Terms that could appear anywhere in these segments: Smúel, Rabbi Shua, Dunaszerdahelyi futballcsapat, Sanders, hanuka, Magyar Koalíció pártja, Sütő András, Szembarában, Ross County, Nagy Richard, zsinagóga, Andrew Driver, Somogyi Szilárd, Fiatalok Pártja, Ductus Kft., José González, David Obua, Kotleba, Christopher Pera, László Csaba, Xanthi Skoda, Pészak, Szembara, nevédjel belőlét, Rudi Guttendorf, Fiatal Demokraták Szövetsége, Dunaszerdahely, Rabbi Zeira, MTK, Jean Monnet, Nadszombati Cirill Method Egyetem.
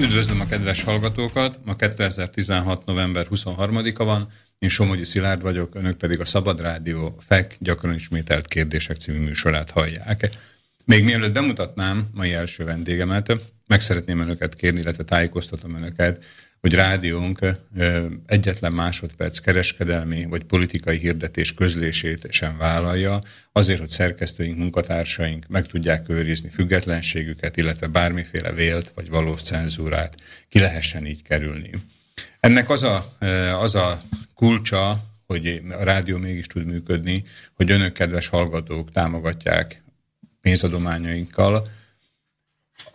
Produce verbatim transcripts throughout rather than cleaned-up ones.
Üdvözlöm a kedves hallgatókat! Ma kétezer-tizenhat. november huszonharmadika van, én Somogyi Szilárd vagyok, önök pedig a Szabad Rádió Fek gyakran ismételt kérdések című műsorát hallják. Még mielőtt bemutatnám mai első vendégemet, meg szeretném önöket kérni, illetve tájékoztatom önöket, hogy rádiónk egyetlen másodperc kereskedelmi vagy politikai hirdetés közlését sem vállalja, azért, hogy szerkesztőink, munkatársaink meg tudják őrizni függetlenségüket, illetve bármiféle vélt vagy valós cenzúrát ki lehessen így kerülni. Ennek az a, az a kulcsa, hogy a rádió mégis tud működni, hogy önök, kedves hallgatók, támogatják pénzadományainkkal,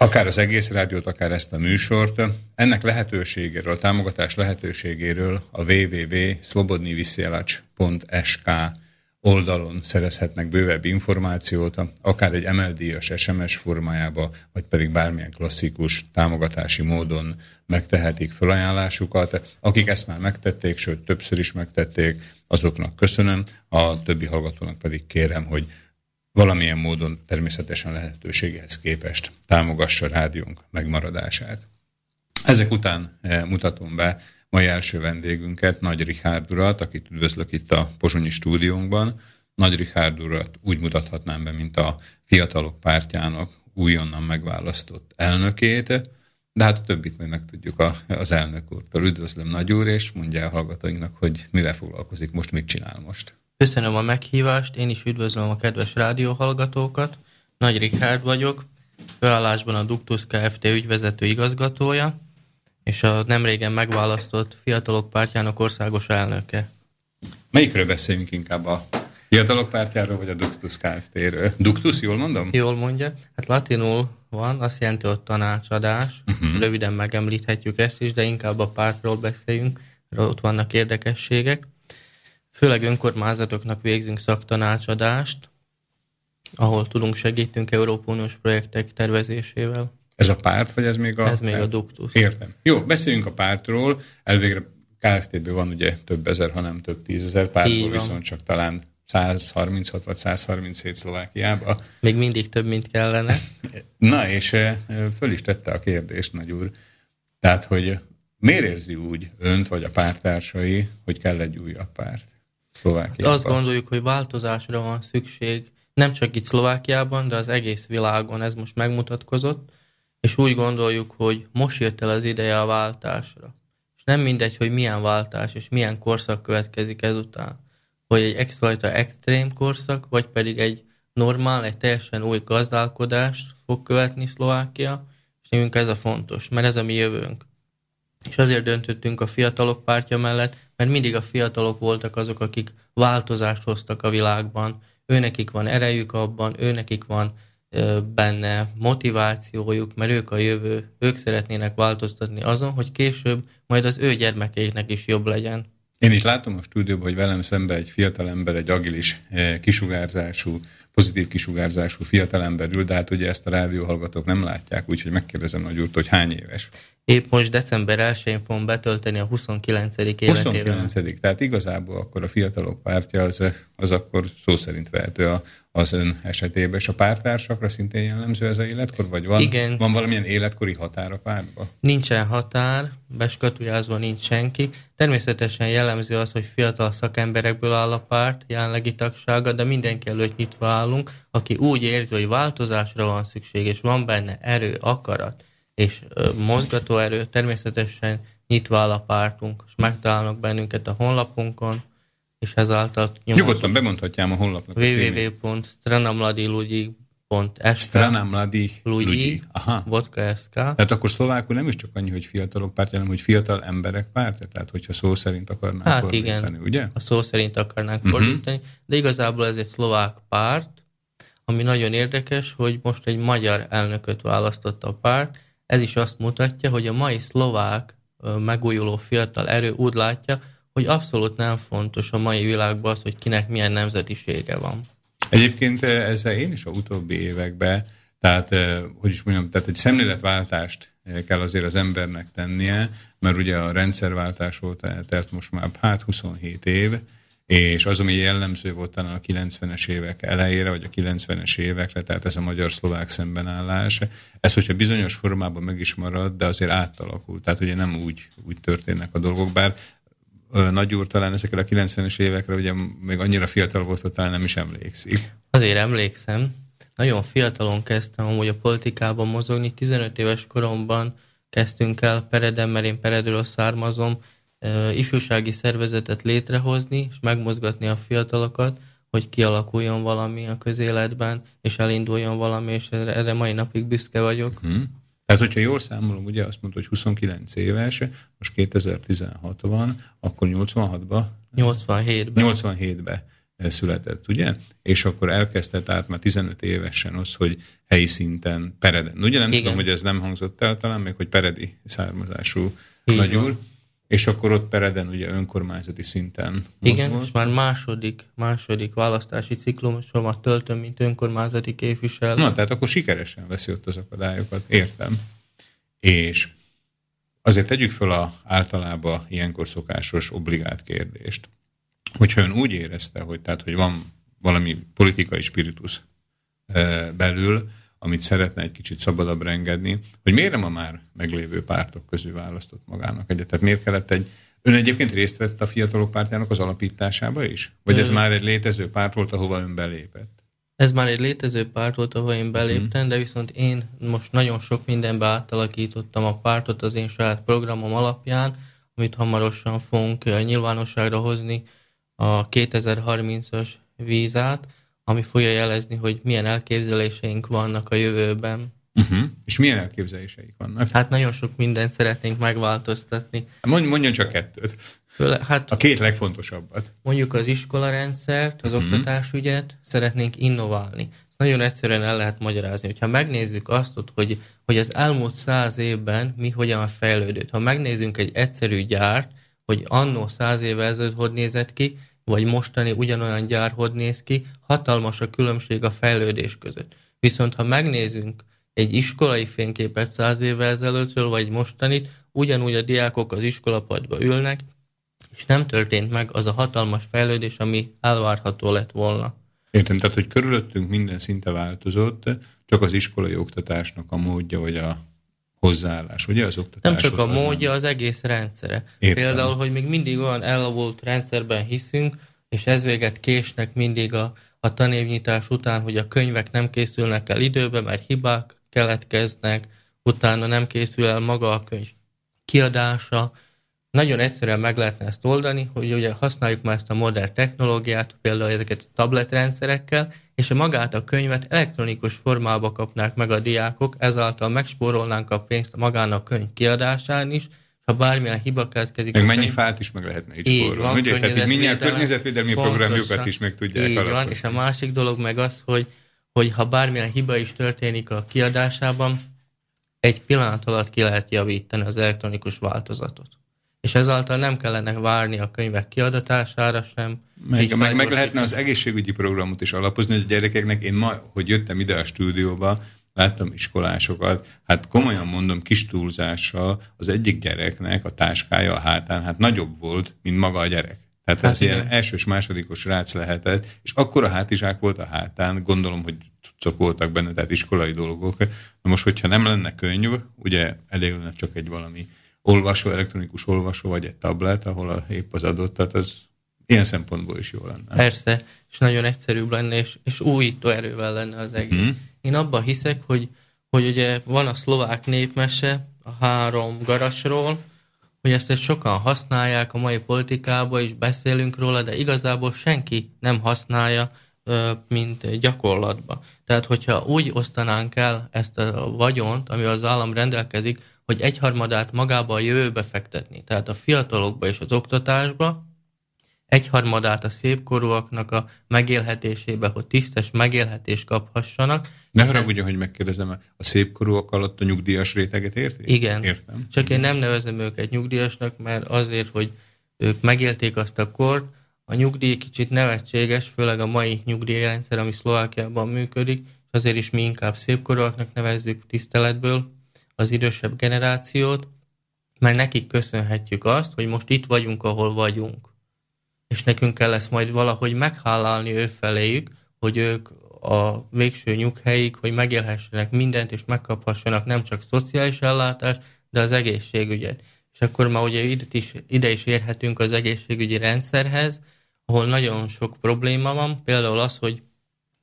akár az egész rádiót, akár ezt a műsort. Ennek lehetőségéről, a támogatás lehetőségéről a double-u double-u double-u pont szlobodnyivisszilacs pont es ká oldalon szerezhetnek bővebb információt, akár egy em el dé-es es em es formájába, vagy pedig bármilyen klasszikus támogatási módon megtehetik felajánlásukat. Akik ezt már megtették, sőt többször is megtették, azoknak köszönöm, a többi hallgatónak pedig kérem, hogy valamilyen módon természetesen lehetőséghez képest támogassa rádiónk megmaradását. Ezek után mutatom be mai első vendégünket, Nagy Richard urat, akit üdvözlök itt a pozsonyi stúdiónkban. Nagy Richard urat úgy mutathatnám be, mint a Fiatalok Pártjának újonnan megválasztott elnökét, de hát a többit majd megtudjuk a, az elnök úrtól. Üdvözlöm, Nagy úr, és mondja a hallgatóinknak, hogy mivel foglalkozik most, mit csinál most. Köszönöm a meghívást, én is üdvözlöm a kedves rádióhallgatókat. Nagy Richard vagyok, főállásban a Ductus Kft. Ügyvezető igazgatója, és a nemrégen megválasztott Fiatalok Pártjának országos elnöke. Melyikről beszélünk inkább, a Fiatalok Pártjáról vagy a Ductus Kft.-ről? Ductus, jól mondom? Jól mondja. Hát latinul van, azt jelenti, hogy tanácsadás. Uh-huh. Röviden megemlíthetjük ezt is, de inkább a pártról beszéljünk, mert ott vannak érdekességek. Főleg önkormányzatoknak végzünk szaktanácsadást, ahol tudunk, segítünk Európai Uniós projektek tervezésével. Ez a párt, vagy ez még a... Ez még a Ductus. Értem. Jó, beszéljünk a pártról. Elvégre Kft.-ből van ugye több ezer, ha nem több tízezer, pártból viszont csak talán száz harminchat vagy száz harminchét Szlovákiában. Még mindig több, mint kellene. Na, és föl is tette a kérdést, Nagy úr. Tehát, hogy miért érzi úgy önt, vagy a párttársai, hogy kell egy újabb párt? Szlovákiában. Azt gondoljuk, hogy változásra van szükség, nem csak itt Szlovákiában, de az egész világon ez most megmutatkozott, és úgy gondoljuk, hogy most jött el az ideje a váltásra. És nem mindegy, hogy milyen váltás és milyen korszak következik ezután. Hogy egy egyfajta extrém korszak, vagy pedig egy normál, egy teljesen új gazdálkodást fog követni Szlovákia, és nekünk ez a fontos, mert ez a mi jövőnk. És azért döntöttünk a Fiatalok Pártja mellett, mert mindig a fiatalok voltak azok, akik változást hoztak a világban. Őnekik van erejük abban, őnekik van ö, benne motivációjuk, mert ők a jövő, ők szeretnének változtatni azon, hogy később majd az ő gyermekeiknek is jobb legyen. Én is látom a stúdióban, hogy velem szemben egy fiatalember, egy agilis kisugárzású, pozitív kisugárzású fiatalember ül, de hát ugye ezt a rádióhallgatók nem látják, úgyhogy megkérdezem Nagy úrtól, hogy hány éves. Épp most december elsején fogom betölteni a huszonkilencedik évet. huszonkilencedik Tehát igazából akkor a Fiatalok Pártja az, az akkor szó szerint vehető a, az ön esetében. És a pártársakra szintén jellemző ez a életkor? Vagy van, igen, van valamilyen életkori határ a pártban? Nincsen határ, beskatujázva nincs senki. Természetesen jellemző az, hogy fiatal szakemberekből áll a párt, jelenlegi tagsága, de mindenki előtt nyitva állunk, aki úgy érzi, hogy változásra van szükség, és van benne erő, akarat és mozgatóerő, természetesen nyitva áll a pártunk, és megtalálnak bennünket a honlapunkon, és ezáltal nyomozunk. Nyugodtan bemondhatjám a honlapnak a címét. double-u double-u double-u pont stranamladilugi pont es ká Stranamladilugi. Aha. Vodka es ká. Tehát akkor szlovákul nem is csak annyi, hogy fiatalok pártja, hanem hogy fiatal emberek pártja, tehát hogyha szó szerint akarnánk hát fordítani, igen, ugye? A szó szerint akarnánk uh-huh. fordítani, de igazából ez egy szlovák párt, ami nagyon érdekes, hogy most egy magyar elnököt választotta a párt. Ez is azt mutatja, hogy a mai szlovák megújuló fiatal erő úgy látja, hogy abszolút nem fontos a mai világban az, hogy kinek milyen nemzetisége van. Egyébként ezzel én is a utóbbi években, tehát hogy is mondjam, tehát egy szemléletváltást kell azért az embernek tennie, mert ugye a rendszerváltás óta eltelt most már hát huszonhét év, És az, ami jellemző volt talán a kilencvenes évek elejére, vagy a kilencvenes évekre, tehát ez a magyar-szlovák szembenállás, ez, hogyha bizonyos formában meg is marad, de azért átalakult. Tehát ugye nem úgy, úgy történnek a dolgok, bár Nagy úr talán ezekkel a kilencvenes évekre ugye még annyira fiatal volt, hogy talán nem is emlékszik. Azért emlékszem. Nagyon fiatalon kezdtem amúgy a politikában mozogni. tizenöt éves koromban kezdtünk el Pereden, mert én Peredről származom, ifjúsági szervezetet létrehozni, és megmozgatni a fiatalokat, hogy kialakuljon valami a közéletben, és elinduljon valami, és erre mai napig büszke vagyok. Mm. Tehát, hogyha jól számolom, ugye azt mondta, hogy huszonkilenc éves, most kétezer-tizenhat van, akkor nyolcvanhatban? nyolcvanhétben. nyolcvanhétben született, ugye? És akkor elkezdett át már tizenöt évesen az, hogy helyi szinten Pereden. Ugye nem Igen. tudom, hogy ez nem hangzott el talán, még hogy peredi származású Nagy úr. És akkor ott Pereden ugye önkormányzati szinten mozgott. Igen, és már második, második választási ciklusomat töltöm, mint önkormányzati képviselő. Na, tehát akkor sikeresen veszi ott az akadályokat. Értem. És azért tegyük fel a általában ilyenkor szokásos obligát kérdést. Hogyha ön úgy érezte, hogy, tehát, hogy van valami politikai spiritus belül, amit szeretne egy kicsit szabadabbra engedni, hogy miért nem a már meglévő pártok közül választott magának egyet? Tehát miért kellett egy... Ön egyébként részt vett a Fiatalok Pártjának az alapításába is? Vagy ez Ö... már egy létező párt volt, ahova ön belépett? Ez már egy létező párt volt, ahova én beléptem, hmm. de viszont én most nagyon sok mindenbe átalakítottam a pártot az én saját programom alapján, amit hamarosan fogunk nyilvánosságra hozni, a kétezer-harmincas vízát, ami fogja jelezni, hogy milyen elképzeléseink vannak a jövőben. Uh-huh. És milyen elképzeléseik vannak? Hát nagyon sok mindent szeretnénk megváltoztatni. Mondj, mondjon csak kettőt. Főle, hát, a két legfontosabbat. Mondjuk az iskolarendszert, az uh-huh. oktatásügyet szeretnénk innoválni. Ezt nagyon egyszerűen el lehet magyarázni. Hogyha megnézzük azt, hogy, hogy az elmúlt száz évben mi hogyan fejlődött. Ha megnézzünk egy egyszerű gyárt, hogy annó száz évvel ezelőtt hogy nézett ki, vagy mostani ugyanolyan gyár hogy néz ki, hatalmas a különbség a fejlődés között. Viszont ha megnézünk egy iskolai fényképet száz évvel ezelőttről, vagy mostanit, ugyanúgy a diákok az iskolapadba ülnek, és nem történt meg az a hatalmas fejlődés, ami elvárható lett volna. Értem, tehát, hogy körülöttünk minden szinte változott, csak az iskolai oktatásnak a módja, vagy a hozzáállás, ugye az oktatás? Nem csak a módja, az egész rendszere. Értem. Például, hogy még mindig olyan elavult rendszerben hiszünk, és ez véget késnek mindig a, a tanévnyitás után, hogy a könyvek nem készülnek el időben, mert hibák keletkeznek, utána nem készül el maga a könyv kiadása. Nagyon egyszerűen meg lehetne ezt oldani, hogy ugye használjuk már ezt a modern technológiát, például ezeket a tabletrendszerekkel, és magát a könyvet elektronikus formába kapnák meg a diákok, ezáltal megspórolnánk a pénzt magának a könyv kiadásán is, ha bármilyen hiba keletkezik. Meg mennyi könyv... fát is meg lehetne így spórolni, ugye? Tehát mindjárt környezetvédelmi programjukat is meg tudják alapozni. És a másik dolog meg az, hogy, hogy ha bármilyen hiba is történik a kiadásában, egy pillanat alatt ki lehet javítani az elektronikus változatot. És ezáltal nem kellene várni a könyvek kiadatására sem. Meg, meg, meg lehetne az egészségügyi programot is alapozni, hogy a gyerekeknek, én ma, hogy jöttem ide a stúdióba, láttam iskolásokat, hát komolyan mondom, kis túlzással az egyik gyereknek a táskája a hátán, hát nagyobb volt, mint maga a gyerek. Tehát hát ez igen. ilyen elsős, másodikos rác lehetett, és akkora hátizsák volt a hátán, gondolom, hogy cuccok voltak benne, tehát iskolai dolgok. Na most, hogyha nem lenne könyv, ugye elég lenne csak egy valami olvasó, elektronikus olvasó, vagy egy tablet, ahol a, épp az adott, tehát az ilyen szempontból is jó lenne. Persze, és nagyon egyszerűbb lenne, és, és újító erővel lenne az egész. Mm. Én abban hiszek, hogy, hogy ugye van a szlovák népmese a három garasról, hogy ezt sokan használják a mai politikában, és beszélünk róla, de igazából senki nem használja, mint gyakorlatban. Tehát, hogyha úgy osztanánk el ezt a vagyont, ami az állam rendelkezik, hogy egyharmadát magába a jövőbe fektetni, tehát a fiatalokba és az oktatásba, egyharmadát a szépkorúaknak a megélhetésébe, hogy tisztes megélhetést kaphassanak. Ne haragudjon, hogy megkérdezem, a szépkorúak alatt a nyugdíjas réteget érti? Igen. Értem. Csak én nem nevezem őket nyugdíjasnak, mert azért, hogy ők megélték azt a kort, a nyugdíj kicsit nevetséges, főleg a mai nyugdíjrendszer, ami Szlovákiában működik, azért is mi inkább szépkorúaknak nevezzük tiszteletből az idősebb generációt, mert nekik köszönhetjük azt, hogy most itt vagyunk, ahol vagyunk. és nekünk kell ezt majd valahogy meghálálni ő feléjük, hogy ők a végső nyughelyig, hogy megélhessenek mindent, és megkaphassanak nem csak szociális ellátást, de az egészségügyet. És akkor már ugye ide is, ide is érhetünk az egészségügyi rendszerhez, ahol nagyon sok probléma van, például az, hogy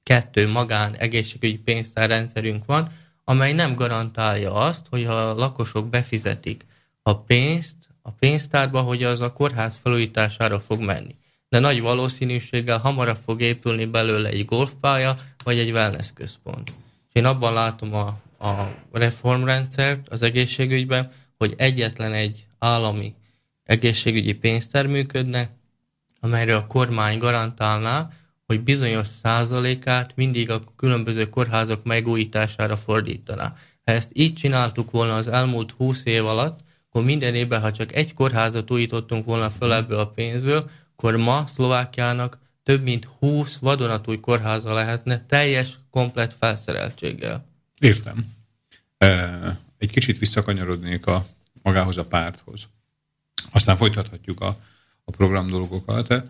kettő magán egészségügyi pénztárrendszerünk van, amely nem garantálja azt, hogy a lakosok befizetik a pénzt a pénztárba, hogy az a kórház felújítására fog menni. De nagy valószínűséggel hamarabb fog épülni belőle egy golfpálya, vagy egy wellness központ. És én abban látom a, a reformrendszert az egészségügyben, hogy egyetlen egy állami egészségügyi pénztár működne, amelyre a kormány garantálná, hogy bizonyos százalékát mindig a különböző kórházak megújítására fordítaná. Ha ezt így csináltuk volna az elmúlt húsz év alatt, akkor minden évben, ha csak egy kórházat újítottunk volna föl ebből a pénzből, akkor ma Szlovákiának több mint húsz vadonatúj kórháza lehetne teljes, komplett felszereltséggel. Értem. Egy kicsit visszakanyarodnék a, magához a párthoz. Aztán folytathatjuk a, a program dolgokat.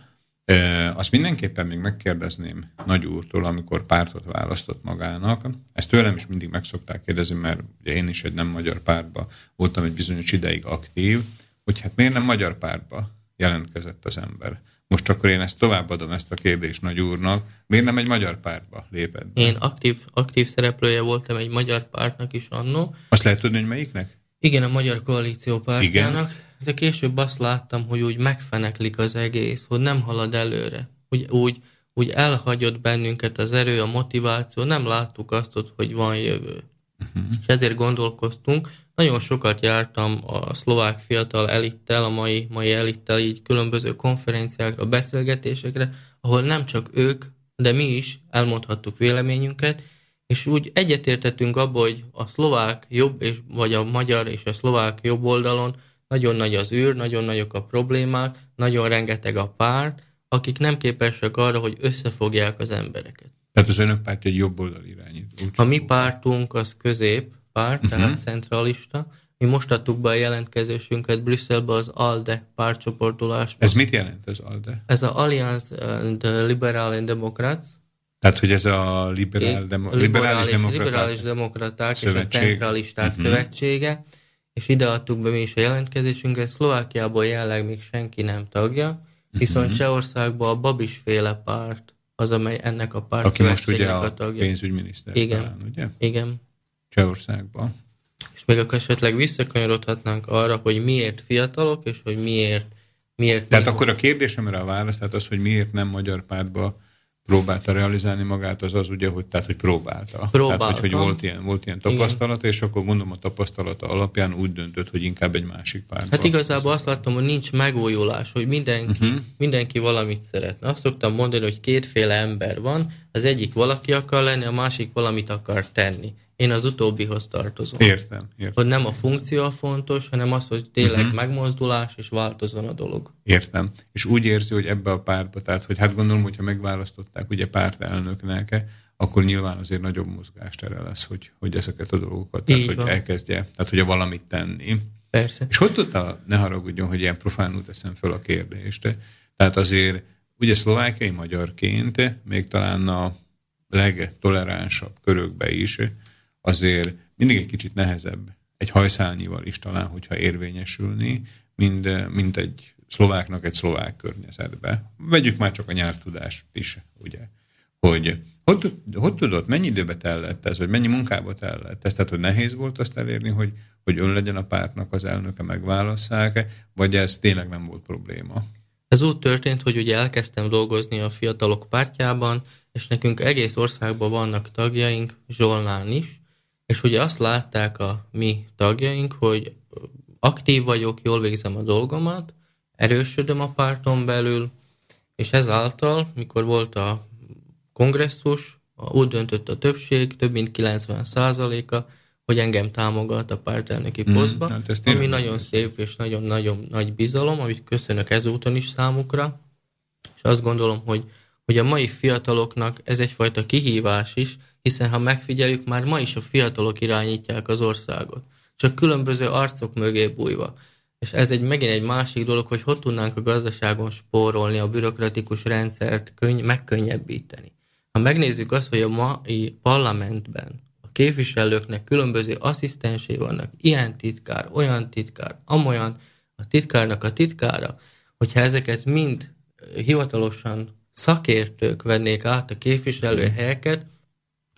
Azt mindenképpen még megkérdezném Nagy úrtól, amikor pártot választott magának. Ezt tőlem is mindig meg szokták kérdezni, mert ugye én is egy nem magyar pártba voltam egy bizonyos ideig aktív, hogy hát miért nem magyar pártba jelentkezett az ember. Most akkor én ezt továbbadom, ezt a kérdést Nagy úrnak. Miért nem egy magyar pártba lépett be? Én aktív, aktív szereplője voltam egy magyar pártnak is annó. Azt lehet tudni, hogy melyiknek? Igen, a Magyar Koalíció pártjának. Igen. De később azt láttam, hogy úgy megfeneklik az egész, hogy nem halad előre. Úgy, úgy, úgy elhagyott bennünket az erő, a motiváció, nem láttuk azt, hogy van jövő. Uh-huh. És ezért gondolkoztunk. Nagyon sokat jártam a szlovák fiatal elittel, a mai, mai elittel, így különböző konferenciákra, beszélgetésekre, ahol nem csak ők, de mi is elmondhattuk véleményünket, és úgy egyetértettünk abba, hogy a szlovák jobb, és, vagy a magyar és a szlovák jobb oldalon nagyon nagy az űr, nagyon nagyok a problémák, nagyon rengeteg a párt, akik nem képesek arra, hogy összefogják az embereket. Tehát az önök párt egy jobb oldal irányít. Úgy a mi pártunk az középpárt, uh-huh. tehát centralista. Mi most adtuk be a jelentkezésünket Brüsszelbe az ALDE pártcsoportolásba. Ez mit jelent az ALDE? Ez az Allianz and the Liberal and Democrates. Tehát, hogy ez a liberál demo- liberális, liberális, liberális demokraták szövetség. És a centralisták uh-huh. szövetsége. És ide adtuk be mi is a jelentkezésünket. Szlovákiából jelenleg még senki nem tagja, viszont Csehországban a Babis-féle párt az, amely ennek a pártszövetségnek a tagja. Aki most ugye a pénzügyminiszter. Igen. Talán, ugye? Igen. Csehországban. És még akkor esetleg visszakanyarodhatnánk arra, hogy miért fiatalok, és hogy miért... miért tehát akkor a kérdésemre a válasz, tehát az, hogy miért nem magyar pártba próbálta realizálni magát, az az ugye, hogy, tehát, hogy próbálta. Próbáltam. Tehát, hogy, hogy volt ilyen, volt ilyen tapasztalata, igen. És akkor mondom a tapasztalata alapján úgy döntött, hogy inkább egy másik pártban. Hát igazából azt láttam, hogy nincs megújulás, hogy mindenki, uh-huh. mindenki valamit szeretne. Azt szoktam mondani, hogy kétféle ember van, az egyik valaki akar lenni, a másik valamit akar tenni. Én az utóbbihoz tartozom. Értem. értem. Hogy nem a funkció fontos, hanem az, hogy tényleg uh-huh. megmozdulás, és változon a dolog. Értem. És úgy érzi, hogy ebbe a pártba, tehát, hogy hát gondolom, hogyha megválasztották ugye pártelnöknek, akkor nyilván azért nagyobb mozgástere lesz, hogy, hogy ezeket a dolgokat, tehát, hogy elkezdje, tehát, hogy a valamit tenni. Persze. És hogy tudta, ne haragudjon, hogy ilyen profánul teszem fel a kérdést. Tehát azért, ugye szlovákiai magyarként, még talán a legtoleránsabb körökbe is, azért mindig egy kicsit nehezebb, egy hajszálnyival is talán, hogyha érvényesülni, mint, mint egy szlováknak egy szlovák környezetbe. Vegyük már csak a nyelvtudást is, ugye, hogy hogy, hogy tudod, mennyi időbe tellett ez, vagy mennyi munkába tellett ez, tehát hogy nehéz volt azt elérni, hogy, hogy ön legyen a pártnak az elnöke, megválasszák, vagy ez tényleg nem volt probléma? Ez úgy történt, hogy ugye elkezdtem dolgozni a Fiatalok Pártjában, és nekünk egész országban vannak tagjaink, Zsolnán is, és ugye azt látták a mi tagjaink, hogy aktív vagyok, jól végzem a dolgomat, erősödöm a párton belül, és ezáltal, mikor volt a kongresszus, úgy döntött a többség, több mint kilencven százaléka, hogy engem támogat a pártelnöki posztba, mm, hát ami nagyon szép és nagyon-nagyon nagy bizalom, amit köszönök ezúton is számukra, és azt gondolom, hogy hogy a mai fiataloknak ez egyfajta kihívás is, hiszen ha megfigyeljük, már ma is a fiatalok irányítják az országot. Csak különböző arcok mögé bújva. És ez egy megint egy másik dolog, hogy hogy tudnánk a gazdaságon spórolni, a bürokratikus rendszert könny- megkönnyebbíteni. Ha megnézzük azt, hogy a mai parlamentben a képviselőknek különböző asszisztensei vannak, ilyen titkár, olyan titkár, amolyan, a titkárnak a titkára, hogyha ezeket mind hivatalosan szakértők vennék át a képviselőhelyeket,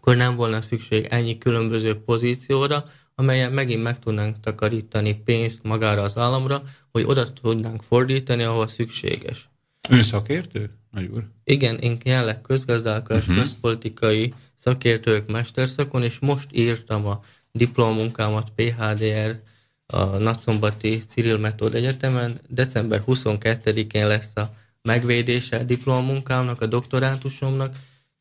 akkor nem volna szükség ennyi különböző pozícióra, amelyen megint meg tudnánk takarítani pénzt magára az államra, hogy oda tudnánk fordítani, ahol szükséges. Ön szakértő? Nagy úr. Igen, én jelenleg közgazdálkodás, uh-huh. közpolitikai szakértők mesterszakon, és most írtam a diplomunkámat pé há dé er a Nadszombati Cirill Method Egyetemen. december huszonkettedikén lesz a megvédése a diplomunkámnak, a doktorátusomnak,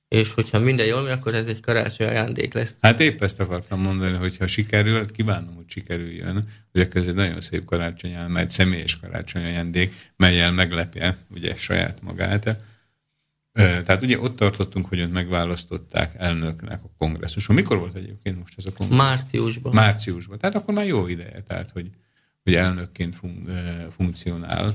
és hogyha minden jól mi, akkor ez egy karácsony ajándék lesz. Hát épp ezt akartam mondani, hogyha sikerül, hát kívánom, hogy sikerüljön, ugye ez egy nagyon szép karácsony ajándék, egy személyes karácsony ajándék, mellyel meglepje ugye saját magát. Tehát ugye ott tartottunk, hogy önt megválasztották elnöknek a kongresszuson. Mikor volt egyébként most ez a kongresszus? Márciusban. Márciusban, tehát akkor már jó ideje, tehát hogy, hogy elnökként fun- funkcionál.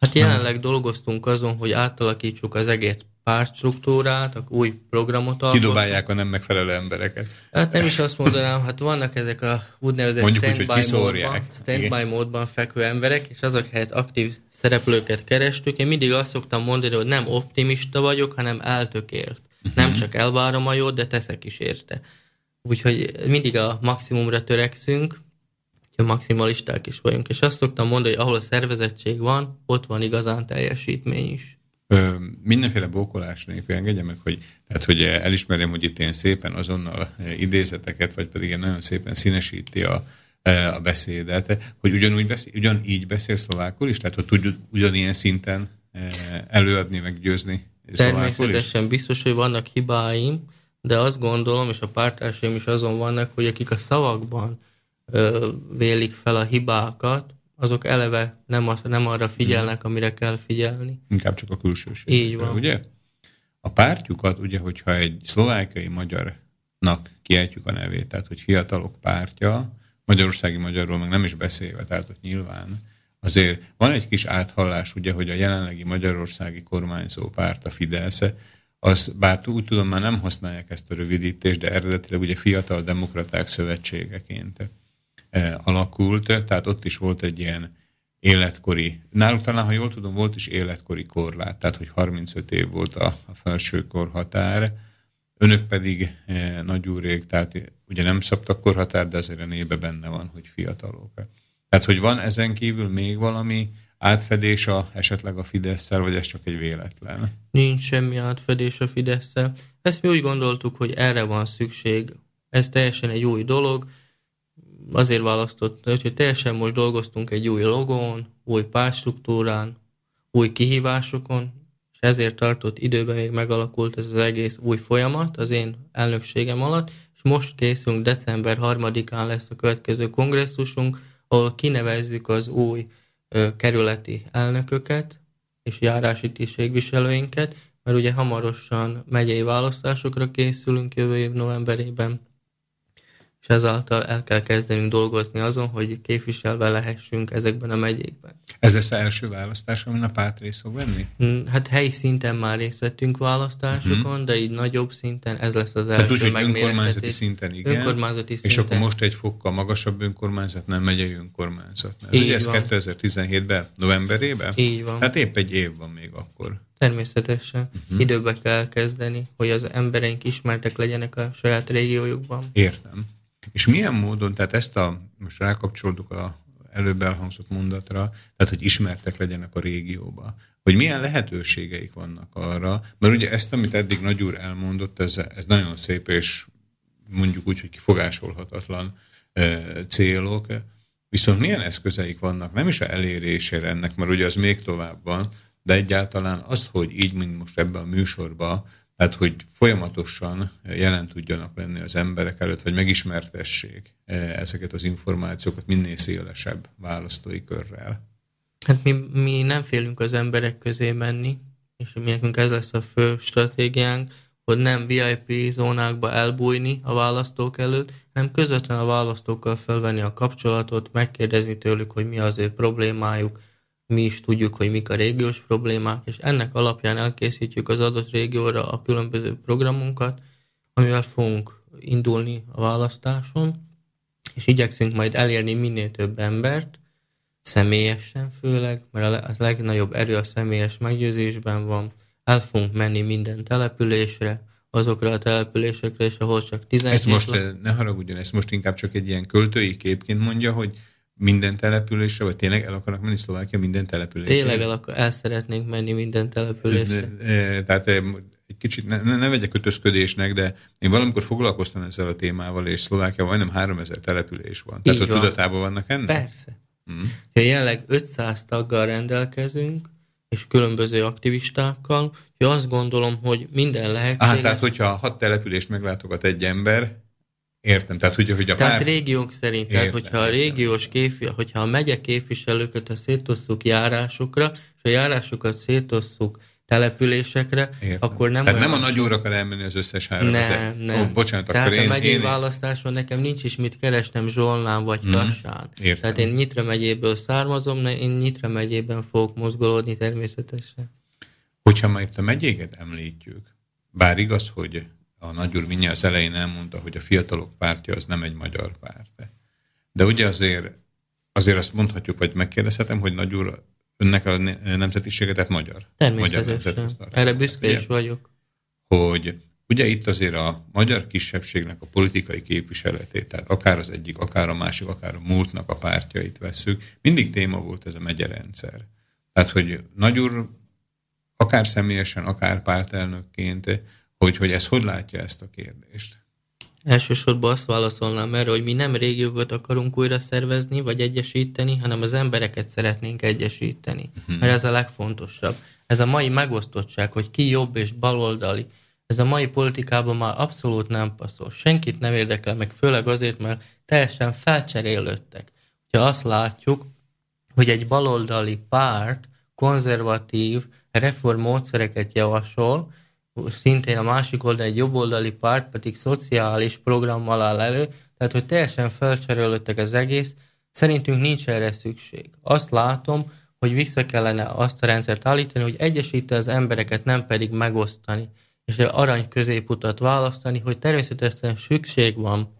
Hát jelenleg dolgoztunk azon, hogy átalakítsuk az egész pártstruktúrát, új programot alkot. Kidobálják a nem megfelelő embereket. Hát nem is azt mondanám, hát vannak ezek a úgynevezett stand-by módban fekvő emberek, és azok helyett aktív szereplőket kerestük. Én mindig azt szoktam mondani, hogy nem optimista vagyok, hanem eltökélt. Uh-huh. Nem csak elvárom a jót, de teszek is érte. Úgyhogy mindig a maximumra törekszünk, hogy maximalisták is vagyunk. És azt szoktam mondani, hogy ahol a szervezettség van, ott van igazán teljesítmény is. Ö, mindenféle bókolás nélkül engedje meg, hogy, tehát, hogy elismerjem, hogy itt én szépen azonnal idézeteket, vagy pedig nagyon szépen színesíti a, a beszédet, hogy ugyanúgy beszél, ugyanígy beszél szlovákul is, tehát hogy tudjuk ugyanilyen szinten előadni, meg győzni szlovákul is. Természetesen biztos, hogy vannak hibáim, de azt gondolom, és a pártársaim is azon vannak, hogy akik a szavakban ö, vélik fel a hibákat, azok eleve nem, az, nem arra figyelnek, amire kell figyelni. Inkább csak a külsőségre. Így van. Ugye? A pártjukat, ugye, hogyha egy szlovákiai magyarnak kiejtjük a nevét, tehát hogy Fiatalok Pártja, magyarországi magyarról meg nem is beszélve, tehát ott nyilván azért van egy kis áthallás, ugye, hogy a jelenlegi magyarországi kormányzó párt, a Fidesz, az, bár úgy tudom, már nem használják ezt a rövidítést, de eredetileg ugye Fiatal Demokraták Szövetségeként alakult, tehát ott is volt egy ilyen életkori, náluk talán, ha jól tudom, volt is életkori korlát, tehát hogy harmincöt év volt a, a felső korhatár, önök pedig e, nagyúrék, tehát ugye nem szabtak korhatár, de azért a névben benne van, hogy fiatalok. Tehát, hogy van ezen kívül még valami átfedés a, esetleg a Fidesszel, vagy ez csak egy véletlen? Nincs semmi átfedés a Fidesszel. Ezt mi úgy gondoltuk, hogy erre van szükség. Ez teljesen egy új dolog, azért választott, hogy teljesen most dolgoztunk egy új logón, új pártstruktúrán, új kihívásokon, és ezért tartott időben még megalakult ez az egész új folyamat az én elnökségem alatt, és most készülünk, december harmadikán lesz a következő kongresszusunk, ahol kinevezzük az új ö, kerületi elnököket és járási tisztségviselőinket, mert ugye hamarosan megyei választásokra készülünk jövő év novemberében, és ezáltal el kell kezdenünk dolgozni azon, hogy képviselve lehessünk ezekben a megyékben. Ez lesz az első választás, amin a párt részt fog venni? Hát helyi szinten már részt vettünk választásokon, uh-huh. de így nagyobb szinten ez lesz az első hát, megmérettetés. Önkormányzati szinten, igen. Önkormányzati szinten. És akkor most egy fokkal magasabb önkormányzat, nem megyei önkormányzat. Ugye ez kétezer-tizenhétben, novemberében? Így van. Hát épp egy év van még akkor. Természetesen. Uh-huh. Időbe kell kezdeni, hogy az embereink ismertek legyenek a saját régiójukban. Értem. És milyen módon, tehát ezt a, most rákapcsolódok a előbb elhangzott mondatra, tehát hogy ismertek legyenek a régióba, hogy milyen lehetőségeik vannak arra, mert ugye ezt, amit eddig Nagy úr elmondott, ez, ez nagyon szép, és mondjuk úgy, hogy kifogásolhatatlan e, célok, viszont milyen eszközeik vannak, nem is a elérésére ennek, mert ugye az még tovább van, de egyáltalán az, hogy így, mint most ebben a műsorban, tehát, hogy folyamatosan jelen tudjanak lenni az emberek előtt, vagy megismertessék ezeket az információkat minél szélesebb választói körrel. Hát mi, mi nem félünk az emberek közé menni, és mi nekünk ez lesz a fő stratégiánk, hogy nem vé i pé zónákba elbújni a választók előtt, hanem közvetlenül a választókkal felvenni a kapcsolatot, megkérdezni tőlük, hogy mi az ő problémájuk, mi is tudjuk, hogy mik a régiós problémák, és ennek alapján elkészítjük az adott régióra a különböző programunkat, amivel fogunk indulni a választáson, és igyekszünk majd elérni minél több embert, személyesen főleg, mert a legnagyobb erő a személyes meggyőzésben van. El fogunk menni minden településre, azokra a településekre, és ahol csak tizenkét... Ezt most, lak... ne haragudjon, ezt most inkább csak egy ilyen költői képként mondja, hogy minden településre, vagy tényleg el akarnak menni Szlovákia minden településre? Tényleg el, akar, el szeretnénk menni minden településre. Tehát egy kicsit, ne, ne vegyek ötözködésnek, de én valamikor foglalkoztam ezzel a témával, és Szlovákia majdnem háromezer település van. Tehát ott van. Tudatában vannak ennek? Persze. Hmm. Ja, jelenleg ötszáz taggal rendelkezünk, és különböző aktivistákkal, hogy azt gondolom, hogy minden lehetséges. Ah, tehát hogyha hat települést meglátogat egy ember, értem, tehát hogy, hogy a Tehát pár... régiók szerint, értem, tehát hogyha értem. A régiós képvi, hogyha a megye képviselőket a szétosszuk járásokra, és a járásokat szétosszuk településekre, értem. Akkor nem... Tehát nem a nagy óra kell elmenni az összes három ezer. Nem, nem. Ó, bocsánat, tehát akkor a én, megyei én... választáson nekem nincs is mit keresnem Zsolnán vagy Kassán. Mm, tehát én Nyitra-megyéből származom, én Nyitra-megyében fogok mozgolódni természetesen. Hogyha már itt a megyéket említjük, bár igaz, hogy a nagyúr mindjárt az elején elmondta, hogy a Fiatalok Pártja az nem egy magyar párt. De ugye azért, azért azt mondhatjuk, vagy megkérdezhetem, hogy nagyúr önnek a nemzetisége, tehát magyar. Természetesen. Magyar erre büszke is vagyok. Hogy ugye itt azért a magyar kisebbségnek a politikai képviseletét, tehát akár az egyik, akár a másik, akár a múltnak a pártjait vesszük, mindig téma volt ez a megyerendszer. Tehát, hogy nagyúr akár személyesen, akár pártelnökként, hogy, hogy ez hogy látja ezt a kérdést? Elsősorban azt válaszolnám erre, hogy mi nem régiókat akarunk újra szervezni, vagy egyesíteni, hanem az embereket szeretnénk egyesíteni. Hmm. Mert ez a legfontosabb. Ez a mai megosztottság, hogy ki jobb és baloldali, ez a mai politikában már abszolút nem passzol. Senkit nem érdekel, meg főleg azért, mert teljesen felcserélődtek. Ha azt látjuk, hogy egy baloldali párt konzervatív reformmódszereket javasol, szintén a másik oldal egy jobboldali párt, pedig szociális programmal áll elő, tehát hogy teljesen felcserélődtek az egész, szerintünk nincs erre szükség. Azt látom, hogy vissza kellene azt a rendszert állítani, hogy egyesítse az embereket, nem pedig megosztani, és arany középutat választani, hogy természetesen szükség van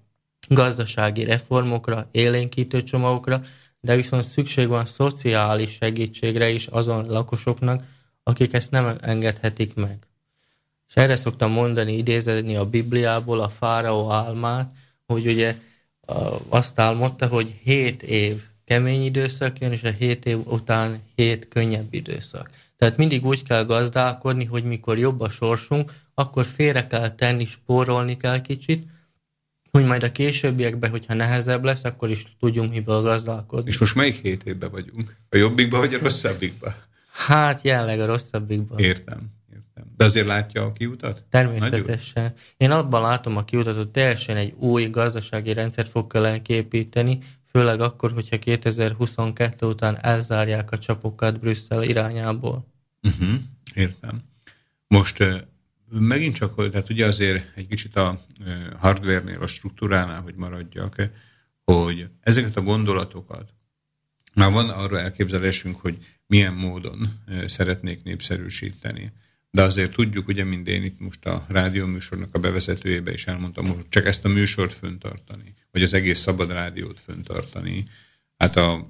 gazdasági reformokra, élénkítő csomagokra, de viszont szükség van szociális segítségre is azon lakosoknak, akik ezt nem engedhetik meg. És erre szoktam mondani, idézni a Bibliából a fáraó álmát, hogy ugye azt álmodta, hogy hét év kemény időszak jön, és a hét év után hét könnyebb időszak. Tehát mindig úgy kell gazdálkodni, hogy mikor jobb a sorsunk, akkor félre kell tenni, spórolni kell kicsit, hogy majd a későbbiekben, hogyha nehezebb lesz, akkor is tudjunk miből gazdálkodni. És most melyik hét évben vagyunk? A jobbikban vagy a rosszabbikban? Hát jelenleg a rosszabbikban. Értem. De azért látja a kiutat? Természetesen. Nagyúr? Én abban látom a kiutat, hogy teljesen egy új gazdasági rendszert fog kellene képíteni, főleg akkor, hogyha kétezer-huszonkettő után elzárják a csapokat Brüsszel irányából. Uh-huh, értem. Most uh, megint csak, tehát ugye azért egy kicsit a uh, hardware-nél, a struktúránál, hogy maradjak, hogy ezeket a gondolatokat, már van arra elképzelésünk, hogy milyen módon uh, szeretnék népszerűsíteni. De azért tudjuk, ugye, mint én itt most a rádióműsornak a bevezetőjébe is elmondtam, hogy csak ezt a műsort föntartani, vagy az egész Szabad Rádiót föntartani. Hát a,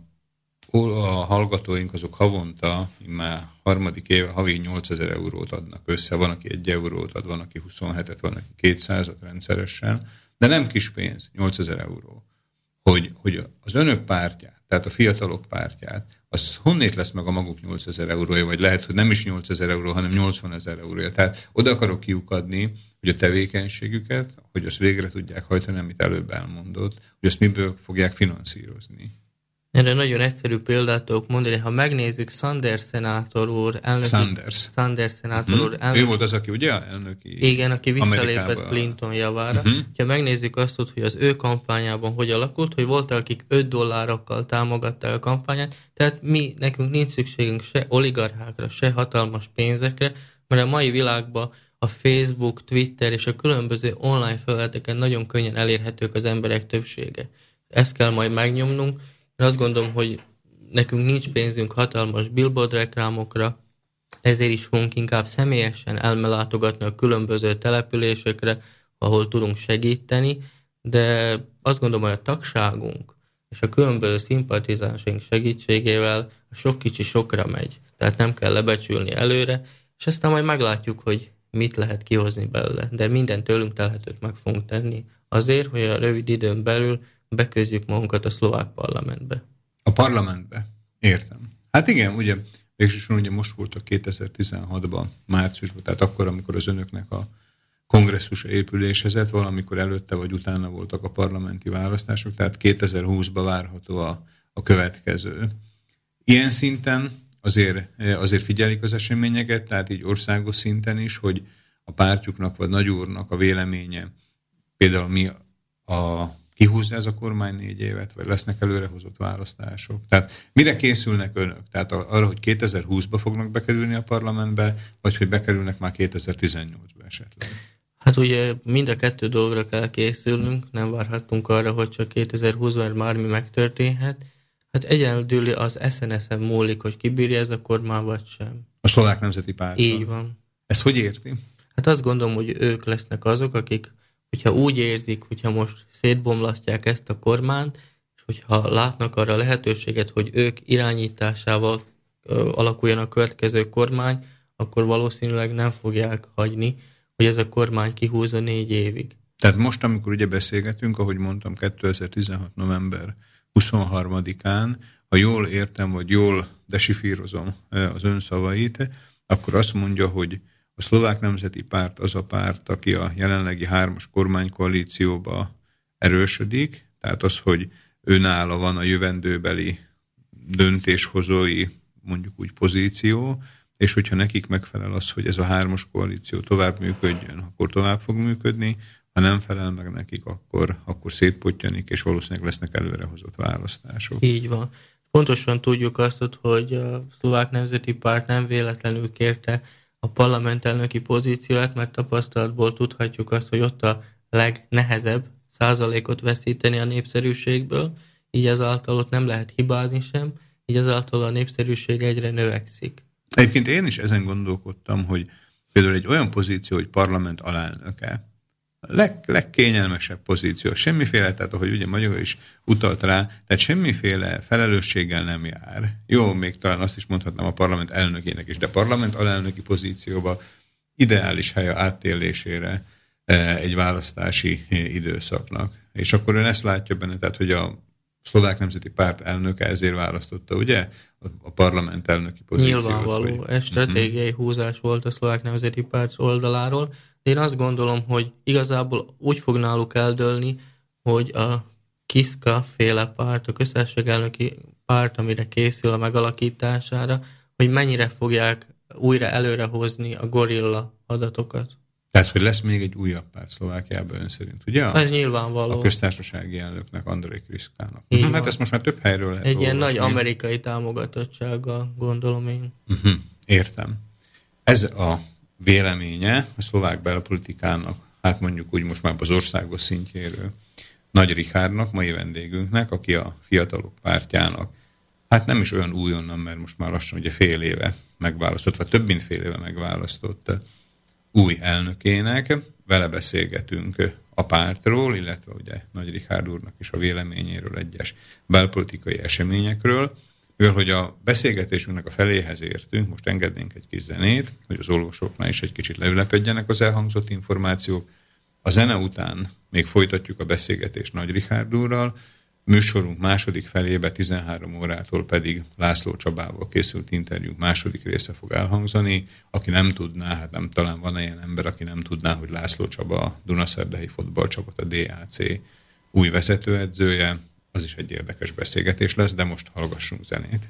a hallgatóink azok havonta, már harmadik éve havi nyolcezer eurót adnak össze, van, aki egy eurót ad, van, aki huszonhetet, van, aki kétszázat rendszeresen, de nem kis pénz, nyolcezer euró. Hogy, hogy az önök pártját, tehát a Fiatalok Pártját, az honnét lesz meg a maguk nyolcezer eurója, vagy lehet, hogy nem is nyolcezer euró, hanem nyolcvanezer eurója. Tehát oda akarok kiukadni, hogy a tevékenységüket, hogy azt végre tudják hajtani, amit előbb elmondott, hogy azt miből fogják finanszírozni. Erre nagyon egyszerű példát tudok mondani, ha megnézzük Sanders szenátor úr elnöki... Sanders. Sanders szenátor úr elnöki... Ő volt az, aki ugye elnöki... Igen, aki visszalépett Clinton javára. Uh-huh. Ha megnézzük azt, hogy az ő kampányában hogy alakult, hogy voltak, akik öt dollárokkal támogatták a kampányát, tehát mi, nekünk nincs szükségünk se oligarchákra, se hatalmas pénzekre, mert a mai világban a Facebook, Twitter és a különböző online felületeken nagyon könnyen elérhetők az emberek többsége. Ezt kell majd megnyomnunk. Én azt gondolom, hogy nekünk nincs pénzünk hatalmas billboard reklámokra, ezért is fogunk inkább személyesen elmelátogatni a különböző településekre, ahol tudunk segíteni, de azt gondolom, hogy a tagságunk és a különböző szimpatizánsunk segítségével sok kicsi sokra megy, tehát nem kell lebecsülni előre, és aztán majd meglátjuk, hogy mit lehet kihozni belőle, de minden tőlünk telhetőt meg fogunk tenni azért, hogy a rövid időn belül beküzdjük magunkat a szlovák parlamentbe. A parlamentbe? Értem. Hát igen, ugye, végsősorban ugye most voltak kétezer-tizenhatban, márciusban, tehát akkor, amikor az önöknek a kongresszus épülésezett, valamikor előtte vagy utána voltak a parlamenti választások, tehát kétezer-húszban várható a, a következő. Ilyen szinten azért, azért figyelik az eseményeket, tehát így országos szinten is, hogy a pártjuknak vagy nagyúrnak a véleménye, például mi a kihúzza ez a kormány négy évet, vagy lesznek előrehozott választások. Tehát mire készülnek önök? Tehát arra, hogy kétezer-húszba fognak bekerülni a parlamentbe, vagy hogy bekerülnek már kétezer-tizennyolcba esetleg? Hát ugye mind a kettő dologra kell készülnünk, nem várhatunk arra, hogy csak kétezer-húszban már mi megtörténhet. Hát egyedül az es en es en múlik, hogy kibírja ez a kormány, vagy sem. A Szlovák Nemzeti Párt. Így van. Ezt hogy érti? Hát azt gondolom, hogy ők lesznek azok, akik hogyha úgy érzik, hogyha most szétbomlasztják ezt a kormányt, és hogyha látnak arra lehetőséget, hogy ők irányításával ö, alakuljon a következő kormány, akkor valószínűleg nem fogják hagyni, hogy ez a kormány kihúzza négy évig. Tehát most, amikor ugye beszélgetünk, ahogy mondtam, kétezer-tizenhat november huszonharmadikán, ha jól értem, vagy jól desifírozom az ön szavait, akkor azt mondja, hogy a Szlovák Nemzeti Párt az a párt, aki a jelenlegi hármas kormánykoalícióba erősödik, tehát az, hogy őnála van a jövendőbeli döntéshozói, mondjuk úgy pozíció, és hogyha nekik megfelel az, hogy ez a hármas koalíció tovább működjön, akkor tovább fog működni, ha nem felel meg nekik, akkor, akkor szétpottyanik, és valószínűleg lesznek előrehozott választások. Így van. Pontosan tudjuk azt, hogy a Szlovák Nemzeti Párt nem véletlenül kérte a parlament elnöki pozíciót, mert tapasztalatból tudhatjuk azt, hogy ott a legnehezebb százalékot veszíteni a népszerűségből, így ezáltal ott nem lehet hibázni sem, így ezáltal a népszerűség egyre növekszik. Egyébként én is ezen gondolkodtam, hogy például egy olyan pozíció, hogy parlament alelnöke, a leg, legkényelmesebb pozíció, semmiféle, tehát ahogy ugye Magyar is utalt rá, tehát semmiféle felelősséggel nem jár. Jó, még talán azt is mondhatnám a parlament elnökének is, de parlament alelnöki pozícióba ideális hely a áttérésére egy választási időszaknak. És akkor ön ezt látja benne, tehát hogy a Szlovák Nemzeti Párt elnöke ezért választotta, ugye? A parlament elnöki pozíciót. Nyilvánvaló, vagy... ez stratégiai uh-huh. húzás volt a Szlovák Nemzeti Párt oldaláról. Én azt gondolom, hogy igazából úgy fog náluk eldőlni, hogy a Kiska féle párt, a köztársaságelnöki párt, amire készül a megalakítására, hogy mennyire fogják újra előrehozni a gorilla adatokat. Tehát, hogy lesz még egy újabb párt Szlovákiában ön szerint, ugye? Ez nyilvánvaló. A köztársasági elnöknek, André Kiskának. Hát van. Ezt most már több helyről lehet egy ilyen nagy amerikai támogatottsággal, gondolom én. Uh-huh. Értem. Ez a véleménye a szlovák belpolitikának, hát mondjuk úgy most már az országos szintjéről, Nagy Richardnak, mai vendégünknek, aki a Fiatalok Pártjának, hát nem is olyan újonnan, mert most már lassan ugye fél éve megválasztott, vagy több mint fél éve megválasztott új elnökének. Vele beszélgetünk a pártról, illetve ugye Nagy Richard úrnak is a véleményéről, egyes belpolitikai eseményekről. Mivel, hogy a beszélgetésünknek a feléhez értünk, most engednénk egy kis zenét, hogy az olvasóknál is egy kicsit leülepedjenek az elhangzott információk. A zene után még folytatjuk a beszélgetést Nagy Richard úrral, műsorunk második felébe tizenhárom órától pedig László Csabával készült interjúnk második része fog elhangzani. Aki nem tudná, hát nem talán van ilyen ember, aki nem tudná, hogy László Csaba a Dunaszerdahelyi futballcsapat, a dé á cé új vezetőedzője. Az is egy érdekes beszélgetés lesz, de most hallgassunk zenét.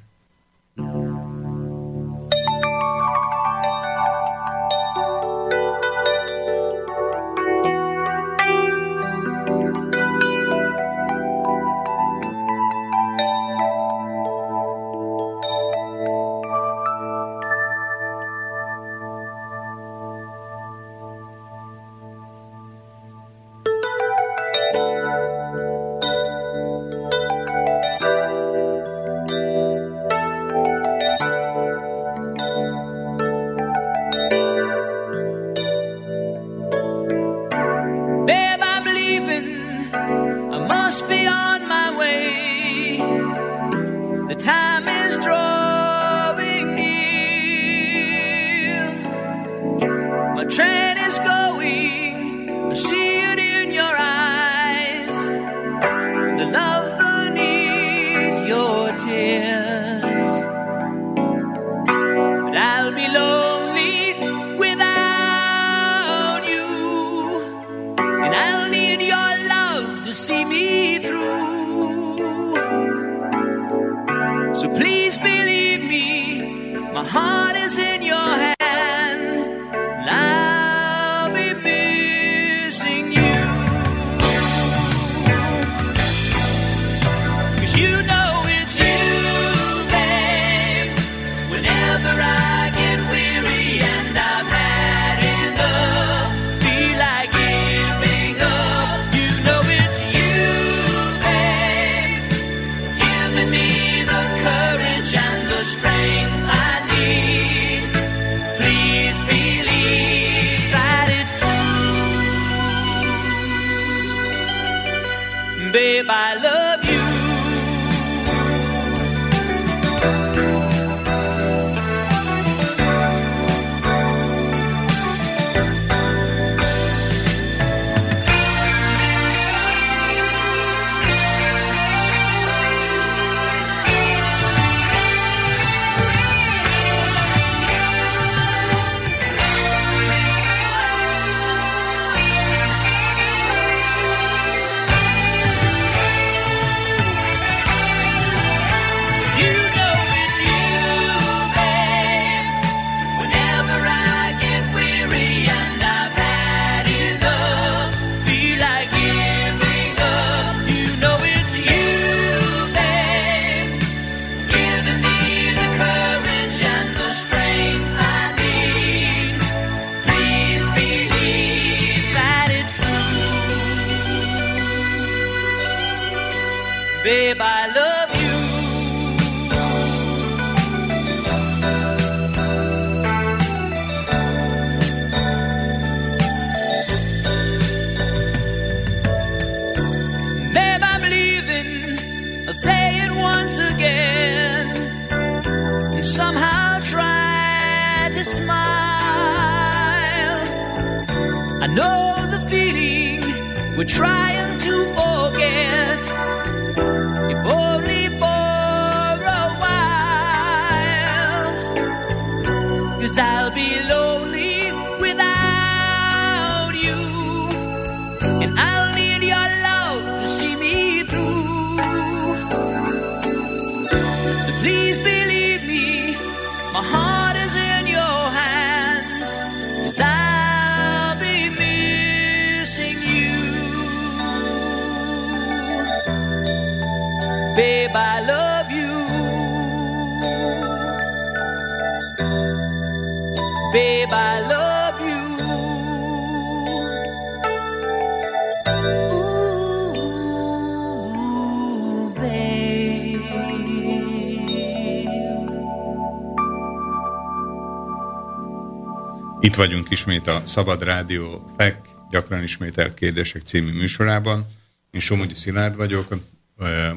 Itt vagyunk ismét a Szabad Rádió Fek, gyakran ismételt kérdések című műsorában. Én Somogyi Szilárd vagyok,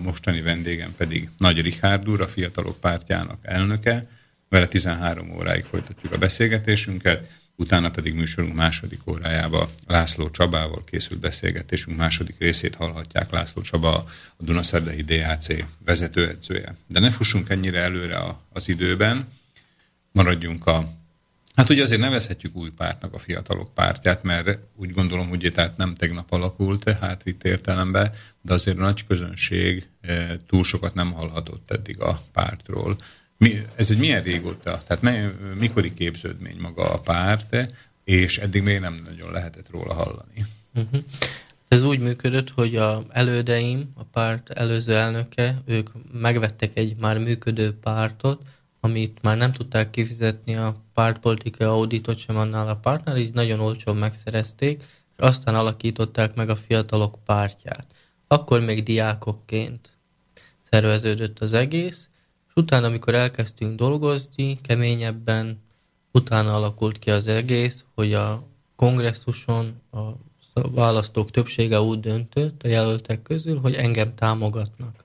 mostani vendégem pedig Nagy Richard úr, a Fiatalok Pártjának elnöke. Vele tizenhárom óráig folytatjuk a beszélgetésünket, utána pedig műsorunk második órájába László Csabával készült beszélgetésünk második részét hallhatják. László Csaba a Dunaszerdahelyi dé á cé vezetőedzője. De ne fussunk ennyire előre az időben, maradjunk a Hát ugye azért nevezhetjük új pártnak a Fiatalok Pártját, mert úgy gondolom, hogy tehát nem tegnap alakult, hát vitt értelemben, de azért a nagy közönség túl sokat nem hallhatott eddig a pártról. Mi, ez egy milyen régóta, tehát mely, mikori képződmény maga a párt, és eddig még nem nagyon lehetett róla hallani. Uh-huh. Ez úgy működött, hogy a elődeim, a párt előző elnöke, ők megvettek egy már működő pártot, amit már nem tudták kifizetni a pártpolitikai auditot sem annál a pártnál, így nagyon olcsón megszerezték, és aztán alakították meg a Fiatalok Pártját. Akkor még diákokként szerveződött az egész, és utána, amikor elkezdtünk dolgozni keményebben, utána alakult ki az egész, hogy a kongresszuson a választók többsége úgy döntött a jelöltek közül, hogy engem támogatnak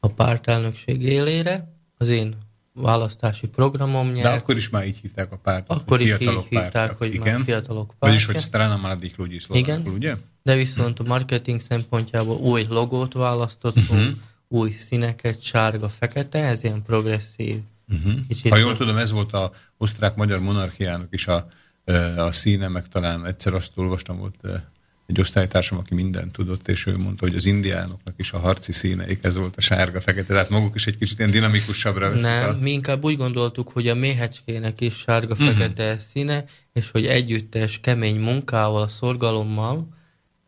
a pártelnökség élére, az én választási programom nyert. De akkor is már így hívták a pártot. Akkor is így hívták, hogy igen. Már Fiatalok Pártja. Vagyis, hogy Stranamladilugi szlovákul, ugye? De viszont a marketing szempontjából új logót választottunk, uh-huh. új színeket, sárga, fekete, ez ilyen progresszív. Uh-huh. Ha jól a... tudom, ez volt az osztrák-magyar monarchiának is a, a színe, meg talán egyszer azt olvastam, volt egy osztálytársam, aki mindent tudott, és ő mondta, hogy az indiánoknak is a harci színeik, ez volt a sárga-fekete, tehát maguk is egy kicsit ilyen dinamikusabbra veszik. Nem, a... mi inkább úgy gondoltuk, hogy a méhecskének is sárga-fekete uh-huh. színe, és hogy együttes kemény munkával, szorgalommal,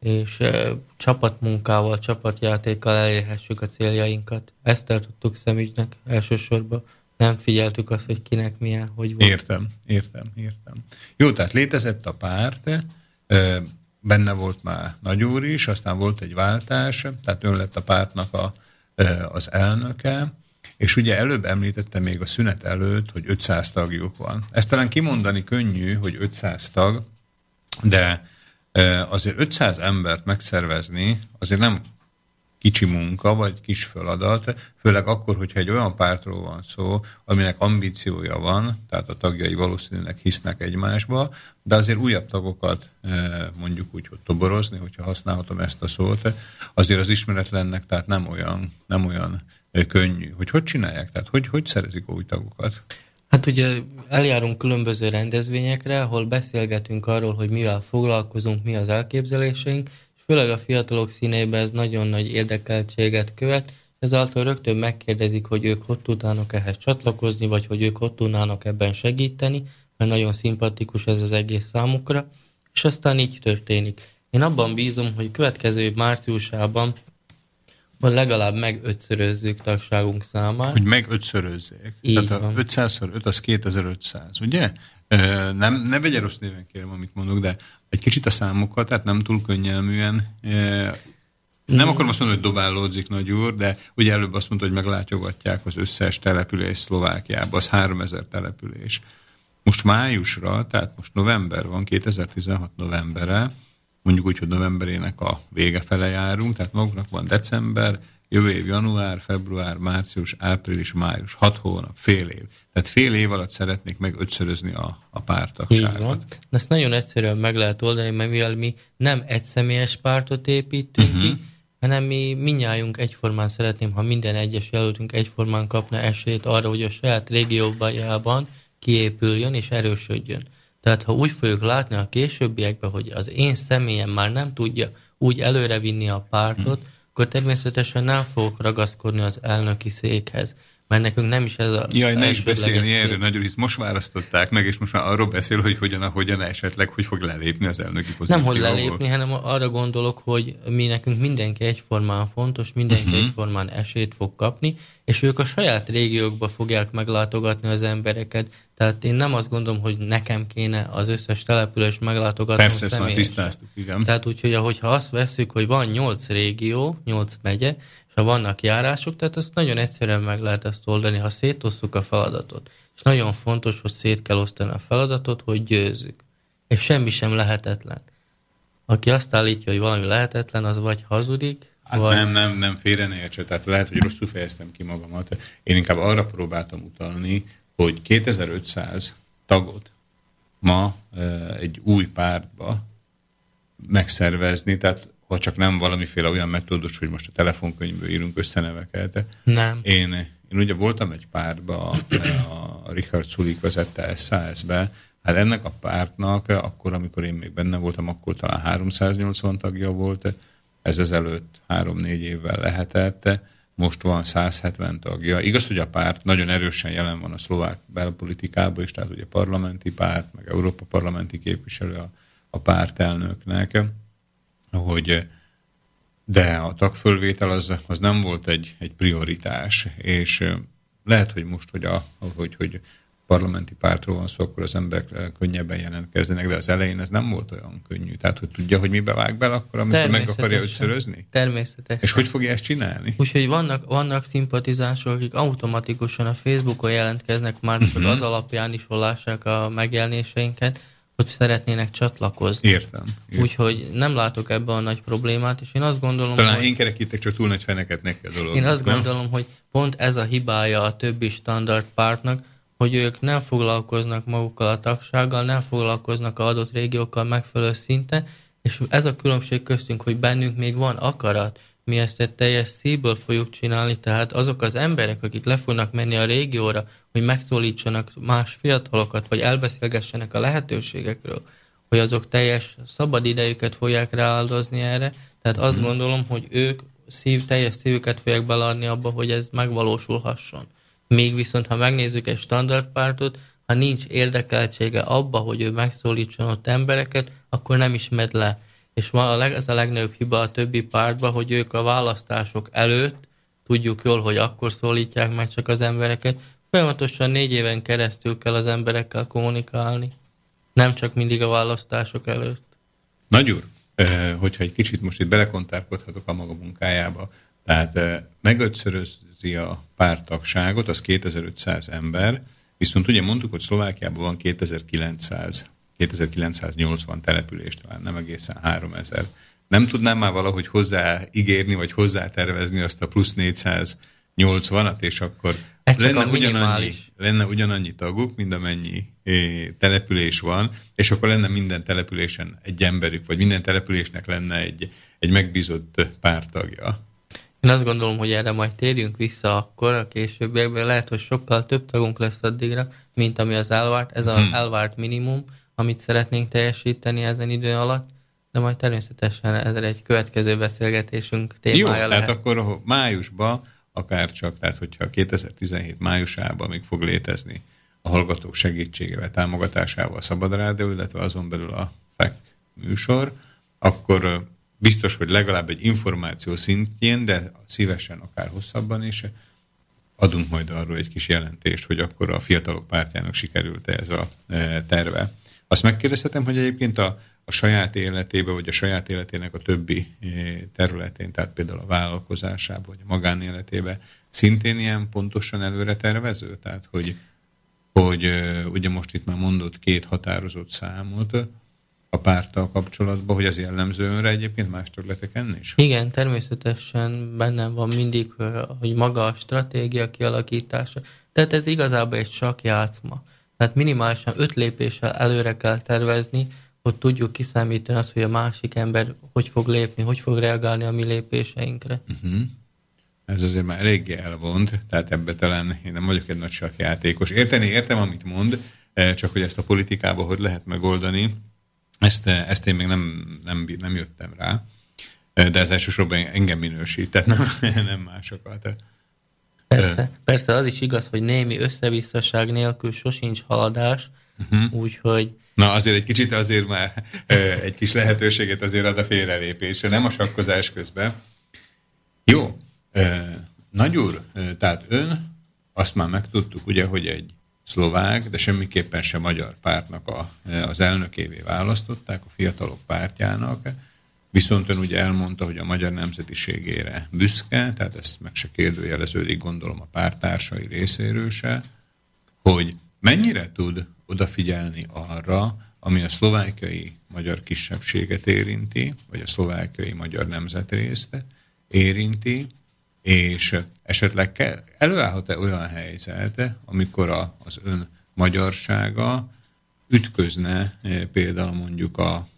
és e, csapatmunkával, csapatjátékkal elérhessük a céljainkat. Ezt tartottuk szemügynek elsősorban. Nem figyeltük azt, hogy kinek milyen, hogy volt. Értem, értem, értem. Jó, tehát létezett a párt, e, benne volt már Nagyúr is, aztán volt egy váltás, tehát ön lett a pártnak a, e, az elnöke, és ugye előbb említette még a szünet előtt, hogy ötszáz tagjuk van. Ezt talán kimondani könnyű, hogy ötszáz tag, de azért ötszáz embert megszervezni azért nem kicsi munka, vagy kis feladat, főleg akkor, hogyha egy olyan pártról van szó, aminek ambíciója van, tehát a tagjai valószínűleg hisznek egymásba, de azért újabb tagokat mondjuk úgy, hogy toborozni, hogyha használhatom ezt a szót, azért az ismeretlennek, tehát nem olyan, nem olyan könnyű. Hogy hogy csinálják? Tehát hogy, hogy szerezik új tagokat? Hát ugye eljárunk különböző rendezvényekre, ahol beszélgetünk arról, hogy mivel foglalkozunk, mi az elképzeléseink, és főleg a fiatalok színében ez nagyon nagy érdekeltséget követ, ezáltal rögtön megkérdezik, hogy ők hogy tudnának ehhez csatlakozni, vagy hogy ők hogy tudnának ebben segíteni, mert nagyon szimpatikus ez az egész számukra, és aztán így történik. Én abban bízom, hogy következő év márciusában legalább meg ötszörözzük tagságunk számát. Hogy meg ötszörözzék. Így tehát van. ötszázszor öt az kétezer-ötszáz, ugye? Nem, ne vegye rossz néven, kérem, amit mondok, de egy kicsit a számokkal, tehát nem túl könnyelműen. Nem akarom azt mondani, hogy dobálódzik Nagy úr, de ugye előbb azt mondta, hogy meglátogatják az összes település Szlovákiába, az háromezer település. Most májusra, tehát most november van, kétezer-tizenhat novembere, mondjuk úgy, hogy novemberének a vége fele járunk, tehát maguknak van december, jövő év január, február, március, április, május, hat hónap, fél év. Tehát fél év alatt szeretnék meg ötszörözni a, a párttagságot. Ezt nagyon egyszerűen meg lehet oldani, mert mivel mi nem egyszemélyes pártot építünk uh-huh. ki, hanem mi mindnyájunk egyformán szeretném, ha minden egyes jelöltünk egyformán kapna esélyt arra, hogy a saját régiójában kiépüljön és erősödjön. Tehát ha úgy fogjuk látni a későbbiekben, hogy az én személyem már nem tudja úgy előrevinni a pártot, hmm. akkor természetesen nem fogok ragaszkodni az elnöki székhez. Mert nekünk nem is ez a... Jaj, ne is beszélni erről, Nagy úr, hisz most választották meg, és most már arról beszél, hogy hogyan, ahogyan esetleg, hogy fog lelépni az elnöki pozícióból. Nem, hogy lelépni, hanem arra gondolok, hogy mi nekünk mindenki egyformán fontos, mindenki uh-huh. egyformán esélyt fog kapni, és ők a saját régiókba fogják meglátogatni az embereket. Tehát én nem azt gondolom, hogy nekem kéne az összes települést meglátogatni. Persze, ezt már tisztáztuk, igen. Tehát úgyhogy, ahogyha azt veszük, hogy van nyolc régió, nyolc megye, és ha vannak járások, tehát ezt nagyon egyszerűen meg lehet ezt oldani, ha szétosszuk a feladatot. És nagyon fontos, hogy szét kell osztani a feladatot, hogy győzzük. És semmi sem lehetetlen. Aki azt állítja, hogy valami lehetetlen, az vagy hazudik, hát vagy... nem, nem, nem, félre ne értsen. Tehát lehet, hogy rosszul fejeztem ki magamat. Én inkább arra próbáltam utalni, hogy kétezer-ötszáz tagot ma egy új pártba megszervezni, tehát ha csak nem valamiféle olyan metódus, hogy most a telefonkönyvből írunk összeneveket. Nem. Én, én ugye voltam egy pártba, a Richard Sulik vezette es zé á es-be, hát ennek a pártnak akkor, amikor én még benne voltam, akkor talán háromszáznyolcvan tagja volt, ez ezelőtt három-négy évvel lehetett, most van száz hetven tagja. Igaz, hogy a párt nagyon erősen jelen van a szlovák belpolitikában is, tehát ugye parlamenti párt, meg Európa parlamenti képviselő a, a pártelnöknek, hogy de a tagfölvétel az, az nem volt egy, egy prioritás, és lehet, hogy most, hogy a hogy, hogy parlamenti pártról van szó, akkor az emberek könnyebben jelentkeznek, de az elején ez nem volt olyan könnyű. Tehát, hogy tudja, hogy mibe vág bele, akkor amikor meg akarja ötszörözni? Természetesen. És hogy fogja ezt csinálni? Úgyhogy vannak, vannak szimpatizások, akik automatikusan a Facebookon jelentkeznek már, uh-huh. az alapján is hol lássák a megjelenéseinket, hogy szeretnének csatlakozni. Értem. Értem. Úgyhogy nem látok ebben a nagy problémát, és én azt gondolom, talán hogy... én kerekítek, csak túl nagy feneket neki a dolog. Én azt nem? gondolom, hogy pont ez a hibája a többi standard pártnak, hogy ők nem foglalkoznak magukkal a tagsággal, nem foglalkoznak az adott régiókkal megfelelő szinten, és ez a különbség köztünk, hogy bennünk még van akarat, mi ezt egy teljes szívből fogjuk csinálni, tehát azok az emberek, akik le fognak menni a régióra, hogy megszólítsanak más fiatalokat, vagy elbeszélgessenek a lehetőségekről, hogy azok teljes szabadidejüket fogják rááldozni erre, tehát azt gondolom, hogy ők szív, teljes szívüket fogják beleadni abba, hogy ez megvalósulhasson. Még viszont, ha megnézzük egy standard pártot, ha nincs érdekeltsége abba, hogy ő megszólítson ott embereket, akkor nem is med le. És ez a legnagyobb hiba a többi pártban, hogy ők a választások előtt, tudjuk jól, hogy akkor szólítják meg csak az embereket, folyamatosan négy éven keresztül kell az emberekkel kommunikálni. Nem csak mindig a választások előtt. Nagy úr, hogyha egy kicsit most itt belekontárkodhatok a maga munkájába, tehát megötszörözi a párttagságot, az kétezer-ötszáz ember, viszont ugye mondtuk, hogy Szlovákiában van kétezer-kilencszáz kétezer-kilencszáznyolcvan település, talán nem egészen háromezer. Nem tudnám már valahogy hozzáígérni, vagy hozzátervezni azt a plusz négyszáznyolcvanat, és akkor lenne ugyanannyi, lenne ugyanannyi taguk, mint amennyi é, település van, és akkor lenne minden településen egy emberük, vagy minden településnek lenne egy, egy megbízott pártagja. Én azt gondolom, hogy erre majd térjünk vissza akkor, a későbbiekben lehet, hogy sokkal több tagunk lesz addigra, mint ami az elvárt. Ez az hmm. elvárt minimum, amit szeretnénk teljesíteni ezen idő alatt, de majd természetesen ez egy következő beszélgetésünk témája lehet. Jó, tehát lehet. Akkor májusban, akár csak, tehát hogyha kétezer-tizenhét májusában még fog létezni a hallgatók segítségével, támogatásával a Szabad Rádió, illetve azon belül a Fek műsor, akkor biztos, hogy legalább egy információ szintjén, de szívesen akár hosszabban is adunk majd arról egy kis jelentést, hogy akkor a Fiatalok Pártjának sikerült ez a terve. Azt megkérdezhetem, hogy egyébként a, a saját életébe, vagy a saját életének a többi területén, tehát például a vállalkozásába, vagy a magánéletébe szintén ilyen pontosan előre tervező? Tehát, hogy, hogy ugye most itt már mondott két határozott számot a párttal kapcsolatban, hogy ez jellemző önre egyébként más területeken is? Igen, természetesen bennem van mindig, hogy maga a stratégia kialakítása. Tehát ez igazából egy sakkjátszma. Tehát minimálisan öt lépéssel előre kell tervezni, hogy tudjuk kiszámítani azt, hogy a másik ember hogy fog lépni, hogy fog reagálni a mi lépéseinkre. Uh-huh. Ez azért már eléggé elvont, tehát ebbe talán én nem vagyok egy nagy sakkjátékos. Érteni, értem, amit mond, csak hogy ezt a politikában hogy lehet megoldani, ezt, ezt én még nem, nem, nem jöttem rá, de ez elsősorban engem minősít, tehát nem, nem másokat. Persze, persze, az is igaz, hogy némi összevisszaság nélkül sosincs haladás, uh-huh. úgyhogy... Na azért egy kicsit azért már egy kis lehetőséget azért ad a félrelépésre, nem a sakkozás közben. Jó, Nagy úr, tehát ön, azt már megtudtuk, ugye, hogy egy szlovák, de semmiképpen sem magyar pártnak a, az elnökévé választották, a Fiatalok Pártjának, viszont ön ugye elmondta, hogy a magyar nemzetiségére büszke, tehát ezt meg se kérdőjeleződik, gondolom, a párttársai részéről se, hogy mennyire tud odafigyelni arra, ami a szlovákiai magyar kisebbséget érinti, vagy a szlovákiai magyar nemzetrészt érinti, és esetleg kell, előállhat-e olyan helyzet, amikor a, az ön magyarsága ütközne például mondjuk a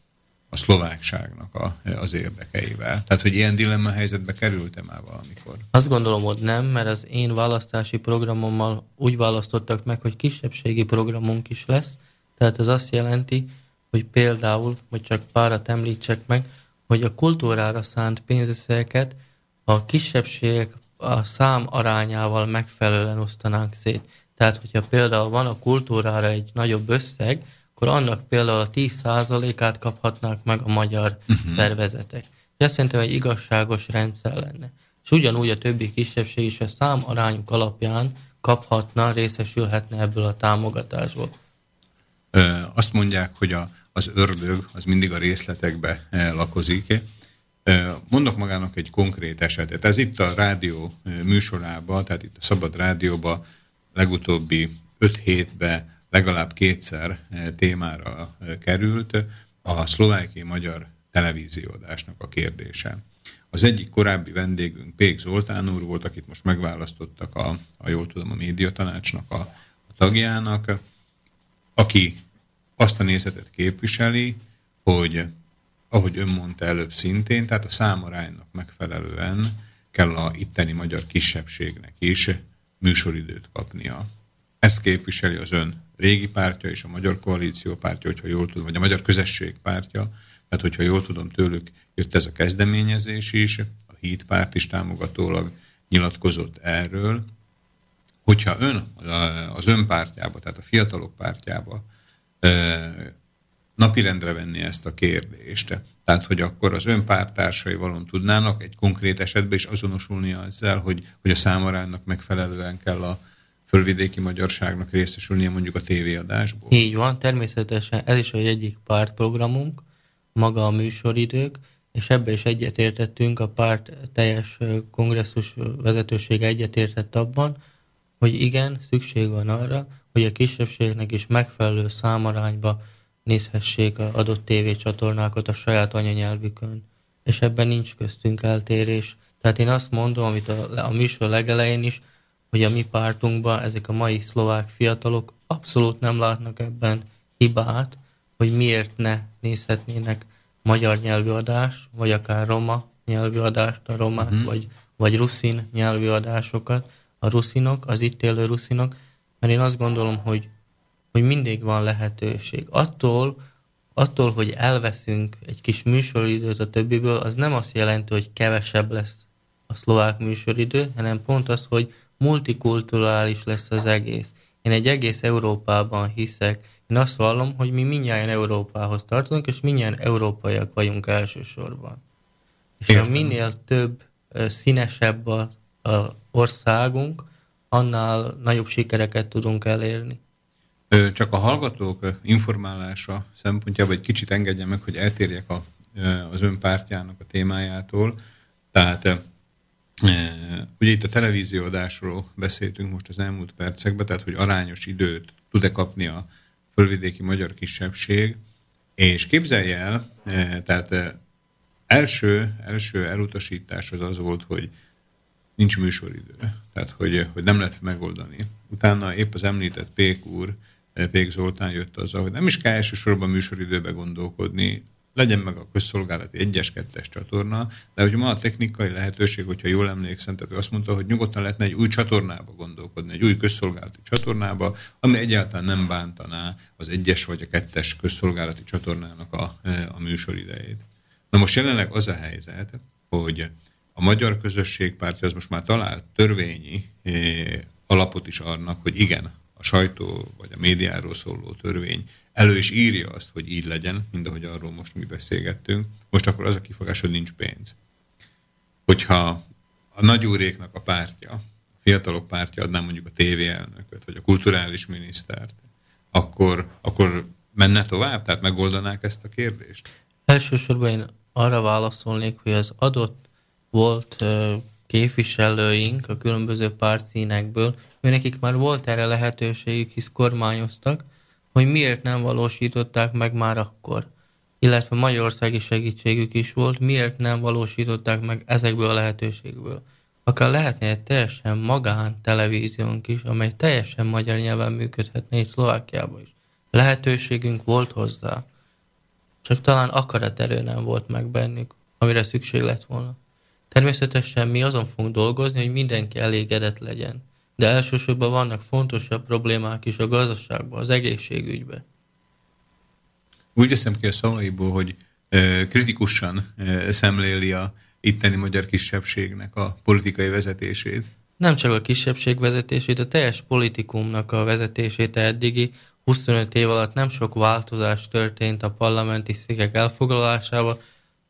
a szlovákságnak a, az érdekeivel. Tehát, hogy ilyen dilemma helyzetbe kerültem már valamikor? Azt gondolom, hogy nem, mert az én választási programommal úgy választottak meg, hogy kisebbségi programunk is lesz. Tehát ez azt jelenti, hogy például, hogy csak párat említsek meg, hogy a kultúrára szánt pénzösszegeket a kisebbségek a szám arányával megfelelően osztanánk szét. Tehát, hogyha például van a kultúrára egy nagyobb összeg, akkor annak például a tíz százalékát kaphatnák meg a magyar uh-huh. szervezetek. És azt szerintem egy igazságos rendszer lenne. És ugyanúgy a többi kisebbség is a szám arányuk alapján kaphatna, részesülhetne ebből a támogatásból. Ö, azt mondják, hogy a, az ördög az mindig a részletekbe lakozik. Ö, mondok magának egy konkrét esetet. Ez itt a rádió műsorában, tehát itt a Szabad Rádióban legutóbbi öt hétben legalább kétszer témára került a szlovákiai magyar televízióadásnak a kérdése. Az egyik korábbi vendégünk Pék Zoltán úr volt, akit most megválasztottak, a, a jól tudom, a médiatanácsnak a, a tagjának, aki azt a nézetet képviseli, hogy ahogy ön mondta előbb szintén, tehát a számaránynak megfelelően kell a itteni magyar kisebbségnek is műsoridőt kapnia. Ezt képviseli az ön régi pártja és a Magyar Koalíció pártja, hogyha jól tudom, vagy a Magyar Közösség pártja, tehát hogyha jól tudom, tőlük jött ez a kezdeményezés is, a Híd párt is támogatólag nyilatkozott erről. Hogyha ön az ön pártjába, tehát a Fiatalok Pártjába napirendre venni ezt a kérdést, tehát hogy akkor az ön párttársai valon tudnának egy konkrét esetben is azonosulni ezzel, hogy, hogy a számaránynak megfelelően kell a fölvidéki magyarságnak részesülnie mondjuk a tévéadásból? Így van, természetesen ez is egyik pártprogramunk, maga a műsoridők, és ebbe is egyetértettünk, a párt teljes kongresszus vezetősége egyetértett abban, hogy igen, szükség van arra, hogy a kisebbségnek is megfelelő számarányba nézhessék az adott tévécsatornákat a saját anyanyelvükön. És ebben nincs köztünk eltérés. Tehát én azt mondom, amit a, a műsor legelején is, hogy a mi pártunkban ezek a mai szlovák fiatalok abszolút nem látnak ebben hibát, hogy miért ne nézhetnének magyar nyelvű adást, vagy akár roma nyelvű adást, a romák, mm. vagy, vagy ruszin nyelvű adásokat, a ruszinok, az itt élő ruszinok, mert én azt gondolom, hogy, hogy mindig van lehetőség. Attól, attól, hogy elveszünk egy kis műsoridőt a többiből, az nem azt jelenti, hogy kevesebb lesz a szlovák műsoridő, hanem pont az, hogy multikulturális lesz az egész. Én egy egész Európában hiszek. Én azt vallom, hogy mi mindjárt Európához tartozunk, és mindjárt európaiak vagyunk elsősorban. És ha minél több, színesebb a, a országunk, annál nagyobb sikereket tudunk elérni. Csak a hallgatók informálása szempontjából egy kicsit engedjen meg, hogy eltérjek a, az ön pártjának a témájától. Tehát ugye itt a televízióadásról beszéltünk most az elmúlt percekben, tehát hogy arányos időt tud-e kapni a fölvidéki magyar kisebbség, és képzelj el, tehát első, első elutasítás az az volt, hogy nincs műsoridő, tehát hogy, hogy nem lehet megoldani. Utána épp az említett Pék úr, Pék Zoltán jött azzal, hogy nem is kell elsősorban műsoridőbe gondolkodni, legyen meg a közszolgálati egyes-kettes csatorna, de hogy ma a technikai lehetőség, hogyha jól emlékszem, tehát azt mondta, hogy nyugodtan lehetne egy új csatornába gondolkodni, egy új közszolgálati csatornába, ami egyáltalán nem bántaná az egyes vagy a kettes közszolgálati csatornának a, a műsoridejét. Na most jelenleg az a helyzet, hogy a Magyar Közösség pártja az most már talált törvényi alapot is annak, hogy igen, a sajtó vagy a médiáról szóló törvény elő is írja azt, hogy így legyen, mind ahogy arról most mi beszélgettünk. Most akkor az a kifogás, hogy nincs pénz. Hogyha a nagyúréknak a pártja, a Fiatalok Pártja adná mondjuk a tévéelnököt, vagy a kulturális minisztert, akkor, akkor menne tovább? Tehát megoldanák ezt a kérdést? Elsősorban én arra válaszolnék, hogy az adott volt képviselőink a különböző pártszínekből, őnekik már volt erre lehetőségük, hisz kormányoztak, hogy miért nem valósították meg már akkor. Illetve magyarországi segítségük is volt, miért nem valósították meg ezekből a lehetőségből. Akár lehetne egy teljesen magán televíziónk is, amely teljesen magyar nyelven működhetne itt Szlovákiában is. Lehetőségünk volt hozzá. Csak talán akaraterő nem volt meg bennük, amire szükség lett volna. Természetesen mi azon fogunk dolgozni, hogy mindenki elégedett legyen. De elsősorban vannak fontosabb problémák is a gazdaságban, az egészségügyben. Úgy veszem ki a szavaiból, hogy kritikusan szemléli a itteni magyar kisebbségnek a politikai vezetését. Nem csak a kisebbség vezetését, a teljes politikumnak a vezetését eddigi huszonöt év alatt nem sok változás történt a parlamenti székek elfoglalásába.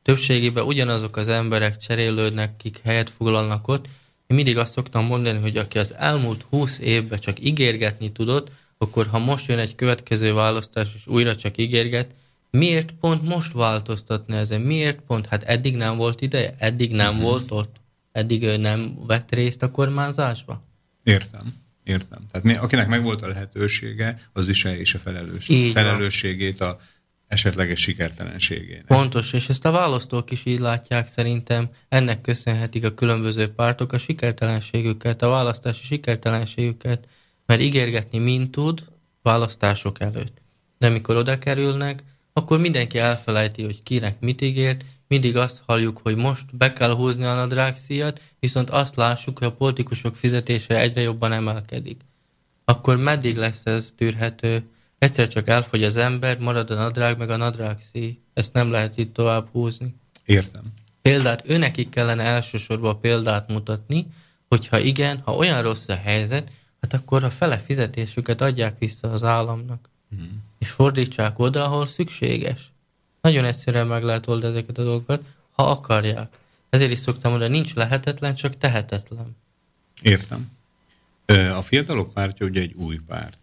Többségében ugyanazok az emberek cserélődnek, kik helyet foglalnak ott. Én mindig azt szoktam mondani, hogy aki az elmúlt húsz évben csak ígérgetni tudott, akkor ha most jön egy következő választás, és újra csak ígérget, miért pont most változtatni ezen? Miért pont? Hát eddig nem volt ideje, eddig nem volt ott, eddig ő nem vett részt a kormányzásba. Értem, Értem. Tehát mi, akinek megvolt a lehetősége, az viselje is a felelősség, felelősségét a esetleges sikertelenségének. Pontos, és ezt a választók is így látják szerintem. Ennek köszönhetik a különböző pártok a sikertelenségüket, a választási sikertelenségüket, mert ígérgetni mind tud választások előtt. De mikor oda kerülnek, akkor mindenki elfelejti, hogy kinek mit ígért, mindig azt halljuk, hogy most be kell húzni a nadrágszíjat, viszont azt lássuk, hogy a politikusok fizetése egyre jobban emelkedik. Akkor meddig lesz ez tűrhető? Egyszer csak elfogy az ember, marad a nadrág meg a nadrágszíj. Ezt nem lehet itt tovább húzni. Értem. Példát, őnekik kellene elsősorban példát mutatni, hogyha igen, ha olyan rossz a helyzet, hát akkor a fele fizetésüket adják vissza az államnak. Hmm. És fordítsák oda, ahol szükséges. Nagyon egyszerűen meg lehet oldani ezeket a dolgokat, ha akarják. Ezért is szoktam mondani, nincs lehetetlen, csak tehetetlen. Értem. A Fiatalok Pártja ugye egy új párt,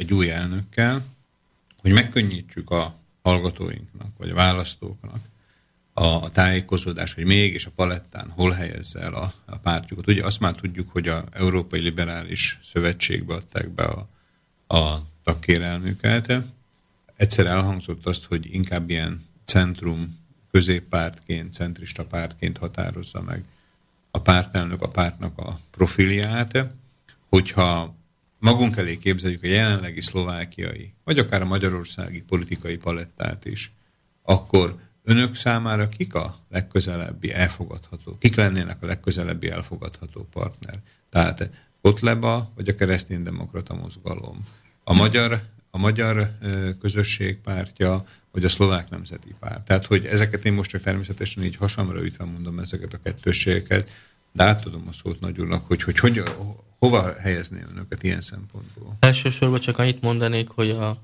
egy új elnökkel, hogy megkönnyítsük a hallgatóinknak, vagy a választóknak a tájékozódás, hogy mégis a palettán hol helyezze el a, a pártjukat. Ugye azt már tudjuk, hogy az Európai Liberális Szövetségbe adták be a, a takkérelmüket. Egyszer elhangzott azt, hogy inkább ilyen centrum középpártként, centrista pártként határozza meg a pártelnök a pártnak a profilját, hogyha magunk elé képzeljük a jelenlegi szlovákiai, vagy akár a magyarországi politikai palettát is, akkor önök számára kik a legközelebbi elfogadható, kik lennének a legközelebbi elfogadható partner? Tehát Kotleba, vagy a kereszténydemokrata mozgalom, a magyar a magyar közösség pártja, vagy a Szlovák Nemzeti Párt. Tehát, hogy ezeket én most csak természetesen így hasamra ütve mondom ezeket a kettősségeket, de átadom a szót Nagy úrnak, hogy, hogy, hogy hova helyezni önöket ilyen szempontból. Elsősorban csak annyit mondanék, hogy, a,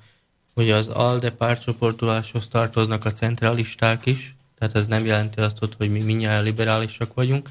hogy az ALDE pártcsoportuláshoz tartoznak a centralisták is, tehát ez nem jelenti azt, hogy mi mindjárt liberálisak vagyunk.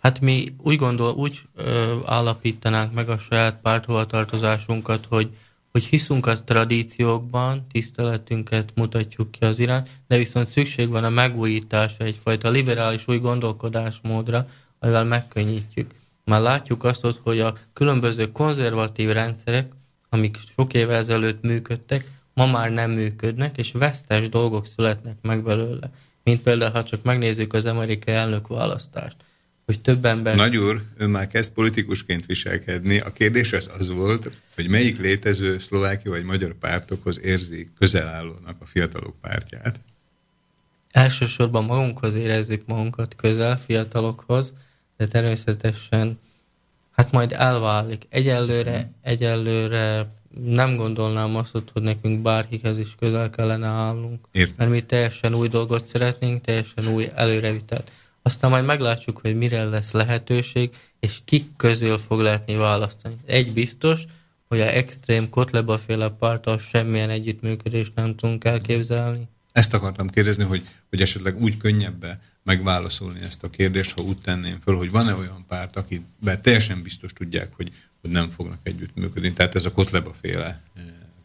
Hát mi úgy gondol, úgy ö, állapítanánk meg a saját párthovatartozásunkat, hogy hogy hiszünk a tradíciókban, tiszteletünket mutatjuk ki az iránt, de viszont szükség van a megújításra, egyfajta liberális új gondolkodásmódra, amivel megkönnyítjük. Már látjuk azt, hogy a különböző konzervatív rendszerek, amik sok éve ezelőtt működtek, ma már nem működnek, és vesztes dolgok születnek meg belőle. Mint például, ha csak megnézzük az amerikai elnökválasztást, hogy több ember... Nagy úr, ő már kezd politikusként viselkedni. A kérdés az az volt, hogy melyik létező szlovákia vagy magyar pártokhoz érzi közelállónak a Fiatalok Pártját? Elsősorban magunkhoz érezzük magunkat közel, fiatalokhoz, de természetesen hát majd elválik. Egyelőre, egyelőre nem gondolnám azt, hogy nekünk bárkihez is közel kellene állnunk. Értem. Mert mi teljesen új dolgot szeretnénk, teljesen új előrevitelt. Aztán majd meglátjuk, hogy mire lesz lehetőség, és kik közül fog lehetni választani. Egy biztos, hogy a extrém Kotleba-féle párttal semmilyen együttműködést nem tudunk elképzelni. Ezt akartam kérdezni, hogy, hogy esetleg úgy könnyebben megválaszolni ezt a kérdést, ha úgy tenném föl, hogy van-e olyan párt, akiben teljesen biztos tudják, hogy, hogy nem fognak együttműködni. Tehát ez a Kotleba-féle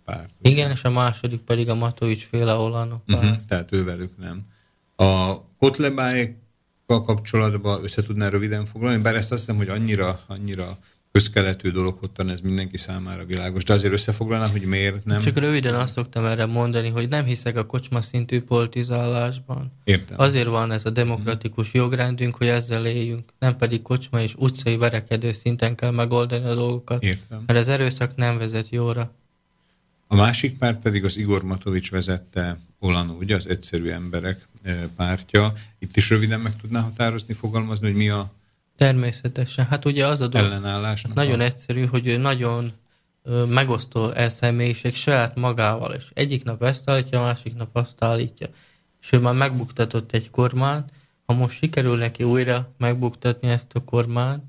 párt. Igen, és a második pedig a Matovics-féle Olano párt. Uh-huh, tehát ővelük nem. A Kotlebáék kapcsolatban össze tudná röviden foglalni, bár ezt azt hiszem, hogy annyira, annyira közkeletű dolog ottan, ez mindenki számára világos, de azért összefoglalnám, hogy miért nem. Csak röviden azt szoktam erre mondani, hogy nem hiszek a kocsma szintű politizálásban. Értem. Azért van ez a demokratikus jogrendünk, hogy ezzel éljünk, nem pedig kocsma és utcai verekedő szinten kell megoldani a dolgokat. Értem. Mert az erőszak nem vezet jóra. A másik párt pedig az Igor Matovics vezette Olano, ugye, az egyszerű emberek pártja. Itt is röviden meg tudná határozni, fogalmazni, hogy mi a... Természetesen. Hát ugye az a dolog ellenállásnak nagyon a... egyszerű, hogy ő nagyon megosztó személyiség saját magával, és egyik nap ezt állítja, a másik nap azt állítja. És ő már megbuktatott egy kormányt, ha most sikerül neki újra megbuktatni ezt a kormányt,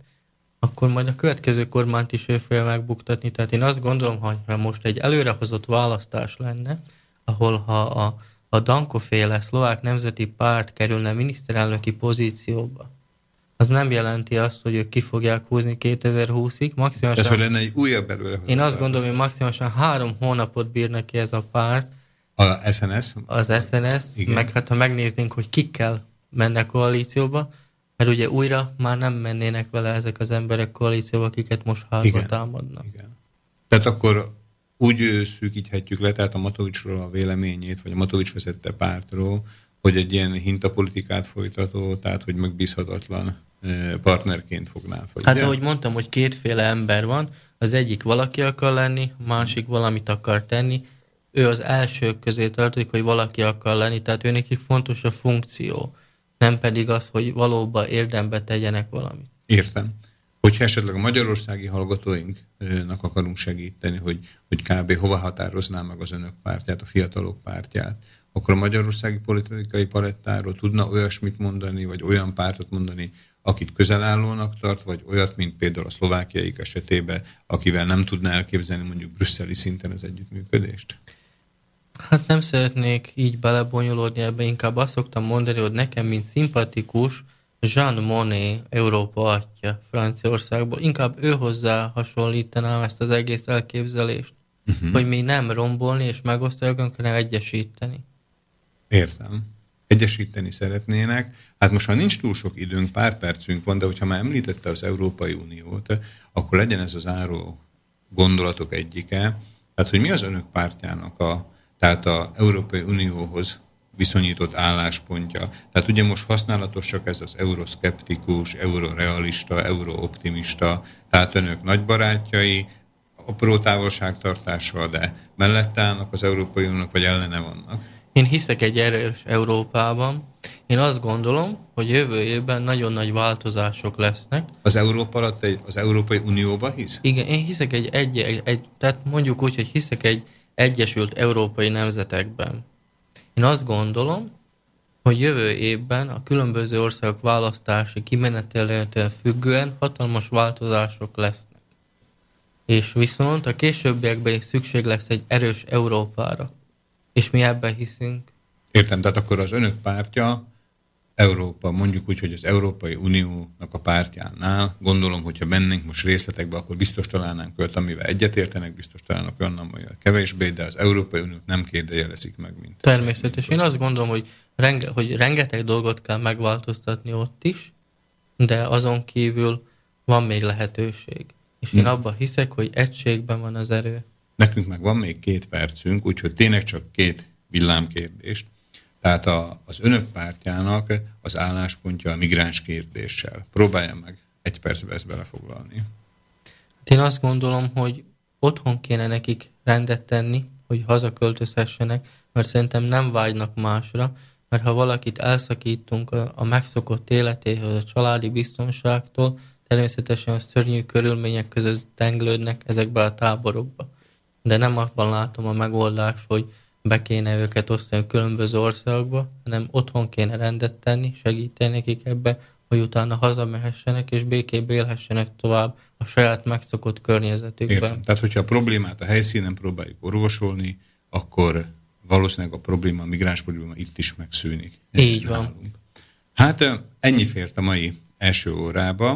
akkor majd a következő kormányt is ő fogja megbuktatni. Tehát én azt gondolom, ha most egy előrehozott választás lenne, ahol ha a, a Danko-féle Szlovák Nemzeti Párt kerülne miniszterelnöki pozícióba, az nem jelenti azt, hogy ők ki fogják húzni kétezer-húszig. Maximálisan, tehát, hogy lenne egy újabb előrehozott. Én azt gondolom, hogy maximálisan három hónapot bír neki ez a párt. A es en es? Az es en es. Igen. Meg hát ha megnéznénk, hogy kikkel mennek koalícióba, mert ugye újra már nem mennének vele ezek az emberek koalícióba, akiket most hátba támadnak. Igen. Tehát akkor úgy szűkíthetjük le, tehát a Matovicsról a véleményét, vagy a Matovics vezette pártról, hogy egy ilyen hintapolitikát folytató, tehát hogy megbízhatatlan partnerként fognál fel. Hát ahogy mondtam, hogy kétféle ember van, az egyik valaki akar lenni, a másik valamit akar tenni, ő az elsők közé tartozik, hogy valaki akar lenni, tehát ő nekik fontos a funkció, nem pedig az, hogy valóban érdembe tegyenek valamit. Értem. Hogyha esetleg a magyarországi hallgatóinknak akarunk segíteni, hogy, hogy kb. Hova határozná meg az önök pártját, a Fiatalok Pártját, akkor a magyarországi politikai palettáról tudna olyasmit mondani, vagy olyan pártot mondani, akit közelállónak tart, vagy olyat, mint például a szlovákiaik esetében, akivel nem tudná elképzelni mondjuk brüsszeli szinten az együttműködést? Hát nem szeretnék így belebonyolódni ebbe, inkább azt szoktam mondani, hogy nekem, mint szimpatikus, Jean Monnet, Európa atya Franciaországból, inkább ő hozzá hasonlítanám ezt az egész elképzelést, uh-huh. hogy mi nem rombolni és megosztani, hanem egyesíteni. Értem. Egyesíteni szeretnének. Hát most már nincs túl sok időnk, pár percünk van, de hogyha már említette az Európai Uniót, akkor legyen ez az záró gondolatok egyike. Tehát, hogy mi az önök pártjának a, tehát az Európai Unióhoz viszonyított álláspontja. Tehát ugye most használatos csak ez az euroszkeptikus, eurorealista, eurooptimista, tehát önök nagy barátjai, apró távolságtartással, de mellette állnak az Európai Uniónak, vagy ellene vannak. Én hiszek egy erős Európában. Én azt gondolom, hogy jövő évben nagyon nagy változások lesznek. Az Európa alatt egy, az Európai Unióba hisz? Igen, én hiszek egy, egy, egy, egy, tehát mondjuk úgy, hogy hiszek egy egyesült európai nemzetekben. Én azt gondolom, hogy jövő évben a különböző országok választási kimenetelétől függően hatalmas változások lesznek. És viszont a későbbiekben is szükség lesz egy erős Európára. És mi ebben hiszünk. Értem, tehát akkor az önök pártja Európa, mondjuk úgy, hogy az Európai Uniónak a pártjánál, gondolom, hogyha mennénk most részletekbe, akkor biztos találnánk őt, amivel egyetértenek, biztos találnak olyan, amivel kevésbé, de az Európai Uniót nem kérdőjelezik meg, mint... Természetesen. Én azt gondolom, hogy, renge, hogy rengeteg dolgot kell megváltoztatni ott is, de azon kívül van még lehetőség. És én hmm. abban hiszek, hogy egységben van az erő. Nekünk meg van még két percünk, úgyhogy tényleg csak két villámkérdést. Tehát a, az önök pártjának az álláspontja a migráns kérdéssel. Próbálja meg egy percbe ezt belefoglalni. Én azt gondolom, hogy otthon kéne nekik rendet tenni, hogy hazaköltözhessenek, mert szerintem nem vágynak másra, mert ha valakit elszakítunk a, a megszokott életéhez, a családi biztonságtól, természetesen a szörnyű körülmények között tenglődnek ezekbe a táborokba. De nem abban látom a megoldást, hogy be kéne őket osztani különböző országokba, hanem otthon kéne rendet tenni, segíteni nekik ebbe, hogy utána hazamehessenek és békében élhessenek tovább a saját megszokott környezetükben. Értem. Tehát, hogyha a problémát a helyszínen próbáljuk orvosolni, akkor valószínűleg a probléma, a migráns probléma itt is megszűnik. Így van. Nálunk. Hát ennyi fért a mai első órába.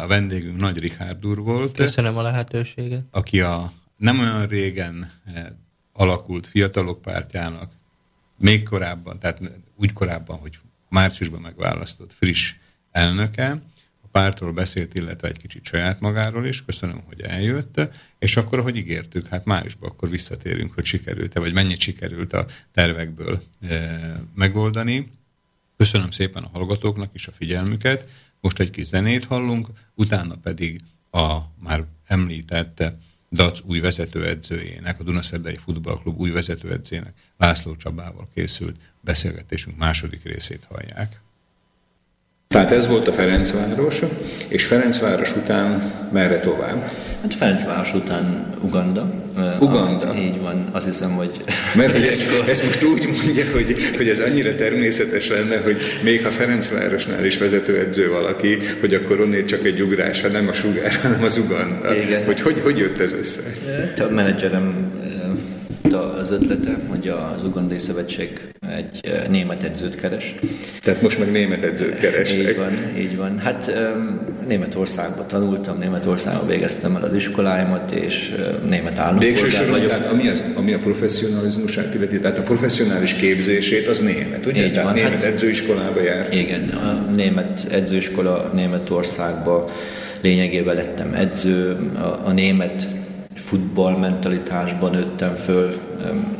A vendégünk Nagy Richard úr volt. Köszönöm a lehetőséget. Aki a nem olyan régen alakult Fiatalok Pártjának, még korábban, tehát úgy korábban, hogy márciusban megválasztott friss elnöke. A pártról beszélt, illetve egy kicsit saját magáról is. Köszönöm, hogy eljött. És akkor, ahogy ígértük, hát májusban akkor visszatérünk, hogy sikerült-e, vagy mennyit sikerült a tervekből megoldani. Köszönöm szépen a hallgatóknak is a figyelmüket. Most egy kis zenét hallunk, utána pedig a már említette Dac új vezetőedzőjének, a Dunaszerdahelyi futballklub új vezetőedzőjének, László Csabával készült beszélgetésünk második részét hallják. Tehát ez volt a Ferencváros, és Ferencváros után merre tovább? Hát Ferencváros után Uganda. Uganda? A, így van, azt hiszem, hogy... Mert hogy ezt, ezt most úgy mondja, hogy, hogy ez annyira természetes lenne, hogy még ha Ferencvárosnál is vezetőedző valaki, hogy akkor onnét csak egy ugrás, ha nem a sugár, hanem az Uganda. Igen. Hogy, hogy hogy jött ez össze? A menedzserem az ötlete, hogy az Ugandai Szövetség egy német edzőt keres. Tehát most meg német edzőt kerestek. Így van, így van. Hát Németországban tanultam, Németországban végeztem el az iskoláimat, és német állampolgár vagyok. Tehát ami, az, ami a professzionalizmusát illeti, tehát a professzionális képzését az német, ugye? Így tehát van. Német hát, edzőiskolába járt. Igen, a német edzőiskola Németországban lényegében lettem edző, a, a német futball mentalitásban nőttem föl,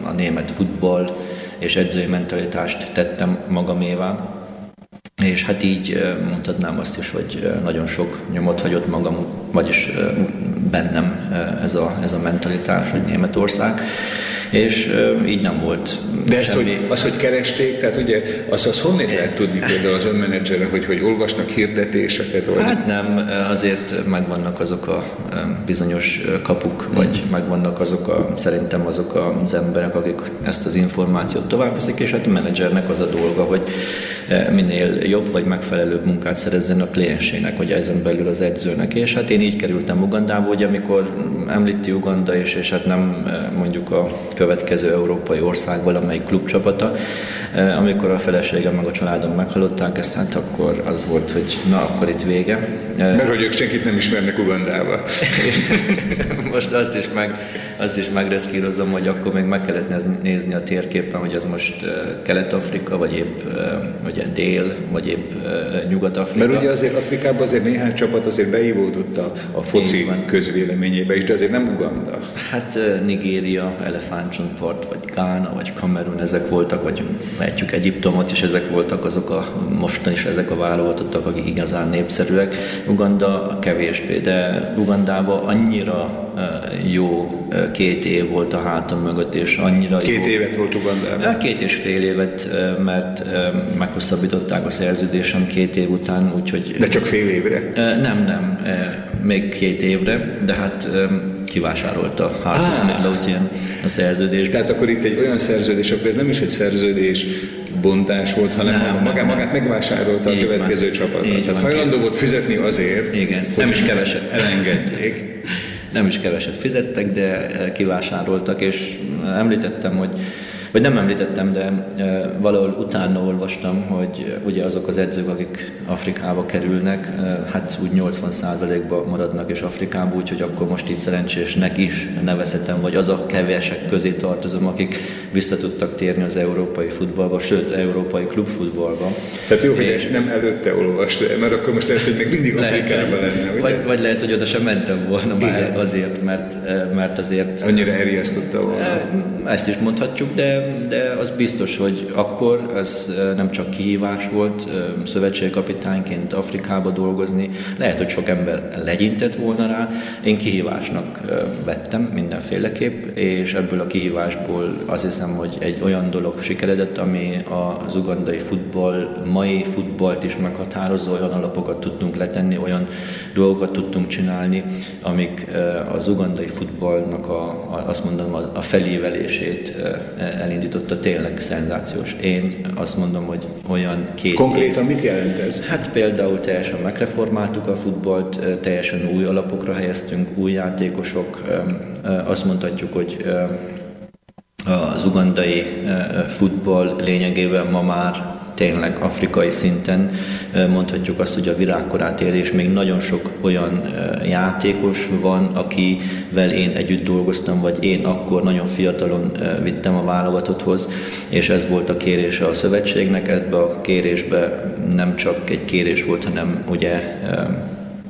a német futball és edzői mentalitást tettem magamévá, és hát így mondhatnám azt is, hogy nagyon sok nyomot hagyott magam, vagyis bennem ez a, ez a mentalitás, hogy Németország, és így nem volt. De ezt, hogy, az, hogy keresték, tehát ugye azt, azt honnét lehet tudni például az önmenedzserre, hogy, hogy olvasnak hirdetéseket? Vagy... Hát nem, azért megvannak azok a bizonyos kapuk, vagy megvannak azok a, szerintem azok az emberek, akik ezt az információt továbbveszik, és hát a menedzsernek az a dolga, hogy minél jobb vagy megfelelőbb munkát szerezzen a kliensének, vagy ezen belül az edzőnek. És hát én így kerültem Ugandába, hogy amikor említi Uganda is, és hát nem mondjuk a következő európai ország valamelyik klubcsapata. Amikor a feleségem meg a családom meghalották ezt, hát akkor az volt, hogy na, akkor itt vége. Mert hogy ők senkit nem ismernek Ugandába. Most azt is, meg, azt is megreszkírozom, hogy akkor még meg kellett nézni a térképen, hogy az most Kelet-Afrika, vagy épp ugye Dél, vagy épp Nyugat-Afrika. Mert ugye azért Afrikában azért néhány csapat azért beívódott a, a foci közvéleményébe is, de azért nem Uganda. Hát Nigéria, Elefántcsontpart, vagy Gána, vagy Kamerun, ezek voltak, vagy mehetjük Egyiptomot, és ezek voltak azok a, mostan is ezek a válogatottak, akik igazán népszerűek. Uganda kevésbé, de Ugandában annyira jó két év volt a hátam mögött, és annyira két jó... Két évet volt Ugandában? Két és fél évet, mert meghosszabbították a szerződésem két év után, úgyhogy... De csak fél évre? Nem, nem, még két évre, de hát... kivásárolta a Hearts of Midlothian a szerződésben. Tehát akkor itt egy olyan szerződés, akkor ez nem is egy szerződés bontás volt, hanem nem, magá, nem, magát nem. megvásárolta így a következő van. Csapatot. Így tehát van, hajlandó volt fizetni azért, igen. Hogy nem is keveset elengedjék. Nem is keveset fizettek, de kivásároltak, és említettem, hogy vagy nem említettem, de valahol utána olvastam, hogy ugye azok az edzők, akik Afrikába kerülnek, hát úgy nyolcvan százalékban maradnak is Afrikában, úgyhogy akkor most így szerencsésnek is nevezhetem, vagy az a kevesek közé tartozom, akik vissza tudtak térni az európai futballba, sőt, európai klubfutballba. Tehát jó, hogy és... ezt nem előtte olvast, mert akkor most lehet, hogy még mindig Afrikában lenne, ugye? Vagy, vagy lehet, hogy oda sem mentem volna már. Igen. azért, mert, mert azért... Annyira elriasztotta volna. Ezt is mondhatjuk, de de az biztos, hogy akkor ez nem csak kihívás volt szövetségkapitányként Afrikába dolgozni, lehet, hogy sok ember legyintett volna rá, én kihívásnak vettem mindenféleképp, és ebből a kihívásból azt hiszem, hogy egy olyan dolog sikeredett, ami az ugandai futball, mai futballt is meghatározó, olyan alapokat tudtunk letenni, olyan dolgokat tudtunk csinálni, amik az ugandai futballnak a, azt mondom, a felívelését elindította, tényleg szenzációs. Én azt mondom, hogy olyan két Konkrétan év. Mit jelent ez? Hát például teljesen megreformáltuk a futballt, teljesen új alapokra helyeztünk, új játékosok. Azt mondhatjuk, hogy az ugandai futball lényegében ma már tényleg afrikai szinten mondhatjuk azt, hogy a virágkorát ér, és még nagyon sok olyan játékos van, akivel én együtt dolgoztam, vagy én akkor nagyon fiatalon vittem a válogatotthoz, és ez volt a kérése a szövetségnek. Ebbe a kérésbe nem csak egy kérés volt, hanem ugye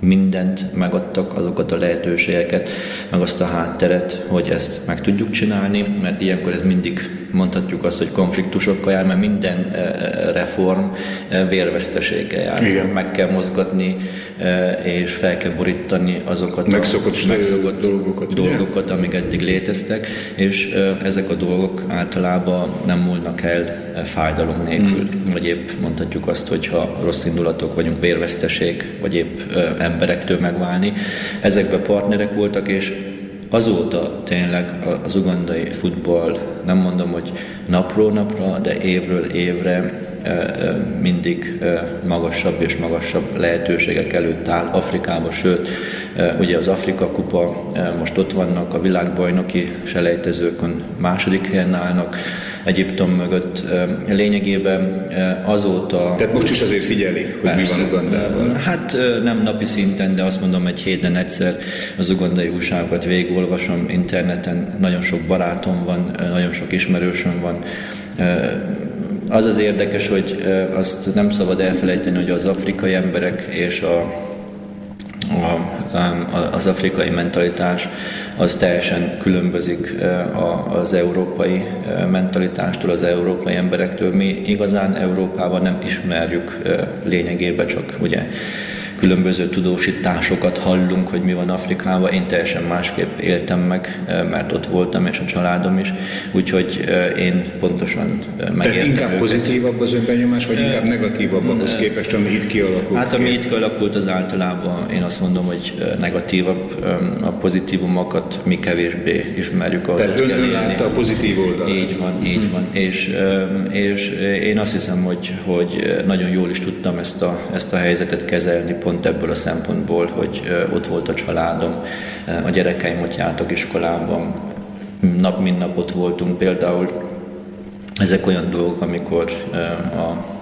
mindent megadtak, azokat a lehetőségeket, meg azt a hátteret, hogy ezt meg tudjuk csinálni, mert ilyenkor ez mindig mondhatjuk azt, hogy konfliktusokkal jár, mert minden reform vérveszteséggel jár. Igen. Meg kell mozgatni, és fel kell borítani azokat a megszokott, megszokott dolgokat, dolgokat amik eddig léteztek, és ezek a dolgok általában nem múlnak el fájdalom nélkül. Mm. Vagy épp mondhatjuk azt, hogyha rossz indulatok vagyunk, vérveszteség, vagy épp emberektől megválni. Ezekben partnerek voltak, és azóta tényleg az ugandai futball, nem mondom, hogy napról napra, de évről évre mindig magasabb és magasabb lehetőségek előtt áll Afrikába, sőt, ugye az Afrika kupa, most ott vannak a világbajnoki selejtezőkön, második helyen állnak, Egyiptom mögött. Lényegében azóta... Tehát most is azért figyeli, hogy persze, mi van Ugandában. Hát nem napi szinten, de azt mondom, egy héten egyszer az ugandai újságokat végigolvasom interneten. Nagyon sok barátom van, nagyon sok ismerősöm van. Az az érdekes, hogy azt nem szabad elfelejteni, hogy az afrikai emberek és a A, az afrikai mentalitás az teljesen különbözik az európai mentalitástól, az európai emberektől. Mi igazán Európában nem ismerjük lényegében, csak ugye különböző tudósításokat hallunk, hogy mi van Afrikában. Én teljesen másképp éltem meg, mert ott voltam, és a családom is. Úgyhogy én pontosan megértem. Tehát inkább őket. Pozitívabb az önbenyomás, vagy inkább negatívabb ahhoz képest, ami itt kialakult? Hát ami itt kialakult, az általában én azt mondom, hogy negatívabb. A pozitívumokat mi kevésbé ismerjük. Tehát ön látta a pozitív oldalát. Így van, így hmm. van. És, és én azt hiszem, hogy, hogy nagyon jól is tudtam ezt a, ezt a helyzetet kezelni, pont ebből a szempontból, hogy ott volt a családom, a gyerekeim ott jártak iskolában, nap mint nap ott voltunk. Például ezek olyan dolgok, amikor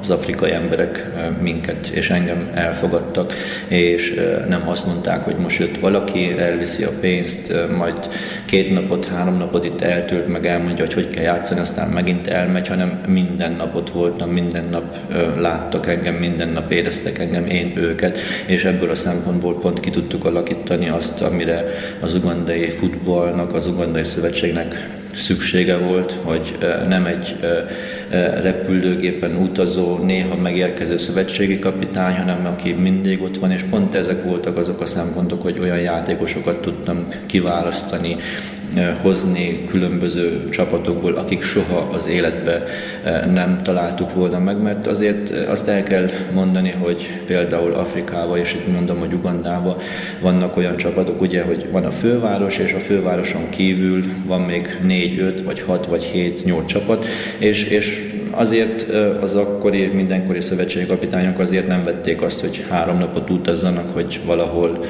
az afrikai emberek minket és engem elfogadtak, és nem azt mondták, hogy most jött valaki, elviszi a pénzt, majd két napot, három napot itt eltölt, meg elmondja, hogy hogy kell játszani, aztán megint elmegy, hanem minden napot voltam, minden nap láttak engem, minden nap éreztek engem, én őket, és ebből a szempontból pont ki tudtuk alakítani azt, amire az ugandai futballnak, az ugandai szövetségnek szüksége volt, hogy nem egy repülőgépen utazó, néha megérkező szövetségi kapitány, hanem aki mindig ott van, és pont ezek voltak azok a szempontok, hogy olyan játékosokat tudtam kiválasztani, hozni különböző csapatokból, akik soha az életbe nem találtuk volna meg, mert azért azt el kell mondani, hogy például Afrikában, és itt mondom, hogy Ugandában vannak olyan csapatok, ugye, hogy van a főváros, és a fővároson kívül van még négy, öt, vagy hat, vagy hét, nyolc csapat, és, és azért az akkori, mindenkori szövetségi kapitányok azért nem vették azt, hogy három napot utazzanak, hogy valahol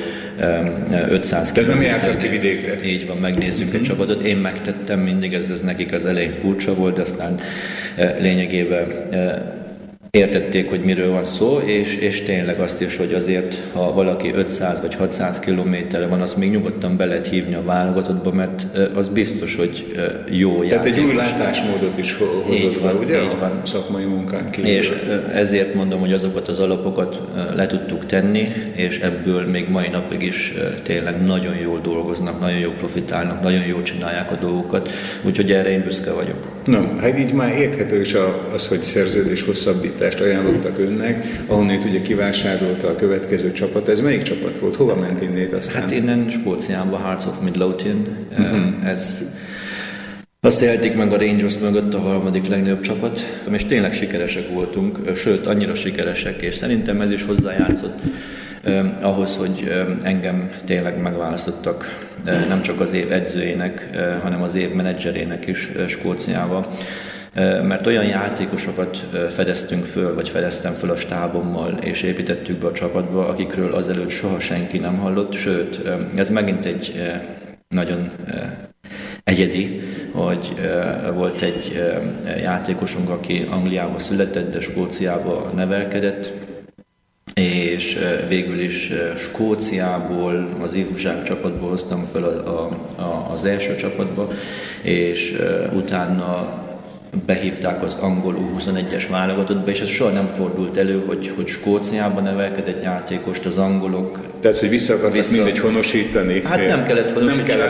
ötszáz kilométer. Tehát nem jártak ki vidékre. Így van, megnézzük mm-hmm. egy csapatot. Én megtettem mindig, ez, ez nekik az elején furcsa volt, de aztán lényegében értették, hogy miről van szó, és, és tényleg azt is, hogy azért, ha valaki ötszáz vagy hatszáz kilométerre van, azt még nyugodtan be lehet hívni a válogatottba, mert az biztos, hogy jó játékos. Tehát egy új látásmódot is hozott van, ugye? Így van. A szakmai munkán kívül. És ezért mondom, hogy azokat az alapokat le tudtuk tenni, és ebből még mai napig is tényleg nagyon jól dolgoznak, nagyon jól profitálnak, nagyon jól csinálják a dolgokat, úgyhogy erre én büszke vagyok. Na, hát így már érthető is az, hogy szerződés hosszabbít ajánlottak önnek, ahonnét ugye kivásárolta a következő csapat. Ez melyik csapat volt? Hova ment innét aztán? Hát innen Skóciába, Hearts of Midlothian. Uh-huh. Ez azt élték meg a Rangers mögött a harmadik legnagyobb csapat, és tényleg sikeresek voltunk, sőt, annyira sikeresek, és szerintem ez is hozzájátszott ahhoz, hogy engem tényleg megválasztottak nem csak az év edzőjének, hanem az év menedzserének is Skóciába. Mert olyan játékosokat fedeztünk föl, vagy fedeztem föl a stábommal, és építettük be a csapatba, akikről azelőtt soha senki nem hallott, sőt, ez megint egy nagyon egyedi, hogy volt egy játékosunk, aki Angliába született, de Skóciába nevelkedett, és végül is Skóciából, az ifjúság csapatból hoztam fel a, a, az első csapatba, és utána behívták az angol U huszonegyes válogatottba, és ez soha nem fordult elő, hogy, hogy Skóciában nevelkedett játékost az angolok. Tehát, hogy vissza akartak vissza... mindegy honosítani. Hát nem kellett honosítani,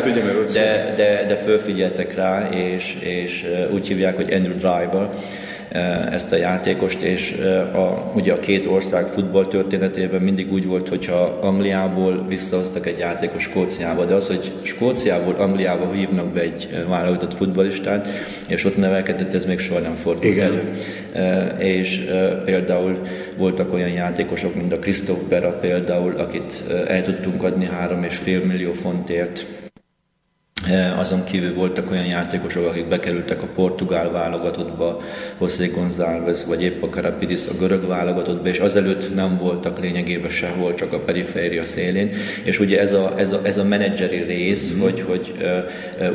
de, de, de fölfigyeltek rá, és, és úgy hívják, hogy Andrew Driver ezt a játékost, és a, ugye a két ország futball történetében mindig úgy volt, hogyha Angliából visszahoztak egy játékos Skóciába, de az, hogy Skóciából Angliába hívnak be egy válogatott futballistát, és ott nevelkedett, ez még soha nem fordult Igen. elő. E, és e, például voltak olyan játékosok, mint a Christopher Pera például, akit el tudtunk adni három és fél millió fontért Azon kívül voltak olyan játékosok, akik bekerültek a portugál válogatottba, José González, vagy épp a Carapidus a görög válogatottba, és azelőtt nem voltak lényegében sehol, csak a periféria szélén. És ugye ez a, ez a, ez a menedzseri rész, mm. hogy, hogy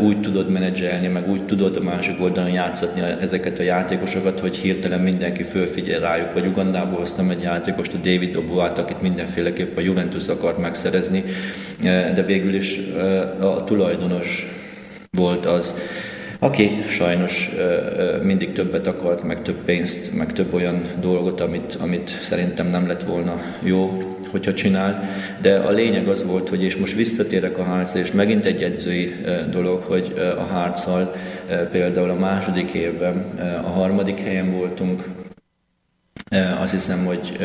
úgy tudod menedzselni, meg úgy tudod a másik oldalon játszatni ezeket a játékosokat, hogy hirtelen mindenki fölfigyel rájuk. Vagy Ugandából hoztam egy játékost, a David Obuát, akit mindenféleképp a Juventus akart megszerezni, de végül is a tulajdonos volt az, aki sajnos mindig többet akart, meg több pénzt, meg több olyan dolgot, amit, amit szerintem nem lett volna jó, hogyha csinál. De a lényeg az volt, hogy, és most visszatérek a Hearts-ra, és megint egy edzői dolog, hogy a Hearts-al például a második évben a harmadik helyen voltunk. Azt hiszem, hogy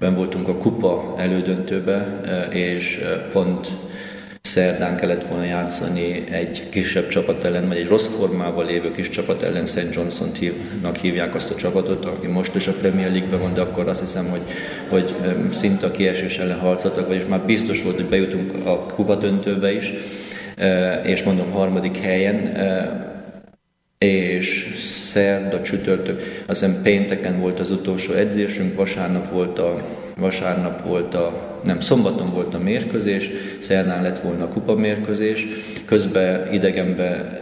ben voltunk a kupa elődöntőbe, és pont szerdán kellett volna játszani egy kisebb csapat ellen, vagy egy rossz formában lévő kis csapat ellen, Saint Johnson-nak hívják azt a csapatot, aki most is a Premier League-ben van, de akkor azt hiszem, hogy, hogy szinte a kiesés ellen harcoltak, vagyis már biztos volt, hogy bejutunk a kupa döntőbe is, és mondom harmadik helyen, és szerda, csütörtök, azt hiszem pénteken volt az utolsó edzésünk, vasárnap volt a, vasárnap volt a nem, szombaton volt a mérkőzés, szerdán lett volna a kupamérkőzés, közben idegenben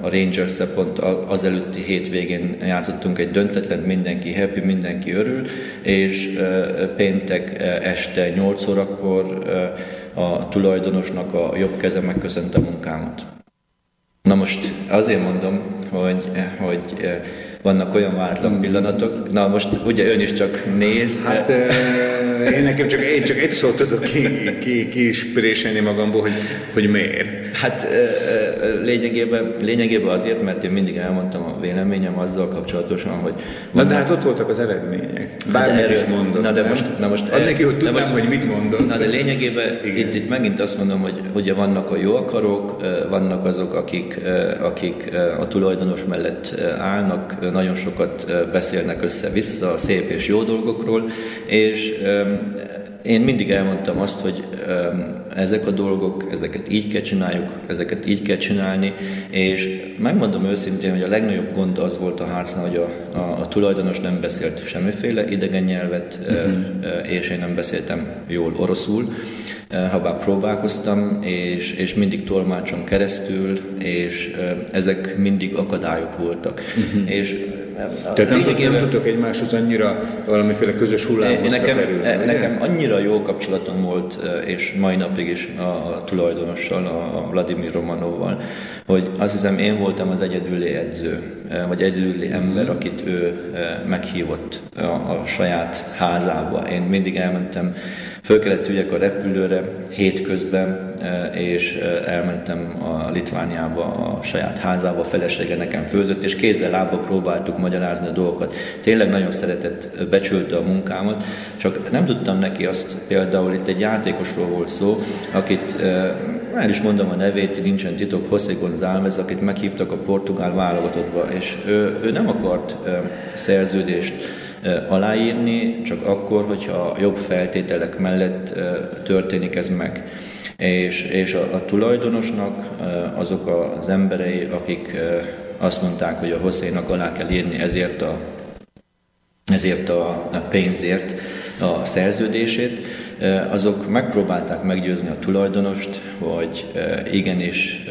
a Rangers-szel pont az előtti hétvégén játszottunk egy döntetlent, mindenki happy, mindenki örül, és péntek este nyolc órakor a tulajdonosnak a jobb keze megköszönte a munkámat. Na most azért mondom, hogy, hogy vannak olyan váratlan pillanatok. Na most ugye ön is csak néz. Hát euh, én nekem csak, én csak egy szót tudok kispréselni ki, ki magamból, hogy, hogy miért. Hát euh, lényegében, lényegében azért, mert én mindig elmondtam a véleményem azzal kapcsolatosan, hogy... Na de hát ott voltak az eredmények. Bármit is mondom. Na de most... Na most ad neki, hogy tudtam, most, hogy mit mondom. Na de lényegében itt, itt megint azt mondom, hogy ugye vannak a jó akarok, vannak azok, akik, akik a tulajdonos mellett állnak, nagyon sokat beszélnek össze-vissza a szép és jó dolgokról, és um, én mindig elmondtam azt, hogy um, ezek a dolgok, ezeket így kell csináljuk, ezeket így kell csinálni, és megmondom őszintén, hogy a legnagyobb gond az volt a Heartsnál, hogy a, a, a tulajdonos nem beszélt semmiféle idegen nyelvet, uh-huh. és én nem beszéltem jól oroszul, habár próbálkoztam, és, és mindig tolmácson keresztül, és ezek mindig akadályok voltak. Uh-huh. És tehát nem, nem, nem tudtok egymáshoz annyira valamiféle közös hullámhoz kerülni. Nekem, nekem annyira jó kapcsolatom volt, és mai napig is a, a tulajdonossal, a Vladimir Romanovval, hogy azt hiszem én voltam az egyedüli edző, vagy egyedüli ember, akit ő meghívott a, a saját házába. Én mindig elmentem, föl kellett üljek a repülőre hétközben, és elmentem a Litvániába, a saját házába, a felesége nekem főzött, és kézzel-lábbal próbáltuk magyarázni a dolgokat. Tényleg nagyon szeretett, becsülte a munkámat, csak nem tudtam neki azt, például itt egy játékosról volt szó, akit, már is mondom a nevét, nincsen titok, José González, akit meghívtak a portugál válogatottba, és ő, ő nem akart szerződést aláírni, csak akkor, hogyha jobb feltételek mellett történik ez meg. És, és a, a tulajdonosnak azok az emberei, akik azt mondták, hogy a Josénak alá kell írni ezért a, ezért a pénzért a szerződését, azok megpróbálták meggyőzni a tulajdonost, hogy igenis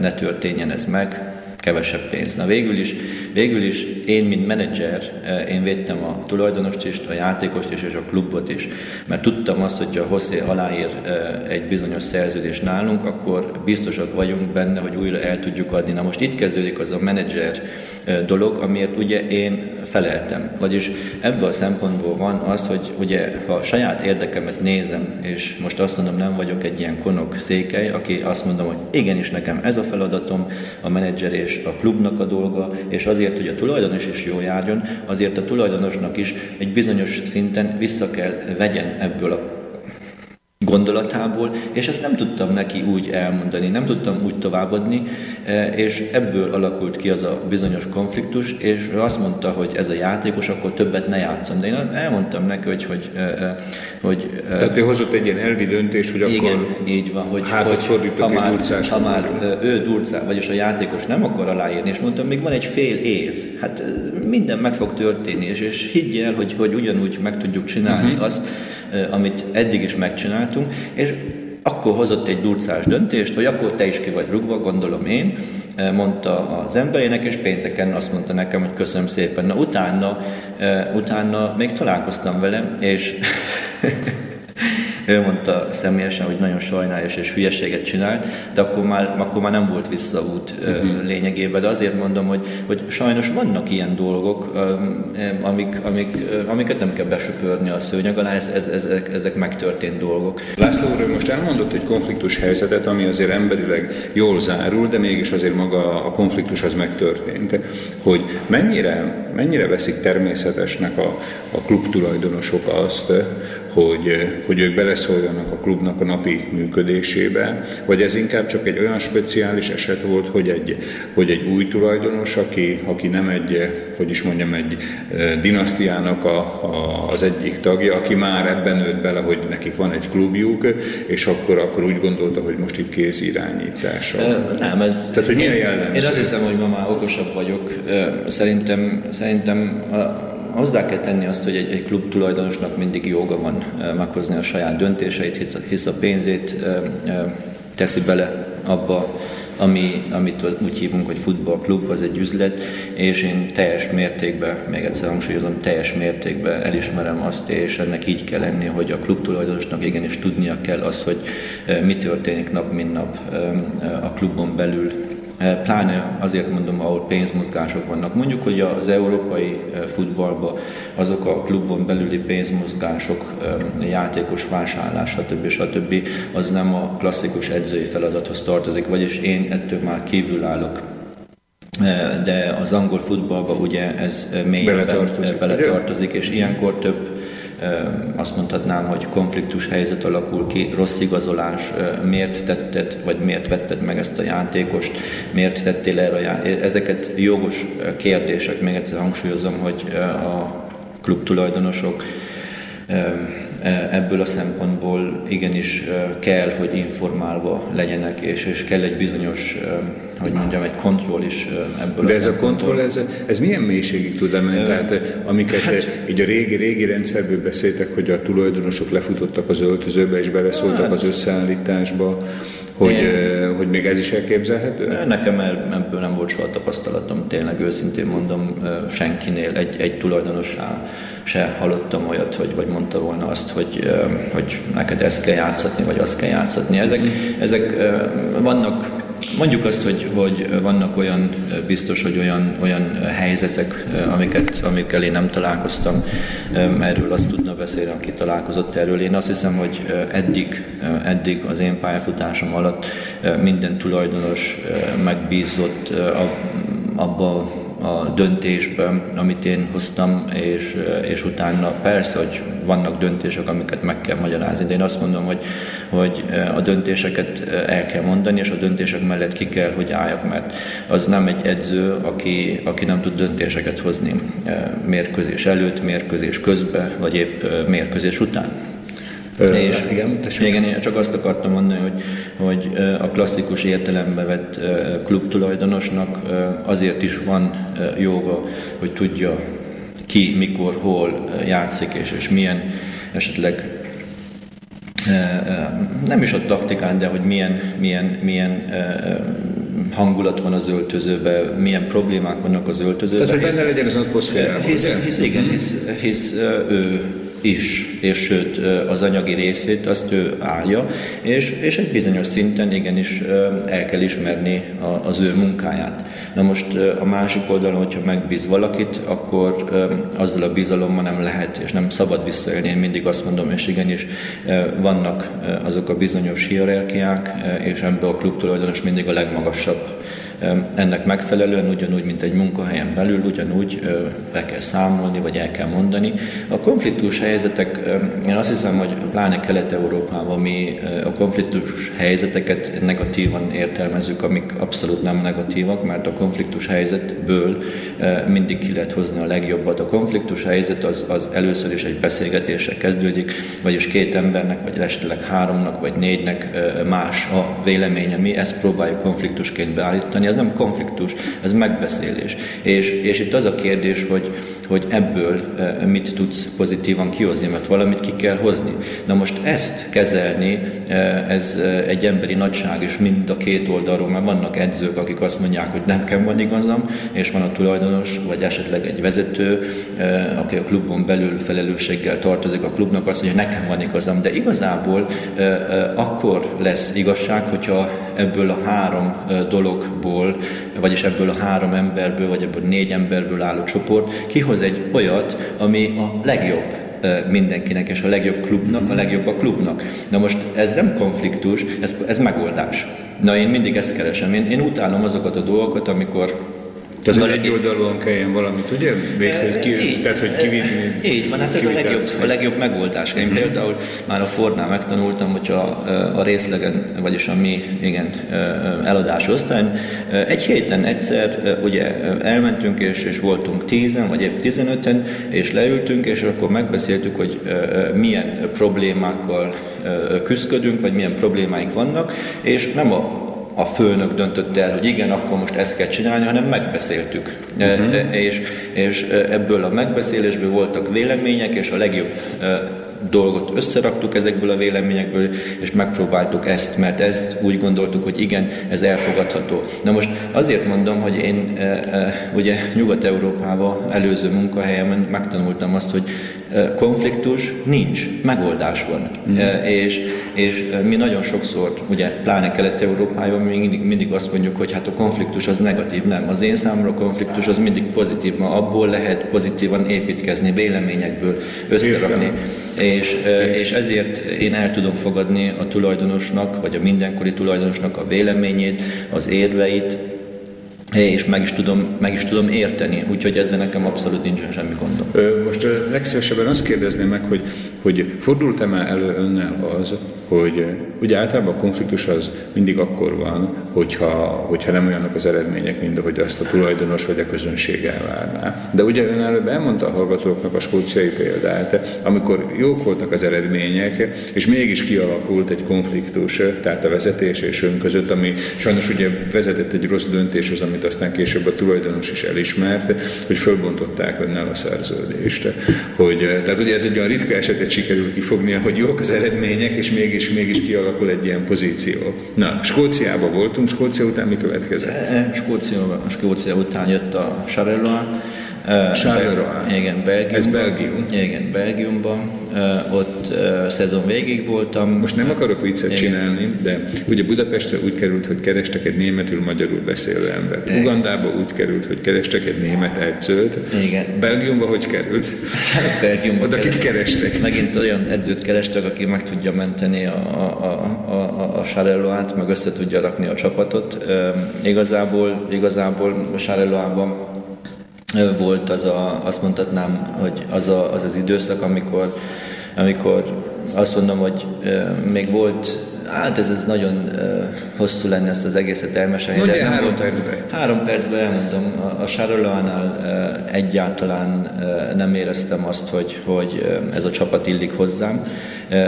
ne történjen ez meg, kevesebb pénz. Na végül is, végül is én, mint menedzser, én védtem a tulajdonost is, a játékost is, és a klubot is. Mert tudtam azt, hogy ha José aláír egy bizonyos szerződést nálunk, akkor biztosak vagyunk benne, hogy újra el tudjuk adni. Na most itt kezdődik az a menedzser dolog, amiért ugye én feleltem. Vagyis ebből a szempontból van az, hogy ugye ha a saját érdekemet nézem, és most azt mondom, nem vagyok egy ilyen konok székely, aki azt mondom, hogy igenis nekem ez a feladatom, a menedzser és a klubnak a dolga, és azért, hogy a tulajdonos is jól járjon, azért a tulajdonosnak is egy bizonyos szinten vissza kell vegyen ebből a gondolatából, és ezt nem tudtam neki úgy elmondani, nem tudtam úgy továbbadni, és ebből alakult ki az a bizonyos konfliktus, és ő azt mondta, hogy ez a játékos, akkor többet ne játszon. De én elmondtam neki, hogy... hogy, hogy Tehát ő hozott egy ilyen elvi döntés, hogy igen, akkor... Igen, így van, hogy, hogy ha már, ha már ő durcál, vagyis a játékos nem akar aláírni, és mondtam, még van egy fél év, hát minden meg fog történni, és, és higgy el, hogy, hogy ugyanúgy meg tudjuk csinálni uh-huh. azt, amit eddig is megcsináltunk, és akkor hozott egy durcás döntést, hogy akkor te is ki vagy rúgva, gondolom én, mondta az emberének, és pénteken azt mondta nekem, hogy köszönöm szépen. Na, utána, utána még találkoztam vele, és ő mondta személyesen, hogy nagyon sajnális és hülyeséget csinált, de akkor már, akkor már nem volt visszaút uh-huh. lényegében. De azért mondom, hogy, hogy sajnos vannak ilyen dolgok, amik, amik, amiket nem kell besöpörni a szőnyeg alá, ez, ez, ezek, ezek megtörtént dolgok. László úr most elmondott egy konfliktus helyzetet, ami azért emberileg jól zárul, de mégis azért maga a konfliktus az megtörtént. Hogy mennyire, mennyire veszik természetesnek a, a klub tulajdonosok azt, hogy, hogy ők beleszóljanak a klubnak a napi működésébe, vagy ez inkább csak egy olyan speciális eset volt, hogy egy, hogy egy új tulajdonos, aki, aki nem egy, hogy is mondjam, egy dinasztiának a, a, az egyik tagja, aki már ebben nőtt bele, hogy nekik van egy klubjuk, és akkor, akkor úgy gondolta, hogy most itt kész irányítása. Nem, ez... Tehát, hogy mi a jellemző? Én azt hiszem, hogy ma már okosabb vagyok. Szerintem, szerintem a... Hozzá kell tenni azt, hogy egy, egy klub tulajdonosnak mindig joga van meghozni a saját döntéseit, hisz a pénzét teszi bele abba, ami, amit úgy hívunk, hogy futballklub, az egy üzlet, és én teljes mértékben, még egyszer hangsúlyozom, teljes mértékben elismerem azt, és ennek így kell lenni, hogy a klub tulajdonosnak igenis tudnia kell az, hogy mi történik nap, mint nap a klubon belül. Pláne azért mondom, ahol pénzmozgások vannak. Mondjuk, hogy az európai futballban azok a klubon belüli pénzmozgások, játékos vásárlás, stb. Stb. Az nem a klasszikus edzői feladathoz tartozik, vagyis én ettől már kívül állok. De az angol futballban ugye ez mélyben beletartozik, beletartozik és ilyenkor több, azt mondhatnám, hogy konfliktus helyzet alakul ki, rossz igazolás, miért tetted, vagy miért vetted meg ezt a játékost, miért tettél erre a játékost. Ezeket jogos kérdések, még egyszer hangsúlyozom, hogy a klubtulajdonosok ebből a szempontból igenis kell, hogy informálva legyenek, és, és kell egy bizonyos, hogy mondjam, egy kontroll is ebből. De a ez a kontroll, ez, ez milyen mélységig tud emelni? Tehát amiket hát, így a régi, régi rendszerből beszéltek, hogy a tulajdonosok lefutottak az öltözőbe, és beleszóltak hát, az összeállításba, hogy, én, hogy még ez is elképzelhető? Nekem ebből nem volt soha tapasztalatom, tényleg őszintén mondom, senkinél, egy, egy tulajdonosnál se hallottam olyat, hogy, vagy mondta volna azt, hogy, hogy neked ezt kell játszatni, vagy azt kell játszatni. Ezek, ezek vannak... Mondjuk azt, hogy, hogy vannak olyan, biztos, hogy olyan, olyan helyzetek, amiket, amikkel én nem találkoztam, erről azt tudna beszélni, aki találkozott erről. Én azt hiszem, hogy eddig, eddig az én pályafutásom alatt minden tulajdonos megbízott abba a döntésben, amit én hoztam, és, és utána persze, hogy vannak döntések, amiket meg kell magyarázni, de én azt mondom, hogy, hogy a döntéseket el kell mondani, és a döntések mellett ki kell, hogy álljak, mert az nem egy edző, aki, aki nem tud döntéseket hozni mérkőzés előtt, mérkőzés közben, vagy épp mérkőzés után. És igen, igen, én csak azt akartam mondani, hogy, hogy a klasszikus értelembe vett klubtulajdonosnak azért is van joga, hogy tudja ki, mikor, hol játszik, és, és milyen esetleg nem is a taktikán, de hogy milyen, milyen, milyen hangulat van az öltözőben, milyen problémák vannak az öltözőben. Tehát, hogy benne legyen az atmoszférában. Hisz, hisz, igen, hisz, hisz ő is, és sőt az anyagi részét azt ő állja, és, és egy bizonyos szinten igenis el kell ismerni a, az ő munkáját. Na most a másik oldalon, hogyha megbíz valakit, akkor azzal a bizalommal nem lehet, és nem szabad visszaélni, én mindig azt mondom, és igenis vannak azok a bizonyos hierarchiák, és ebből a klubtulajdonos mindig a legmagasabb. Ennek megfelelően, ugyanúgy, mint egy munkahelyen belül, ugyanúgy be kell számolni, vagy el kell mondani. A konfliktus helyzetek én azt hiszem, hogy pláne Kelet-Európában mi a konfliktus helyzeteket negatívan értelmezzük, amik abszolút nem negatívak, mert a konfliktus helyzetből mindig ki lehet hozni a legjobbat. A konfliktus helyzet az, az először is egy beszélgetéssel kezdődik, vagyis két embernek, vagy esetleg háromnak, vagy négynek más a véleménye. Mi ezt próbáljuk konfliktusként beállítani. Ez nem konfliktus, ez megbeszélés. És, és itt az a kérdés, hogy, hogy ebből mit tudsz pozitívan kihozni, mert valamit ki kell hozni. Na most ezt kezelni, ez egy emberi nagyság is mind a két oldalról, mert vannak edzők, akik azt mondják, hogy nekem van igazam, és van a tulajdonos, vagy esetleg egy vezető, aki a klubon belül felelősséggel tartozik a klubnak, azt mondja, hogy nekem van igazam, de igazából akkor lesz igazság, hogyha ebből a három dologból, vagyis ebből a három emberből, vagy ebből négy emberből álló csoport kihoz egy olyat, ami a legjobb mindenkinek, és a legjobb klubnak, a legjobb a klubnak. Na most ez nem konfliktus, ez, ez megoldás. Na én mindig ezt keresem. Én, én utálom azokat a dolgokat, amikor tehát valaki... egy oldalon kelljen valamit, ugye? Végül, ki, így, tehát, hogy kivinni... Így van, hát ez a legjobb, a legjobb megoldás. Én uh-huh. például már a Fordnál megtanultam, hogyha a részlegen, vagyis a mi igen, eladási osztályon, egy héten egyszer ugye elmentünk, és, és voltunk tízen, vagy épp tizenöten, és leültünk, és akkor megbeszéltük, hogy milyen problémákkal küzdködünk, vagy milyen problémáink vannak, és nem a a főnök döntött el, hogy igen, akkor most ezt kell csinálni, hanem megbeszéltük. Uh-huh. E- és, és ebből a megbeszélésből voltak vélemények, és a legjobb e- dolgot összeraktuk ezekből a véleményekből, és megpróbáltuk ezt, mert ezt úgy gondoltuk, hogy igen, ez elfogadható. Na most azért mondom, hogy én e- e- ugye Nyugat-Európában előző munkahelyemen megtanultam azt, hogy konfliktus nincs, megoldás van. Mm. E, és, és mi nagyon sokszor, ugye pláne Kelet-Európában mindig, mindig azt mondjuk, hogy hát a konfliktus az negatív, nem. Az én számomra a konfliktus az mindig pozitív, ma abból lehet pozitívan építkezni, véleményekből összerakni. És, és ezért én el tudom fogadni a tulajdonosnak, vagy a mindenkori tulajdonosnak a véleményét, az érveit, és meg is tudom, meg is tudom érteni, úgyhogy ezzel nekem abszolút nincsen semmi gondom. Most legszívesebben azt kérdezném meg, hogy, hogy fordult-e már elő önnel az, hogy ugye általában a konfliktus az mindig akkor van, hogyha, hogyha nem olyanok az eredmények, mint ahogy azt a tulajdonos vagy a közönség elvárná. De ugye ön előbb elmondta a hallgatóknak a skóciai példát, amikor jók voltak az eredmények, és mégis kialakult egy konfliktus, tehát a vezetés és ön között, ami sajnos ugye vezetett egy rossz döntéshez, amit aztán később a tulajdonos is elismert, hogy fölbontották önnel a szerződést. Hogy, tehát ugye ez egy olyan ritka esetet sikerült kifognia, hogy jók az eredmények, és mégis és mégis kialakul egy ilyen pozíció. Na, Skóciában voltunk, Skócia után mi következett? Skócia, Skócia után jött a Sarelloa. Charleroi. Be, igen, Belgium. Ez Belgium. Igen, Belgiumban. Ott szezon végig voltam. Most nem akarok viccet igen. csinálni, de ugye Budapestre úgy került, hogy kerestek egy németül-magyarul beszélő embert. Ugandába úgy került, hogy kerestek egy német edzőt. Igen. Belgiumba hogy került? Belgiumba oda kit kerestek? Megint olyan edzőt kerestek, aki meg tudja menteni a, a, a, a Charleroi-t, meg össze tudja rakni a csapatot. Igazából, igazából a Charleroi-ban volt az a, azt mondhatnám, hogy az a, az, az időszak, amikor, amikor azt mondom, hogy még volt, hát ez, ez nagyon hosszú lenne ezt az egészet elmesélni. Mondja három volt, percben. Három percben elmondom. A Sarelloánál egyáltalán nem éreztem azt, hogy, hogy ez a csapat illik hozzám.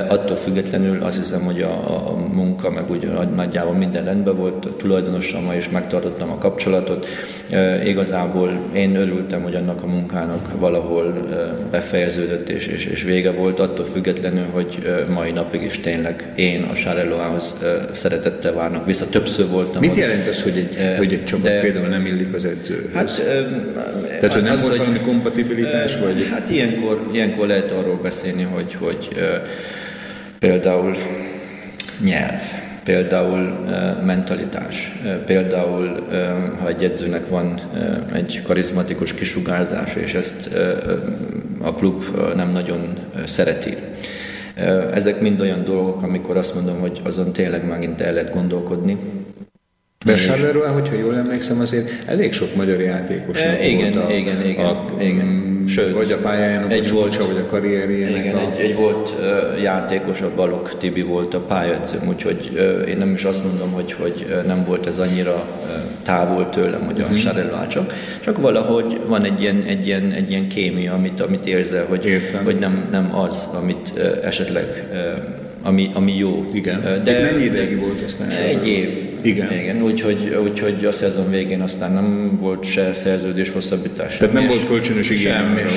Attól függetlenül azt hiszem, hogy a, a munka, meg úgy nagyjából minden rendben volt, a tulajdonossal ma is megtartottam a kapcsolatot. E, igazából én örültem, hogy annak a munkának valahol e, befejeződött és, és, és vége volt, attól függetlenül, hogy e, mai napig is tényleg én a Sarelloához e, szeretettel várnak vissza. Többször voltam. Mit ott, jelent az, hogy egy, e, hogy egy csapat de, például nem illik az edzőhöz? Hát, e, Tehát, hogy nem az, volt hogy, valami kompatibilitás? E, vagy? Hát ilyenkor, ilyenkor lehet arról beszélni, hogy, hogy e, például nyelv, például uh, mentalitás, uh, például um, ha egy edzőnek van uh, egy karizmatikus kisugárzása, és ezt uh, a klub uh, nem nagyon uh, szereti. Uh, ezek mind olyan dolgok, amikor azt mondom, hogy azon tényleg megint el lehet gondolkodni. De Charleroi, hogyha jól emlékszem, azért elég sok magyar játékosnak e, igen, volt a, igen, igen, a, igen. Sőt, vagy a pályájának egy a volt, csúcsa, vagy a karrierjének. Igen, a... Egy, egy volt uh, játékos, a Balog Tibi volt a pályaedzőm, úgyhogy uh, én nem is azt mondom, hogy, hogy uh, nem volt ez annyira uh, távol tőlem, hogy a uh-huh. Sarelloa csak. Csak valahogy van egy ilyen, egy ilyen, egy ilyen kémia, amit, amit érzel, hogy, hogy nem, nem az, amit uh, esetleg... Uh, Ami, ami jó. Igen. De mennyi ideig volt aztán? Egy év. Igen. Igen. Úgyhogy úgy, a szezon végén aztán nem volt se szerződés hosszabbítás. Tehát nem volt kölcsönös igény,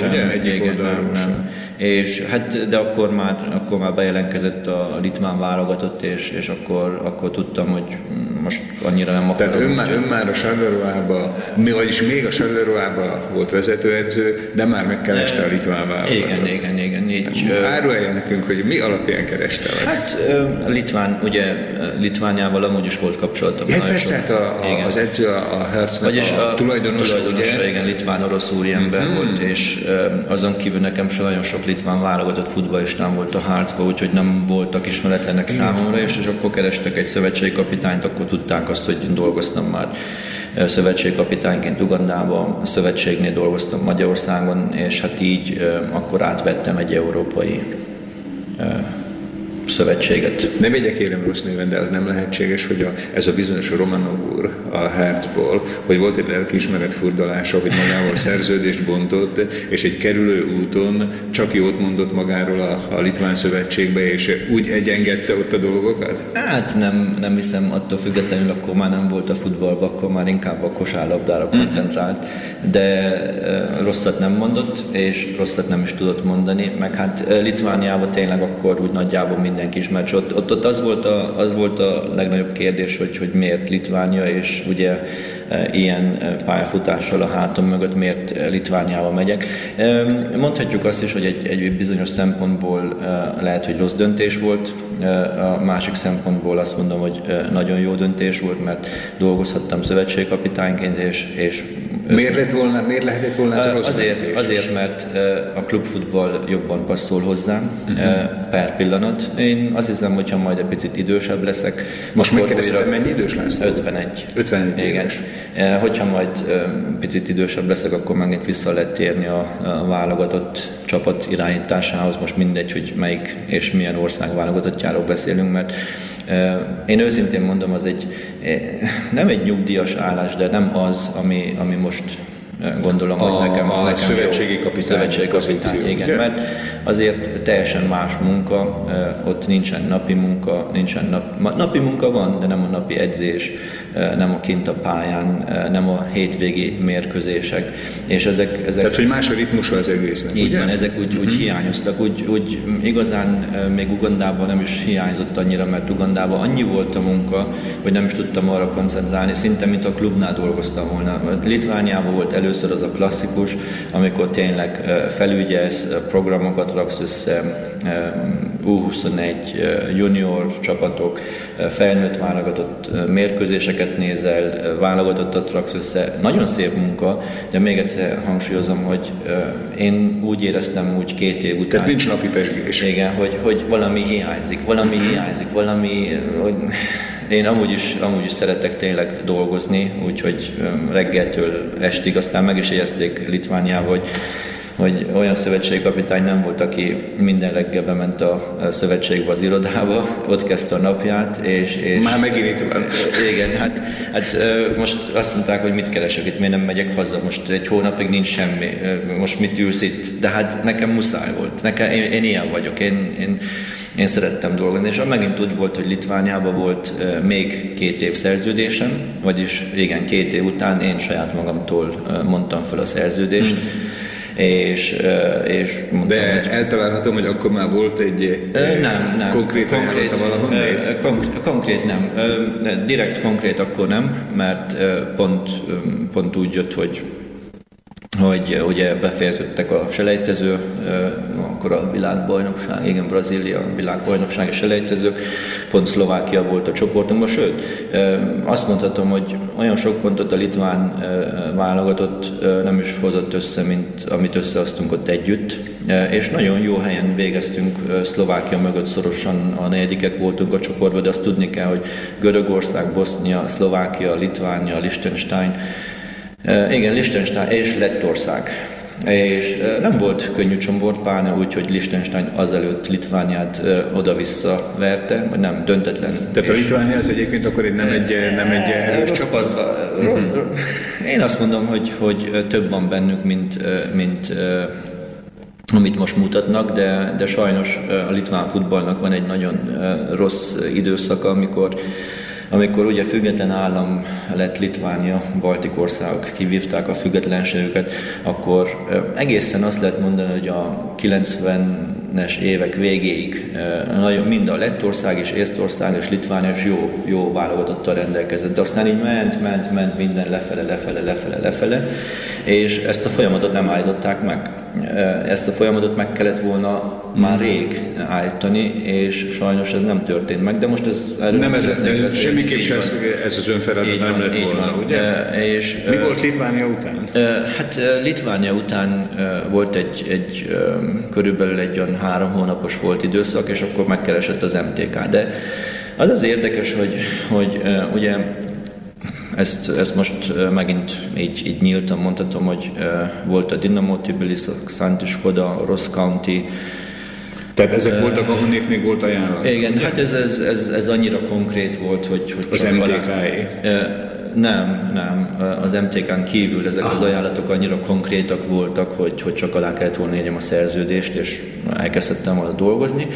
ugye? Egyik igen, oldalról nem, sem. És hát, de akkor már, akkor már bejelentkezett a litván válogatott, és, és akkor, akkor tudtam, hogy most annyira nem akarok. Tehát ön már, ön már a Sarleroába, vagyis még a Sarleroába volt vezetőedző, de már megkereste a litván válogatott. Igen, igen, igen. Így, árulja nekünk, hogy mi alapján kereste. Hát Litván, ugye Litványával amúgy is volt kapcsolatom. Ja, persze, hát a, a, az edző a, a Heartsnak a, a tulajdonosa, ugye? Igen, litván-orosz úriember mm-hmm. volt, és azon kívül nekem sem nagyon sok litván válogatott futballistán volt a Heartsban, úgyhogy nem voltak ismeretlenek számomra, és, és akkor kerestek egy szövetségi kapitányt, akkor tudták azt, hogy dolgoztam már szövetségkapitányként Ugandában, a szövetségnél dolgoztam Magyarországon, és hát így akkor átvettem egy európai szövetséget. Ne vegyek érem rossz néven, de az nem lehetséges, hogy a, ez a bizonyos Romanov úr a Heartsból, hogy volt egy lelkiismeret furdalása, hogy magával szerződést bontott, és egy kerülő úton csak jót mondott magáról a, a Litván Szövetségbe, és úgy egyengedte ott a dolgokat? Hát nem, nem hiszem, attól függetlenül akkor már nem volt a futballban, akkor már inkább a kosárlabdára koncentrált, de rosszat nem mondott, és rosszat nem is tudott mondani, meg hát Litvániában tényleg akkor úgy nagyjából mindenki ismert, és ott, ott, ott az, volt a, az volt a legnagyobb kérdés, hogy, hogy miért Litvánia, és ugye e, ilyen pályafutással a hátam mögött miért Litvániába megyek. E, mondhatjuk azt is, hogy egy, egy bizonyos szempontból e, lehet, hogy rossz döntés volt, e, a másik szempontból azt mondom, hogy e, nagyon jó döntés volt, mert dolgozhattam szövetségkapitányként, és, és Miért, lett volna, miért lehetett volna ez a rossz azért, döntés? Azért, mert a klubfutball jobban passzol hozzám uh-huh. per pillanat. Én azt hiszem, hogyha majd egy picit idősebb leszek. Most megkérdeztem, mennyi idős lesz? ötvenegy. ötvenegy éves. Igen. Hogyha majd picit idősebb leszek, akkor megint vissza lehet térni a válogatott csapat irányításához. Most mindegy, hogy melyik és milyen ország válogatottjáról beszélünk, mert én őszintén mondom, az egy, nem egy nyugdíjas állás, de nem az, ami, ami most gondolom, a, hogy nekem, a nekem szövetségi jó. Szövetségi kapitány, igen, yeah. Mert azért teljesen más munka, ott nincsen napi munka, nincsen nap, napi munka van, de nem a napi edzés, nem a kint a pályán, nem a hétvégi mérkőzések, és ezek... ezek Tehát, hogy más a ritmusa az egésznek, így, ugye? Igen, ezek úgy, úgy hmm. hiányoztak, úgy, úgy igazán még Ugandában nem is hiányzott annyira, mert Ugandában annyi volt a munka, hogy nem is tudtam arra koncentrálni, szinte mint a klubnál dolgoztam volna. Litvániában volt először Először az a klasszikus, amikor tényleg felügyelsz, programokat raksz össze, U huszonegy junior csapatok, felnőtt válogatott mérkőzéseket nézel, válogatottat raksz össze. Nagyon szép munka, de még egyszer hangsúlyozom, hogy én úgy éreztem úgy két év után. Tehát nincs napi pezsgés. Igen, hogy, hogy valami hiányzik, valami hiányzik, valami... Hogy... Én amúgy is, amúgy is szeretek tényleg dolgozni, úgyhogy reggeltől estig, aztán meg is jegyezték Litvániával, hogy, hogy olyan szövetségkapitány nem volt, aki minden reggel bement a szövetségbe, az irodába, ott kezdte a napját, és... és már megint itt van. Igen, hát, hát most azt mondták, hogy mit keresek itt, miért nem megyek haza, most egy hónapig nincs semmi, most mit ülsz itt, de hát nekem muszáj volt, nekem, én, én ilyen vagyok, én... én Én szerettem dolgozni, és megint úgy volt, hogy Litvániában volt e, még két év szerződésem, vagyis igen, két év után én saját magamtól e, mondtam fel a szerződést, mm. és, e, és mondtam, de hogy... eltalálhatom, hogy akkor már volt egy e, nem, nem, konkrét ajánlata valahonnét? E, konkrét, konkrét nem. E, direkt konkrét akkor nem, mert e, pont, e, pont úgy jött, hogy hogy ugye befejeződtek a selejtező, akkor a világbajnokság, igen, Brazília, világbajnokság és selejtezők, pont Szlovákia volt a csoportunkban, sőt, azt mondhatom, hogy olyan sok pontot a litván válogatott nem is hozott össze, mint amit összehoztunk ott együtt, és nagyon jó helyen végeztünk, Szlovákia mögött szorosan a negyedikek voltunk a csoportban, de azt tudni kell, hogy Görögország, Bosznia, Szlovákia, Litvánia, Liechtenstein, igen, Liechtenstein és Lettország. És nem volt könnyű csoport, pláne úgy, hogy Liechtenstein azelőtt Litvániát oda-vissza verte, vagy nem, döntetlen. Tehát a Litvánia az egyébként akkor nem egy, nem egy erős csapat? Én azt mondom, hogy, hogy több van bennük, mint, mint amit most mutatnak, de, de sajnos a litván futballnak van egy nagyon rossz időszaka, amikor Amikor ugye független állam lett Litvánia, baltik országok kivívták a függetlenségüket, akkor egészen azt lehet mondani, hogy a kilencvenes évek végéig mind a Lettország és Észtország és Litvánia is jó, jó válogatottal rendelkezett. De aztán így ment, ment, ment minden lefele, lefele, lefele, lefele, és ezt a folyamatot nem állították meg. Ezt a folyamatot meg kellett volna már rég állítani, és sajnos ez nem történt meg, de most ez... Nem, ez, ez semmiképp sem ez az önfeladat nem van, lett volna, ugye? E, és, Mi volt Litvánia után? E, hát Litvánia után e, volt egy, egy e, körülbelül egy olyan három hónapos volt időszak, és akkor megkeresett az em té ká. De az az érdekes, hogy, hogy e, ugye... Ezt, ezt most megint így, így nyíltan mondhatom, hogy volt a Dinamo Tbilisi, a Xanthi Skoda, Ross County. Tehát ezek voltak, ahonnék még volt ajánlat. Igen, hát ez, ez, ez, ez annyira konkrét volt, hogy... hogy az em té ká-é? Nem, nem. Az em té ká-n kívül ezek Aha. az ajánlatok annyira konkrétak voltak, hogy, hogy csak alá kellett volna írjam a szerződést, és elkezdtem volna dolgozni.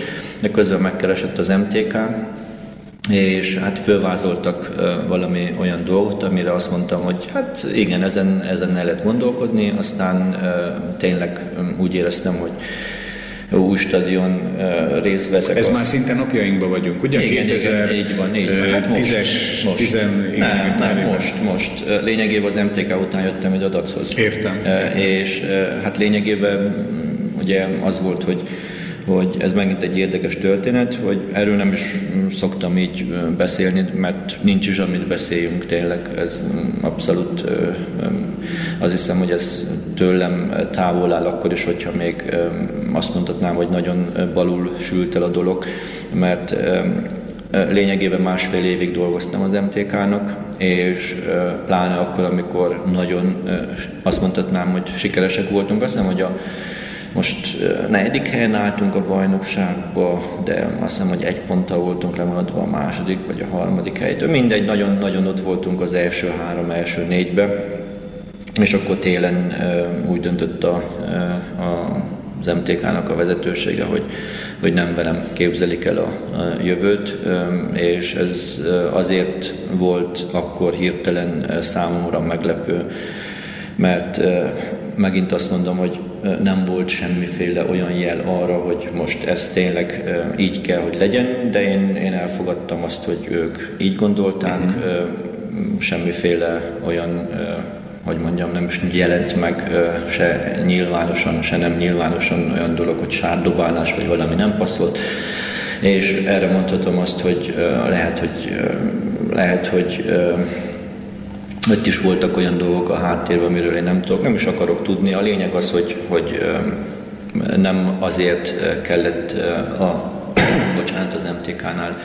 De közben megkeresett az em té ká, és hát fölvázoltak uh, valami olyan dolgot, amire azt mondtam, hogy hát igen, ezen, ezen el lehet gondolkodni, aztán uh, tényleg um, úgy éreztem, hogy új stadion uh, részt vettek. Ez a... már szinte napjainkban vagyunk, ugye? Igen, kétezer, igen, így van, így van. Hát most, tízes, most. Tizen, igen, nem, nem, nem, most, most. Lényegében az em té ká után jöttem egy adathoz. Értem. Uh, és uh, hát lényegében ugye az volt, hogy hogy ez megint egy érdekes történet, hogy erről nem is szoktam így beszélni, mert nincs is, amit beszéljünk tényleg. Ez abszolút, azt hiszem, hogy ez tőlem távol áll akkor is, hogyha még azt mondhatnám, hogy nagyon balul sült el a dolog, mert lényegében másfél évig dolgoztam az em té ká-nak, és pláne akkor, amikor nagyon azt mondhatnám, hogy sikeresek voltunk, azt hiszem, hogy a most negyedik helyen álltunk a bajnokságba, de azt hiszem, hogy egy ponttal voltunk lemaradva a második vagy a harmadik helytől. Mindegy, nagyon-nagyon ott voltunk az első három, első négybe, és akkor télen úgy döntött a, a, az em té ká-nak a vezetősége, hogy, hogy nem velem képzelik el a, a jövőt, és ez azért volt akkor hirtelen számomra meglepő, mert megint azt mondom, hogy nem volt semmiféle olyan jel arra, hogy most ez tényleg így kell, hogy legyen, de én, én elfogadtam azt, hogy ők így gondolták, uh-huh. semmiféle olyan, hogy mondjam, nem is jelent meg se nyilvánosan, se nem nyilvánosan olyan dolog, hogy sárdobálás vagy valami nem passzolt, és erre mondhatom azt, hogy lehet, hogy lehet, hogy itt is voltak olyan dolgok a háttérben, amiről én nem tudok, nem is akarok tudni. A lényeg az, hogy, hogy nem azért kellett a, bocsánat, az em té ká-nál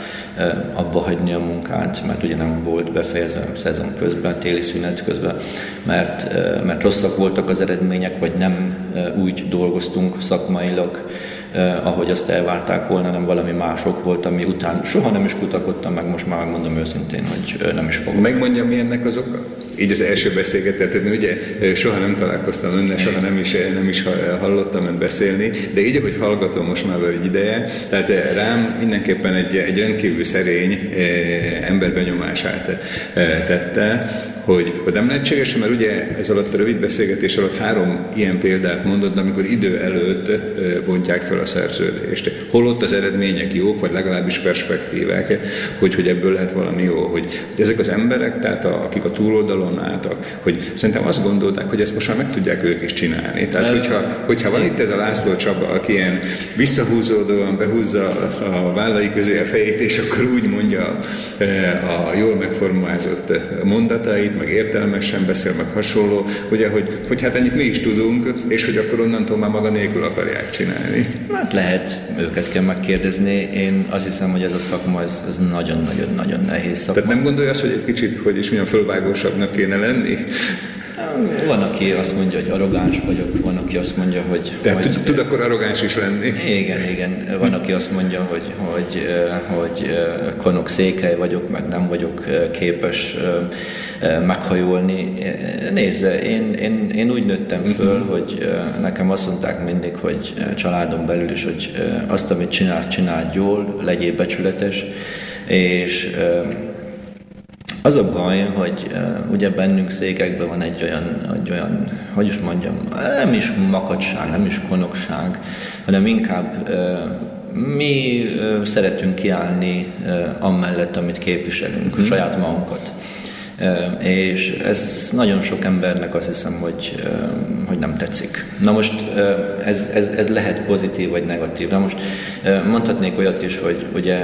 abba hagyni a munkát, mert ugye nem volt befejezve szezon közben, téli szünet közben, mert, mert rosszak voltak az eredmények, vagy nem úgy dolgoztunk szakmailag, Eh, ahogy azt elvárták volna, nem valami mások volt, ami után soha nem is kutakodtam, meg most már mondom őszintén, hogy nem is fogok. Megmondjam, mi ennek az oka? Így az első beszélgetetben, ugye soha nem találkoztam önnel, soha nem is, nem is hallottam ön beszélni, de így, ahogy hallgatom most már egy ideje, tehát rám mindenképpen egy, egy rendkívül szerény eh, ember benyomását eh, tette, hogy, hogy nem lehetséges, mert ugye ez alatt a rövid beszélgetés alatt három ilyen példát mondod, amikor idő előtt eh, bontják fel a szerződést. Holott az eredmények jók, vagy legalábbis perspektívák, hogy, hogy ebből lehet valami jó, hogy, hogy ezek az emberek, tehát a, akik a túloldalon álltak, hogy szerintem azt gondolták, hogy ezt most már meg tudják ők is csinálni. Tehát hogyha, hogyha van itt ez a László Csaba, aki ilyen visszahúzódóan behúzza a vállai közé a fejét, és akkor úgy mondja a jól megformázott mondatait, megjelenik, meg értelmesen beszél, meg hasonló, ugye, hogy, hogy hát ennyit mi is tudunk, és hogy akkor onnantól már maga nélkül akarják csinálni. Hát lehet, őket kell megkérdezni. Én azt hiszem, hogy ez a szakma, ez, ez nagyon-nagyon-nagyon nehéz szakma. Tehát nem gondolja azt, hogy egy kicsit, hogy is milyen fölvágósabbnak kéne lenni? Van, aki azt mondja, hogy arrogáns vagyok, van, aki azt mondja, hogy... Tehát tud, tud akkor arrogáns is lenni. Igen, igen. Van, aki azt mondja, hogy, hogy, hogy konokszékely vagyok, meg nem vagyok képes meghajolni. Nézze, én, én, én úgy nőttem föl, uh-huh. hogy nekem azt mondták mindig, hogy családon belül is, hogy azt, amit csinálsz, csináld jól, legyél becsületes, és... Az a baj, hogy uh, ugye bennünk székekben van egy olyan, egy olyan, hogy is mondjam, nem is makacság, nem is konokság, hanem inkább uh, mi uh, szeretünk kiállni uh, amellett, amit képviselünk, hmm. saját magunkat. Uh, és ez nagyon sok embernek azt hiszem, hogy, uh, hogy nem tetszik. Na most uh, ez, ez, ez lehet pozitív vagy negatív. Na most uh, mondhatnék olyat is, hogy ugye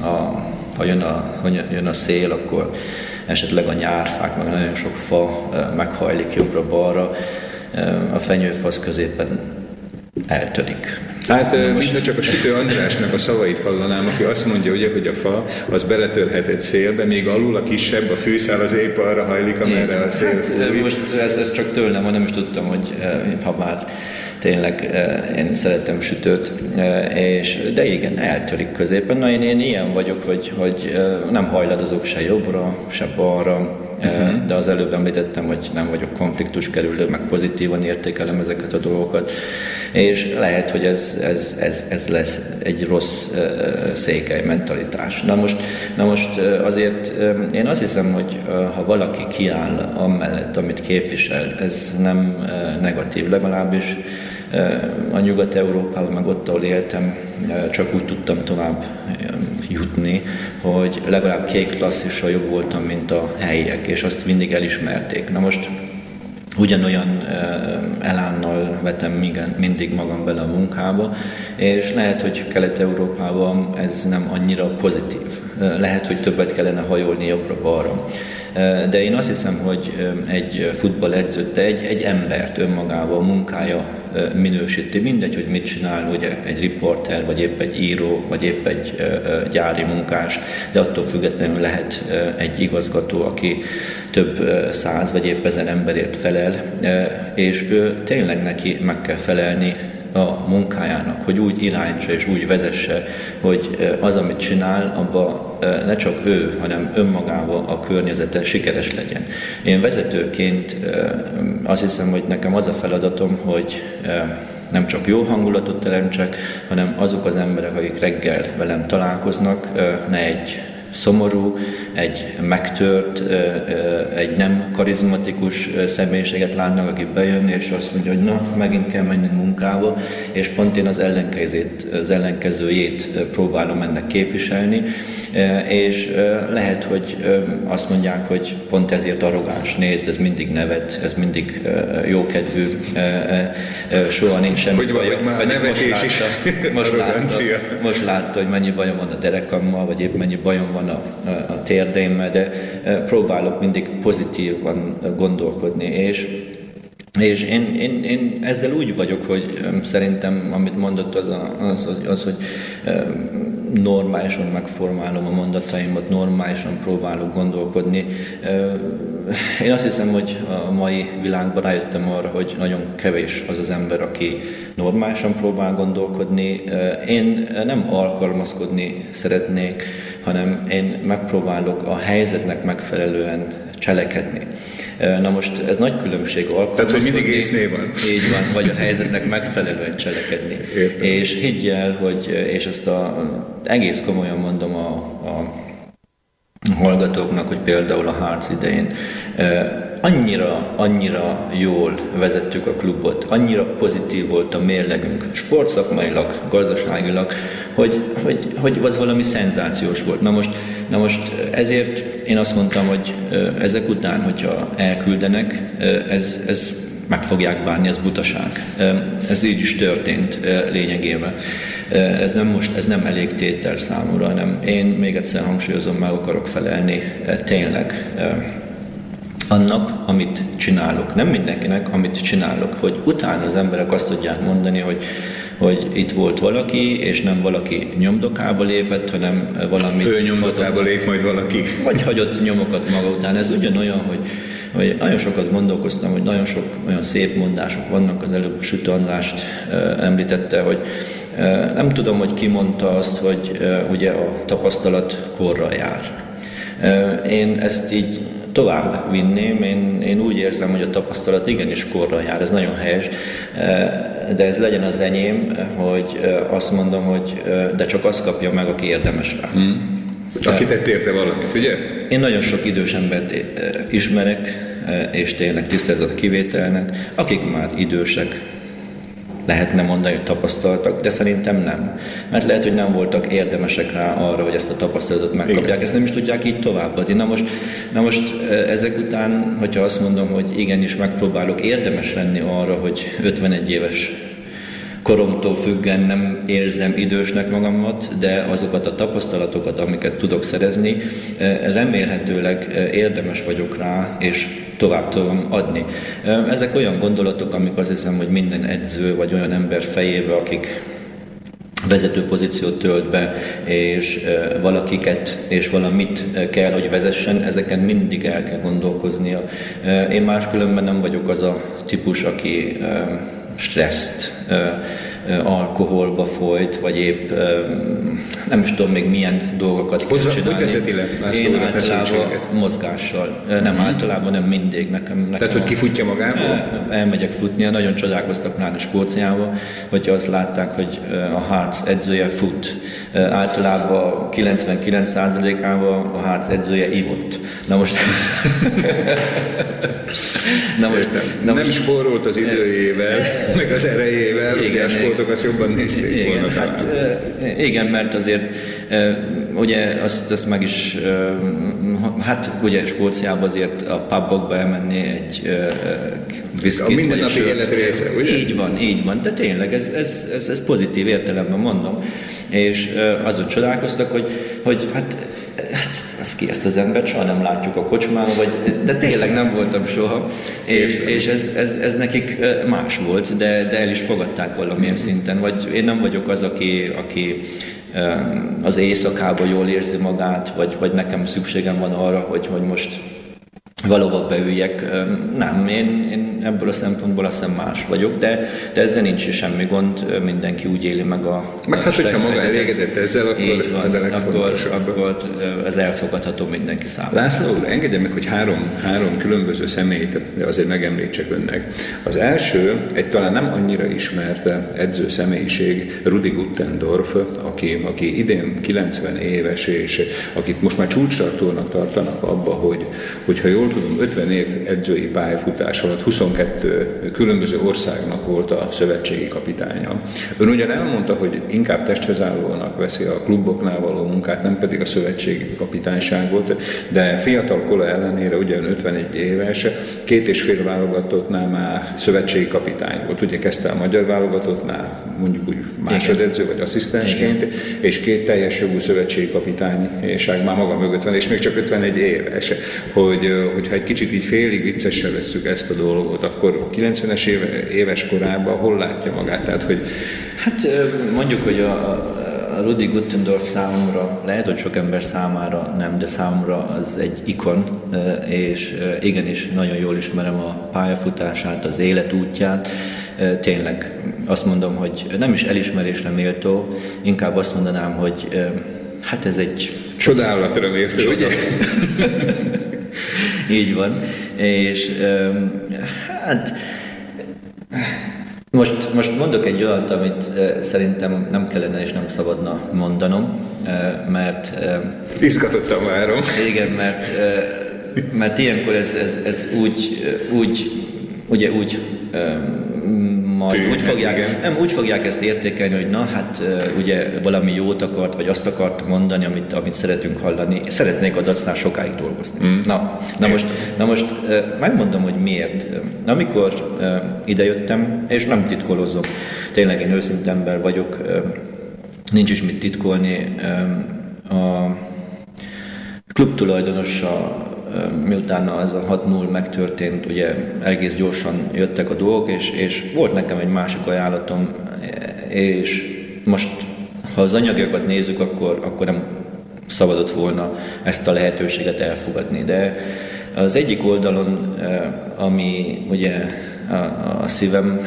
uh, a... Ha jön a, ha jön a szél, akkor esetleg a nyárfák, meg nagyon sok fa meghajlik jobbra-balra, a fenyőfa az középen eltörik. Hát most csak a Sütő Andrásnak a szavait hallanám, aki azt mondja, ugye, hogy a fa az beletörhet egy szélbe, még alul a kisebb, a fűszál az épp arra hajlik, amerre a szél hát, most ez, ez csak tőlem van, nem is tudtam, hogy ha már tényleg én szeretem sütőt, és, de igen, eltörik középen. Na én, én ilyen vagyok, hogy, hogy nem hajladozok se jobbra, se balra, uh-huh. de az előbb említettem, hogy nem vagyok konfliktuskerülő, meg pozitívan értékelem ezeket a dolgokat, és lehet, hogy ez, ez, ez, ez lesz egy rossz székely mentalitás. Na most, na most azért én azt hiszem, hogy ha valaki kiáll amellett, amit képvisel, ez nem negatív, legalábbis a Nyugat-Európában, meg ott, ahol éltem, csak úgy tudtam tovább jutni, hogy legalább kék klasszissal jobb voltam, mint a helyiek, és azt mindig elismerték. Na most ugyanolyan elánnal vetem mindig magam bele a munkába, és lehet, hogy Kelet-Európában ez nem annyira pozitív. Lehet, hogy többet kellene hajolni jobbra-balra. De én azt hiszem, hogy egy futballedzőt, egy, egy embert önmagával munkája minősíti. Mindegy, hogy mit csinál, ugye egy riporter, vagy épp egy író, vagy épp egy gyári munkás, de attól függetlenül lehet egy igazgató, aki több száz, vagy épp ezer emberért felel, és ő tényleg neki meg kell felelni a munkájának, hogy úgy irányítsa és úgy vezesse, hogy az, amit csinál, abban ne csak ő, hanem önmagával a környezete sikeres legyen. Én vezetőként azt hiszem, hogy nekem az a feladatom, hogy nem csak jó hangulatot teremtsek, hanem azok az emberek, akik reggel velem találkoznak, ne egy szomorú, egy megtört, egy nem karizmatikus személyiséget látnak, aki bejön, és azt mondja, hogy na, megint kell menni munkába, és pont én az ellenkezőjét, az ellenkezőjét próbálom ennek képviselni, és lehet, hogy azt mondják, hogy pont ezért arrogáns, nézd, ez mindig nevet, ez mindig jókedvű, soha nincs semmi hogy bajom. Hogy már nevetés most is látta, most, látta, most látta, hogy mennyi bajom van a derekammal, vagy épp mennyi bajom van a, a térdeimmel, de próbálok mindig pozitívan gondolkodni, és És én, én, én ezzel úgy vagyok, hogy szerintem, amit mondott, az, a, az, az hogy normálisan megformálom a mondataimat, normálisan próbálok gondolkodni. Én azt hiszem, hogy a mai világban rájöttem arra, hogy nagyon kevés az az ember, aki normálisan próbál gondolkodni. Én nem alkalmazkodni szeretnék, hanem én megpróbálok a helyzetnek megfelelően cselekedni. Na most ez nagy különbség alkalmazkodni. Tehát, hogy mindig észnél van. Így van, vagy a helyzetnek megfelelően cselekedni. Értem. És higgyel, hogy, és ezt a, egész komolyan mondom a, a hallgatóknak, hogy például a Hearts idején annyira, annyira jól vezettük a klubot, annyira pozitív volt a mérlegünk, sportszakmailag, gazdaságilag, hogy, hogy, hogy az valami szenzációs volt. Na most, na most ezért én azt mondtam, hogy ezek után, hogyha elküldenek, ez, ez meg fogják bánni, ez butaság. Ez így is történt lényegében. Ez nem most, ez nem elég tétel számomra, hanem én még egyszer hangsúlyozom, meg akarok felelni tényleg annak, amit csinálok. Nem mindenkinek, amit csinálok. Hogy utána az emberek azt tudják mondani, hogy, hogy itt volt valaki, és nem valaki nyomdokába lépett, hanem valamit... Ő nyomdokába lép majd valaki. Vagy hagyott nyomokat maga után. Ez ugyanolyan, hogy, hogy nagyon sokat gondolkoztam, hogy nagyon sok olyan szép mondások vannak. Az előbb Sütő Andrást említette, hogy nem tudom, hogy ki mondta azt, hogy ugye a tapasztalat korra jár. Én ezt így tovább vinném, én, én úgy érzem, hogy a tapasztalat igenis korra jár, ez nagyon helyes, de ez legyen az enyém, hogy azt mondom, hogy de csak azt kapja meg, aki érdemes rá. Hmm. Aki tett érte valamit, ugye? Én nagyon sok idős embert ismerek, és tényleg tiszteletet a kivételnek, akik már idősek. Lehetne mondani, hogy tapasztaltak, de szerintem nem. Mert lehet, hogy nem voltak érdemesek rá arra, hogy ezt a tapasztalatot megkapják. Igen. Ezt nem is tudják így továbbadni. Na most, na most ezek után, hogyha azt mondom, hogy igenis megpróbálok érdemes lenni arra, hogy ötvenegy éves koromtól függen nem érzem idősnek magamat, de azokat a tapasztalatokat, amiket tudok szerezni, remélhetőleg érdemes vagyok rá, és tovább tudom adni. Ezek olyan gondolatok, amik azt hiszem, hogy minden edző, vagy olyan ember fejébe, akik vezető pozíciót tölt be, és valakiket, és valamit kell, hogy vezessen, ezeken mindig el kell gondolkoznia. Én máskülönben nem vagyok az a típus, aki stresszt, alkoholba folyt, vagy épp nem is tudom még milyen dolgokat kell csinálni. Hogy veszed élet? Én általában mozgással. Nem hmm. általában, nem mindig. Nekem, nekem Tehát, hogy kifutja magából? Elmegyek futni. Nagyon csodálkoztak pláne Skóciába, hogyha azt látták, hogy a Hearts edzője fut. Általában kilencvenkilenc százalékában a Hearts edzője ivott. Na most... Na most nem most... spórolt az időjével, meg az erejével, igen, a sportok azt jobban nézték igen, volna. Hát, igen, mert azért ugye azt, azt meg is, hát ugye Skóciában azért a pubokba elmenni egy viszkit. A mindennapi élet része, ugye? Így van, így van, de tényleg ez, ez, ez, ez pozitív értelemben mondom. És azon csodálkoztak, hogy, hogy hát az ki ezt az embert, soha nem látjuk a kocsmában, vagy, de tényleg nem voltam soha, és, és ez, ez, ez nekik más volt, de, de el is fogadták valamilyen szinten, vagy én nem vagyok az, aki, aki az éjszakában jól érzi magát, vagy, vagy nekem szükségem van arra, hogy, hogy most valóban beüljek. Nem, én, én ebből a szempontból azt hiszem más vagyok, de, de ezzel nincs semmi gond, mindenki úgy éli meg a... Meg hát, hogyha maga elégedett ezzel, akkor van, az a legfontosabb. Akkor ez elfogadható mindenki számára. László, engedje meg, hogy három, három különböző személyt azért megemlítsek önnek. Az első, egy talán nem annyira ismert edző személyiség, Rudi Guttendorf, aki, aki idén kilencven éves, és akit most már csúcstartónak tartanak abba, hogy, hogyha jól tudom, ötven év edzői pályafutás alatt huszonkettő különböző országnak volt a szövetségi kapitánya. Ön ugyan elmondta, hogy inkább testvezállónak veszi a kluboknál való munkát, nem pedig a szövetségi kapitányságot, de fiatal kola ellenére ugye ön ötvenegy éves, két és fél válogatottnál már szövetségi kapitány volt. Ugye kezdte a magyar válogatottnál, mondjuk úgy másodedző vagy asszisztensként, igen, és két teljes jogú szövetségi kapitányság már maga mögött van, és még csak ötvenegy éves, hogy hogyha egy kicsit így félig viccesen vesszük ezt a dolgot, akkor kilencvenes éve, éves korában hol látja magát? Tehát, hogy... Hát mondjuk, hogy a, a Rudi Guttendorf számomra, lehet, hogy sok ember számára nem, de számomra az egy ikon, és igenis nagyon jól ismerem a pályafutását, az életútját. Tényleg azt mondom, hogy nem is elismerésre méltó, inkább azt mondanám, hogy hát ez egy... Csodálatra mértő, csoda, ugye? Így van, és hát most, most mondok egy olyat, amit szerintem nem kellene és nem szabadna mondanom, mert... Izgatottam várom. Igen, mert, mert ilyenkor ez, ez, ez úgy, úgy, ugye úgy... Majd Tűnye, úgy, fogják, nem, úgy fogják ezt értékelni, hogy na hát ugye valami jót akart, vagy azt akart mondani, amit, amit szeretünk hallani. Szeretnék a dacnál sokáig dolgozni. Mm. Na, na, most, na most megmondom, hogy miért. Amikor idejöttem, és nem titkolozom, tényleg én őszinte ember vagyok, nincs is mit titkolni, a klubtulajdonossal miután ez a hat null megtörtént, ugye egész gyorsan jöttek a dolgok, és, és volt nekem egy másik ajánlatom, és most, ha az anyagiakat nézzük, akkor, akkor nem szabadott volna ezt a lehetőséget elfogadni. De az egyik oldalon, ami ugye a, a szívem,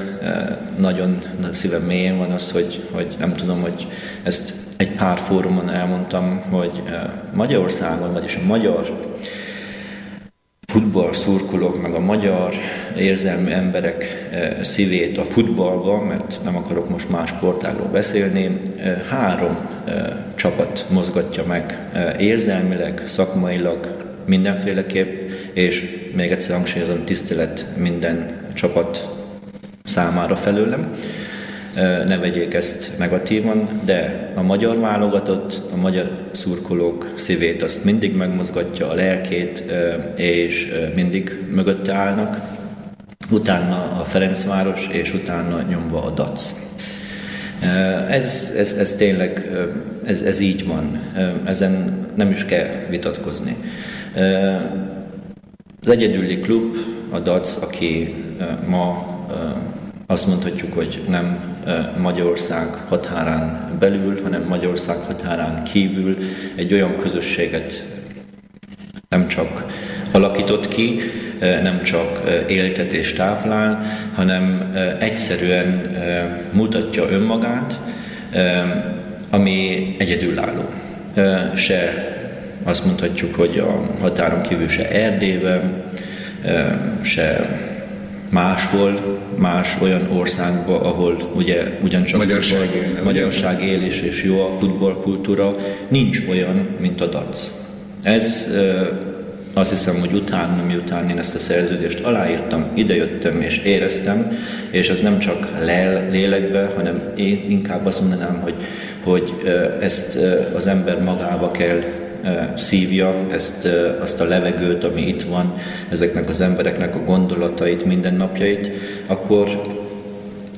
nagyon a szívem mélyén van az, hogy, hogy nem tudom, hogy ezt egy pár fórumon elmondtam, hogy Magyarországon, vagyis a magyar futball szurkolók, meg a magyar érzelmű emberek szívét a futballban, mert nem akarok most más sportágról beszélni, három csapat mozgatja meg érzelmileg, szakmailag, mindenféleképp, és még egyszer hangsúlyozom, tisztelet minden csapat számára felőlem. Ne vegyék ezt negatívan, de a magyar válogatott, a magyar szurkolók szívét azt mindig megmozgatja, a lelkét, és mindig mögötte állnak. Utána a Ferencváros, és utána nyomva a Dac. Ez, ez, ez tényleg, ez, ez így van. Ezen nem is kell vitatkozni. Az egyedüli klub, a Dac, aki ma azt mondhatjuk, hogy nem Magyarország határán belül, hanem Magyarország határán kívül egy olyan közösséget nem csak alakított ki, nem csak éltet és táplál, hanem egyszerűen mutatja önmagát, ami egyedülálló. Se azt mondhatjuk, hogy a határon kívül se Erdélyben, se máshol, más olyan országban, ahol ugye ugyancsak magyarság, futball, magyarság él is, és jó a futballkultúra, nincs olyan, mint a Dac. Ez azt hiszem, hogy utána, miután én ezt a szerződést aláírtam, idejöttem és éreztem, és ez nem csak lel, lélekbe, hanem én inkább azt mondanám, hogy, hogy ezt az ember magába kell szívja, ezt, azt a levegőt, ami itt van, ezeknek az embereknek a gondolatait, mindennapjait, akkor,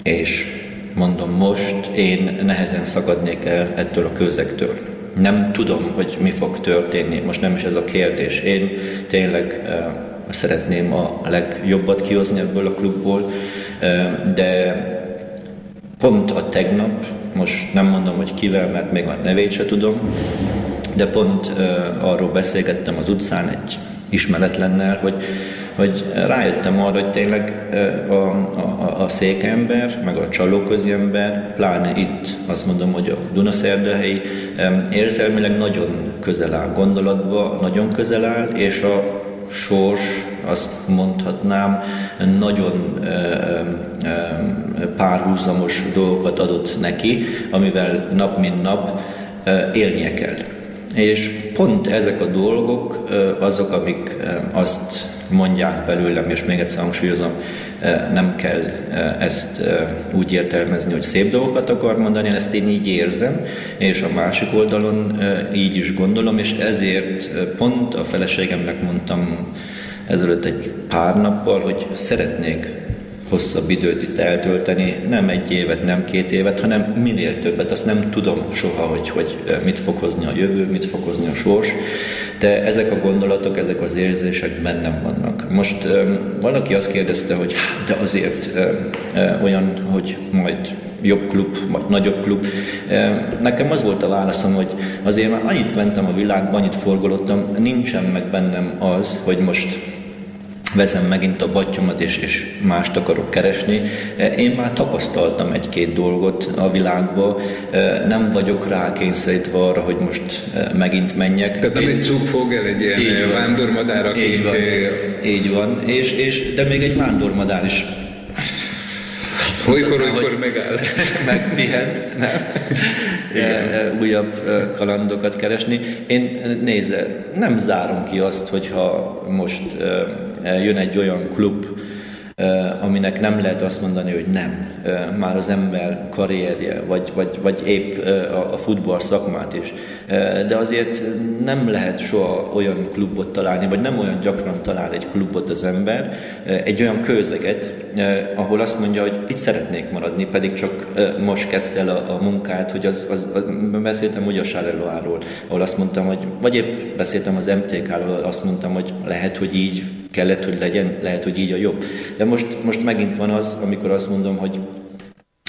és mondom most, én nehezen szakadnék el ettől a közektől. Nem tudom, hogy mi fog történni, most nem is ez a kérdés. Én tényleg eh, szeretném a legjobbat kihozni ebből a klubból, eh, de pont a tegnap, most nem mondom, hogy kivel, mert még a nevét se tudom, de pont uh, arról beszélgettem az utcán egy ismeretlennel, hogy, hogy rájöttem arra, hogy tényleg uh, a, a, a székember, meg a csalóközi ember, pláne itt, azt mondom, hogy a Dunaszerdahelyi um, érzelmileg nagyon közel áll gondolatba, nagyon közel áll, és a sors, azt mondhatnám, nagyon ö, ö, párhuzamos dolgokat adott neki, amivel nap mint nap ö, élnie kell. És pont ezek a dolgok azok, amik azt mondják belőlem, és még egyszer hangsúlyozom, nem kell ezt úgy értelmezni, hogy szép dolgokat akar mondani, ezt én így érzem, és a másik oldalon így is gondolom, és ezért pont a feleségemnek mondtam ezelőtt egy pár nappal, hogy szeretnék hosszabb időt itt eltölteni, nem egy évet, nem két évet, hanem minél többet. Azt nem tudom soha, hogy, hogy mit fog hozni a jövő, mit fog hozni a sors, de ezek a gondolatok, ezek az érzések bennem vannak. Most valaki azt kérdezte, hogy de azért olyan, hogy majd jobb klub, vagy nagyobb klub. Nekem az volt a válaszom, hogy azért már annyit mentem a világba, annyit forgolottam, nincsen meg bennem az, hogy most vezem megint a battyomat, és, és mást akarok keresni. Én már tapasztaltam egy-két dolgot a világban, nem vagyok rá kényszerítve arra, hogy most megint menjek. Tehát nem egy cuk fog el egy ilyen vándormadár, aki... Így van, így van. És, és, de még egy vándormadár is. Olykor-olykor megáll. Megpihent, nem? Újabb kalandokat keresni. Én nézze, nem zárom ki azt, hogyha most jön egy olyan klub, aminek nem lehet azt mondani, hogy nem. Már az ember karrierje, vagy, vagy, vagy épp a futball szakmát is. De azért nem lehet soha olyan klubot találni, vagy nem olyan gyakran talál egy klubot az ember, egy olyan közeget, ahol azt mondja, hogy itt szeretnék maradni, pedig csak most kezdte el a, a munkát, hogy az, az, beszéltem ugye a Sarelloáról, ahol azt mondtam, hogy, vagy épp beszéltem az em té ká-ról, azt mondtam, hogy lehet, hogy így kellett, hogy legyen, lehet, hogy így a jobb. De most, most megint van az, amikor azt mondom, hogy,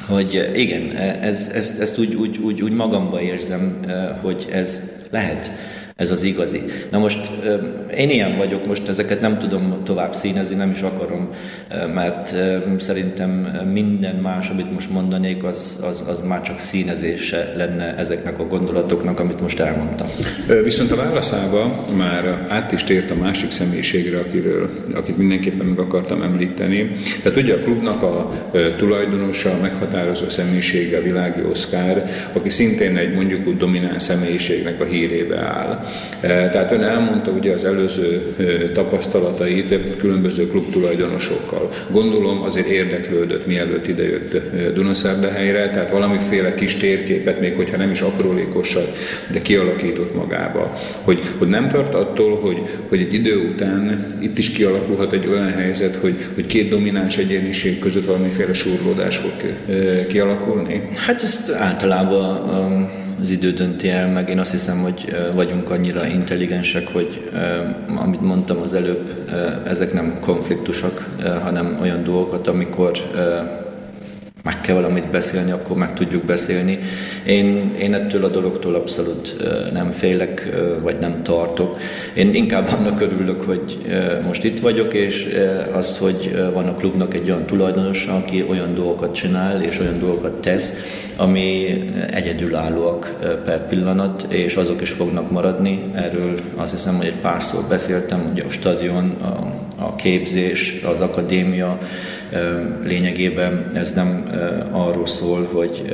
hogy igen, ez, ezt, ezt úgy, úgy, úgy, úgy magamba érzem, hogy ez lehet, ez az igazi. Na most én ilyen vagyok, most ezeket nem tudom tovább színezni, nem is akarom, mert szerintem minden más, amit most mondanék, az, az, az már csak színezése lenne ezeknek a gondolatoknak, amit most elmondtam. Viszont a válaszába már át is tért a másik személyiségre, akiről, akit mindenképpen meg akartam említeni. Tehát ugye a klubnak a tulajdonosa, a meghatározó személyisége, a világi Oszkár, aki szintén egy mondjuk úgy domináns személyiségnek a hírébe áll. Tehát ön elmondta ugye az előző tapasztalatait különböző klubtulajdonosokkal. Gondolom azért érdeklődött, mielőtt idejött Dunaszerdahelyre, tehát valamiféle kis térképet, még hogyha nem is aprólékosat, de kialakított magába. Hogy, hogy nem tart attól, hogy, hogy egy idő után itt is kialakulhat egy olyan helyzet, hogy, hogy két domináns egyéniség között valamiféle súrlódás fog kialakulni? Hát ezt általában... Um... az idő dönti el, meg én azt hiszem, hogy vagyunk annyira intelligensek, hogy amit mondtam az előbb, ezek nem konfliktusok, hanem olyan dolgokat, amikor meg kell valamit beszélni, akkor meg tudjuk beszélni. Én, én ettől a dologtól abszolút nem félek, vagy nem tartok. Én inkább annak örülök, hogy most itt vagyok, és azt, hogy van a klubnak egy olyan tulajdonosa, aki olyan dolgokat csinál, és olyan dolgokat tesz, ami egyedülállóak per pillanat, és azok is fognak maradni. Erről azt hiszem, hogy egy pár szót beszéltem, ugye a stadion, a, a képzés, az akadémia, lényegében ez nem arról szól, hogy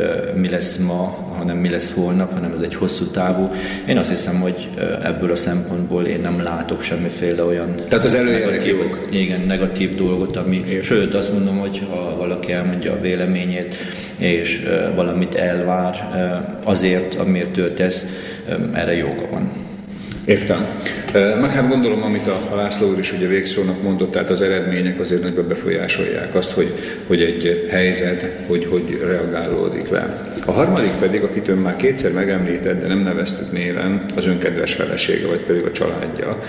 mi lesz ma, hanem mi lesz holnap, hanem ez egy hosszú távú. Én azt hiszem, hogy ebből a szempontból én nem látok semmiféle olyan Tehát az negatív, igen, negatív dolgot, ami, sőt azt mondom, hogy ha valaki elmondja a véleményét, és valamit elvár azért, amiért ő tesz, erre joga van. Értem. Meg hát gondolom, amit a László úr is ugye végszónak mondott, tehát az eredmények azért nagyban befolyásolják azt, hogy, hogy egy helyzet, hogy hogy reagálódik le. A harmadik pedig, akit ön már kétszer megemlített, de nem neveztük néven, az ön kedves felesége, vagy pedig a családja,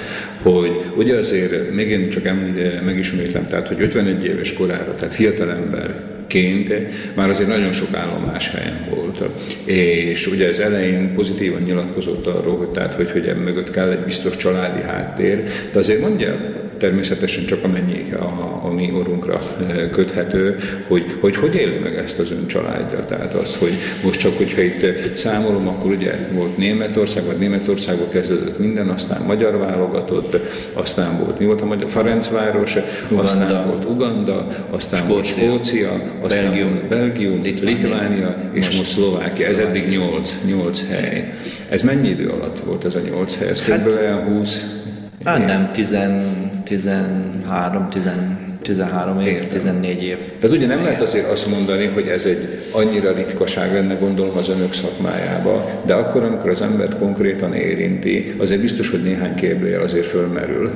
hogy ugye azért, még én csak eml- megismétlem, tehát hogy ötvenegy éves korára, tehát fiatalember, ként, már azért nagyon sok állomás helyen volt. És ugye az elején pozitívan nyilatkozott arról, hogy, tehát, hogy, hogy emögött kell egy biztos családi háttér, de azért mondja természetesen csak amennyi a, a mi orunkra köthető, hogy, hogy hogy éli meg ezt az ön családja. Tehát az, hogy most csak, hogyha itt számolom, akkor ugye volt Németország, vagy Németországban kezdődött minden, aztán magyar válogatott, aztán volt, mi volt a magyar? Ferencváros, Uganda, aztán volt Uganda, aztán Skócia, volt Skócia, aztán Belgium, volt Belgium, Litvánia, Litvánia és most, most Szlovákia. Ez eddig nyolc hely. Ez mennyi idő alatt volt ez a nyolc hely? Ez hát, kb. húsz? Hát nem, tizenhárom év, értem. tizennégy év. Tehát ugye nem lehet azért azt mondani, hogy ez egy annyira ritkaság lenne, gondolom, az önök szakmájába, de akkor, amikor az embert konkrétan érinti, azért biztos, hogy néhány kérdőjel azért fölmerül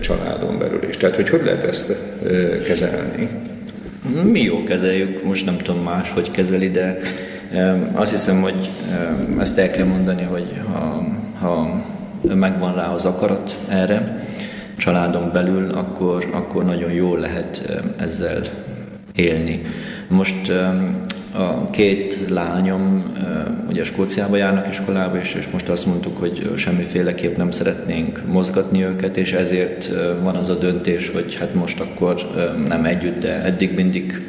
családon belül is. Tehát, hogy hogy lehet ezt kezelni? Mi jó kezeljük, most nem tudom más, hogy kezeli, de azt hiszem, hogy ezt el kell mondani, hogy ha, ha megvan rá az akarat erre, családon belül, akkor, akkor nagyon jól lehet ezzel élni. Most a két lányom ugye Skóciába járnak iskolába, és, és most azt mondtuk, hogy semmiféleképp nem szeretnénk mozgatni őket, és ezért van az a döntés, hogy hát most akkor nem együtt, de eddig mindig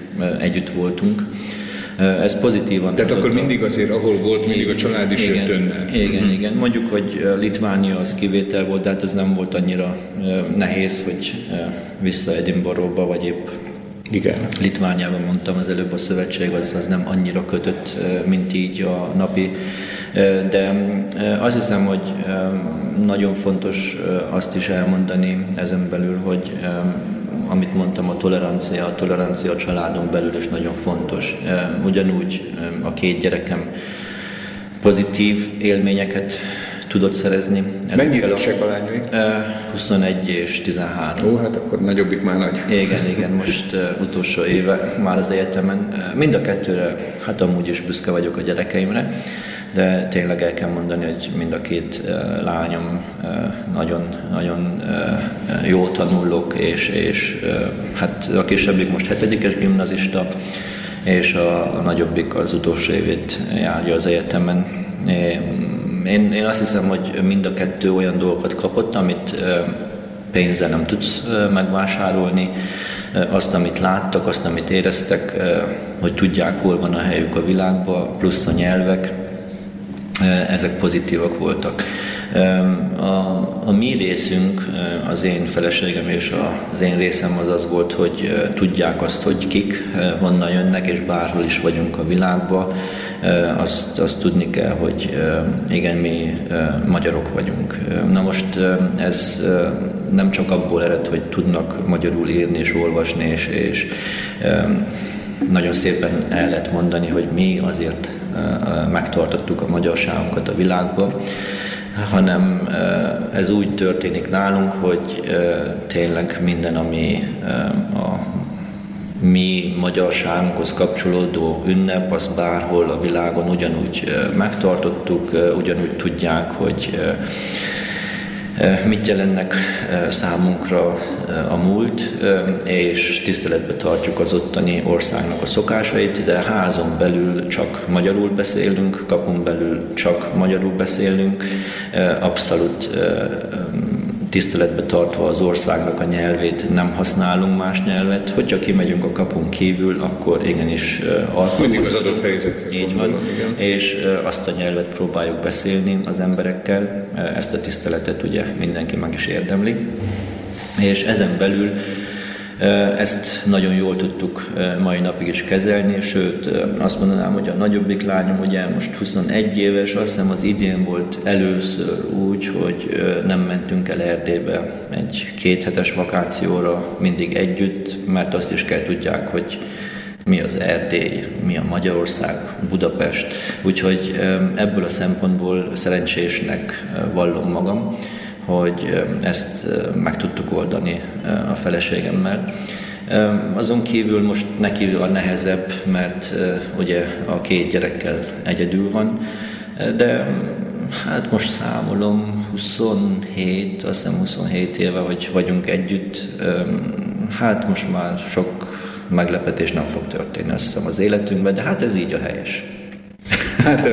együtt voltunk. Ez pozitívan. Tehát akkor mindig azért, ahol volt, mindig a család is jött önnek. Igen, mm-hmm. igen. Mondjuk, hogy Litvánia az kivétel volt, de hát ez nem volt annyira nehéz, hogy vissza Edinburgh-ba, vagy épp igen. Litvániában mondtam az előbb, a szövetség az, az nem annyira kötött, mint így a napi. De azt hiszem, hogy nagyon fontos azt is elmondani ezen belül, hogy amit mondtam, a tolerancia, a tolerancia a családon belül is nagyon fontos. Ugyanúgy a két gyerekem pozitív élményeket tudott szerezni. Mennyi idősek a lányai? huszonegy és tizenhárom. Ó, hát akkor nagyobbik már nagy. Igen, igen, most utolsó éve már az egyetemen. Mind a kettőre, hát amúgy is büszke vagyok a gyerekeimre, de tényleg el kell mondani, hogy mind a két lányom nagyon, nagyon jó tanulók, és, és hát a kisebbik most hetedikes gimnazista, és a, a nagyobbik az utolsó évét járja az egyetemen. Én, én azt hiszem, hogy mind a kettő olyan dolgokat kapott, amit pénzzel nem tudsz megvásárolni, azt, amit láttak, azt, amit éreztek, hogy tudják, hol van a helyük a világban, plusz a nyelvek, ezek pozitívak voltak. A, a mi részünk, az én feleségem és az én részem az az volt, hogy tudják azt, hogy kik, honnan jönnek, és bárhol is vagyunk a világban, azt, azt tudni kell, hogy igen, mi magyarok vagyunk. Na most ez nem csak abból ered, hogy tudnak magyarul írni és olvasni, és, és nagyon szépen el lehet mondani, hogy mi azért megtartottuk a magyarságunkat a világban, hanem ez úgy történik nálunk, hogy tényleg minden, ami a mi magyarságunkhoz kapcsolódó ünnep, az bárhol a világon ugyanúgy megtartottuk, ugyanúgy tudják, hogy mit jelennek számunkra a múlt, és tiszteletbe tartjuk az ottani országnak a szokásait, de házon belül csak magyarul beszélünk, kapun belül csak magyarul beszélünk, abszolút tiszteletbe tartva az országnak a nyelvét, nem használunk más nyelvet. Hogyha kimegyünk a kapunk kívül, akkor igenis alkalmazunk. Mindig az adott helyzethez. Így van. És azt a nyelvet próbáljuk beszélni az emberekkel. Ezt a tiszteletet ugye mindenki meg is érdemli. És ezen belül ezt nagyon jól tudtuk mai napig is kezelni, sőt azt mondanám, hogy a nagyobbik lányom ugye most huszonegy éves, azt hiszem az idén volt először úgy, hogy nem mentünk el Erdélybe egy kéthetes vakációra mindig együtt, mert azt is kell tudják, hogy mi az Erdély, mi a Magyarország, Budapest, úgyhogy ebből a szempontból szerencsésnek vallom magam, hogy ezt meg tudtuk oldani a feleségemmel. Azon kívül most neki a nehezebb, mert ugye a két gyerekkel egyedül van, de hát most számolom, huszonhét, azt hiszem huszonhét éve, hogy vagyunk együtt, hát most már sok meglepetés nem fog történni, azt hiszem, az életünkben, de hát ez így a helyes. Hát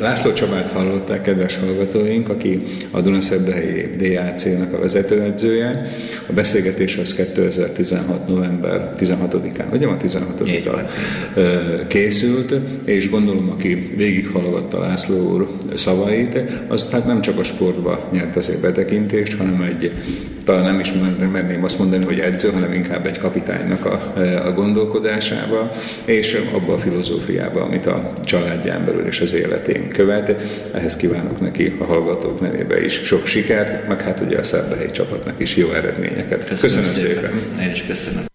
László Csabát hallották, kedves hallgatóink, aki a Dunaszerdahelyi dé á cé-nak a vezetőedzője. A beszélgetés az kétezer-tizenhat. november tizenhatodikán, ugye ma tizenhatodikra készült, és gondolom, aki végighallgatta László úr szavait, az hát nem csak a sportba nyert azért betekintést, hanem egy, talán nem is merném azt mondani, hogy edző, hanem inkább egy kapitánynak a, a gondolkodásába, és abba a filozófiába, amit a családján belül és az életén követ. Ehhez kívánok neki a hallgatók nevébe is sok sikert, meg hát ugye a szerdahelyi csapatnak is jó eredményeket. Köszönöm, köszönöm szépen. szépen! Én is köszönöm.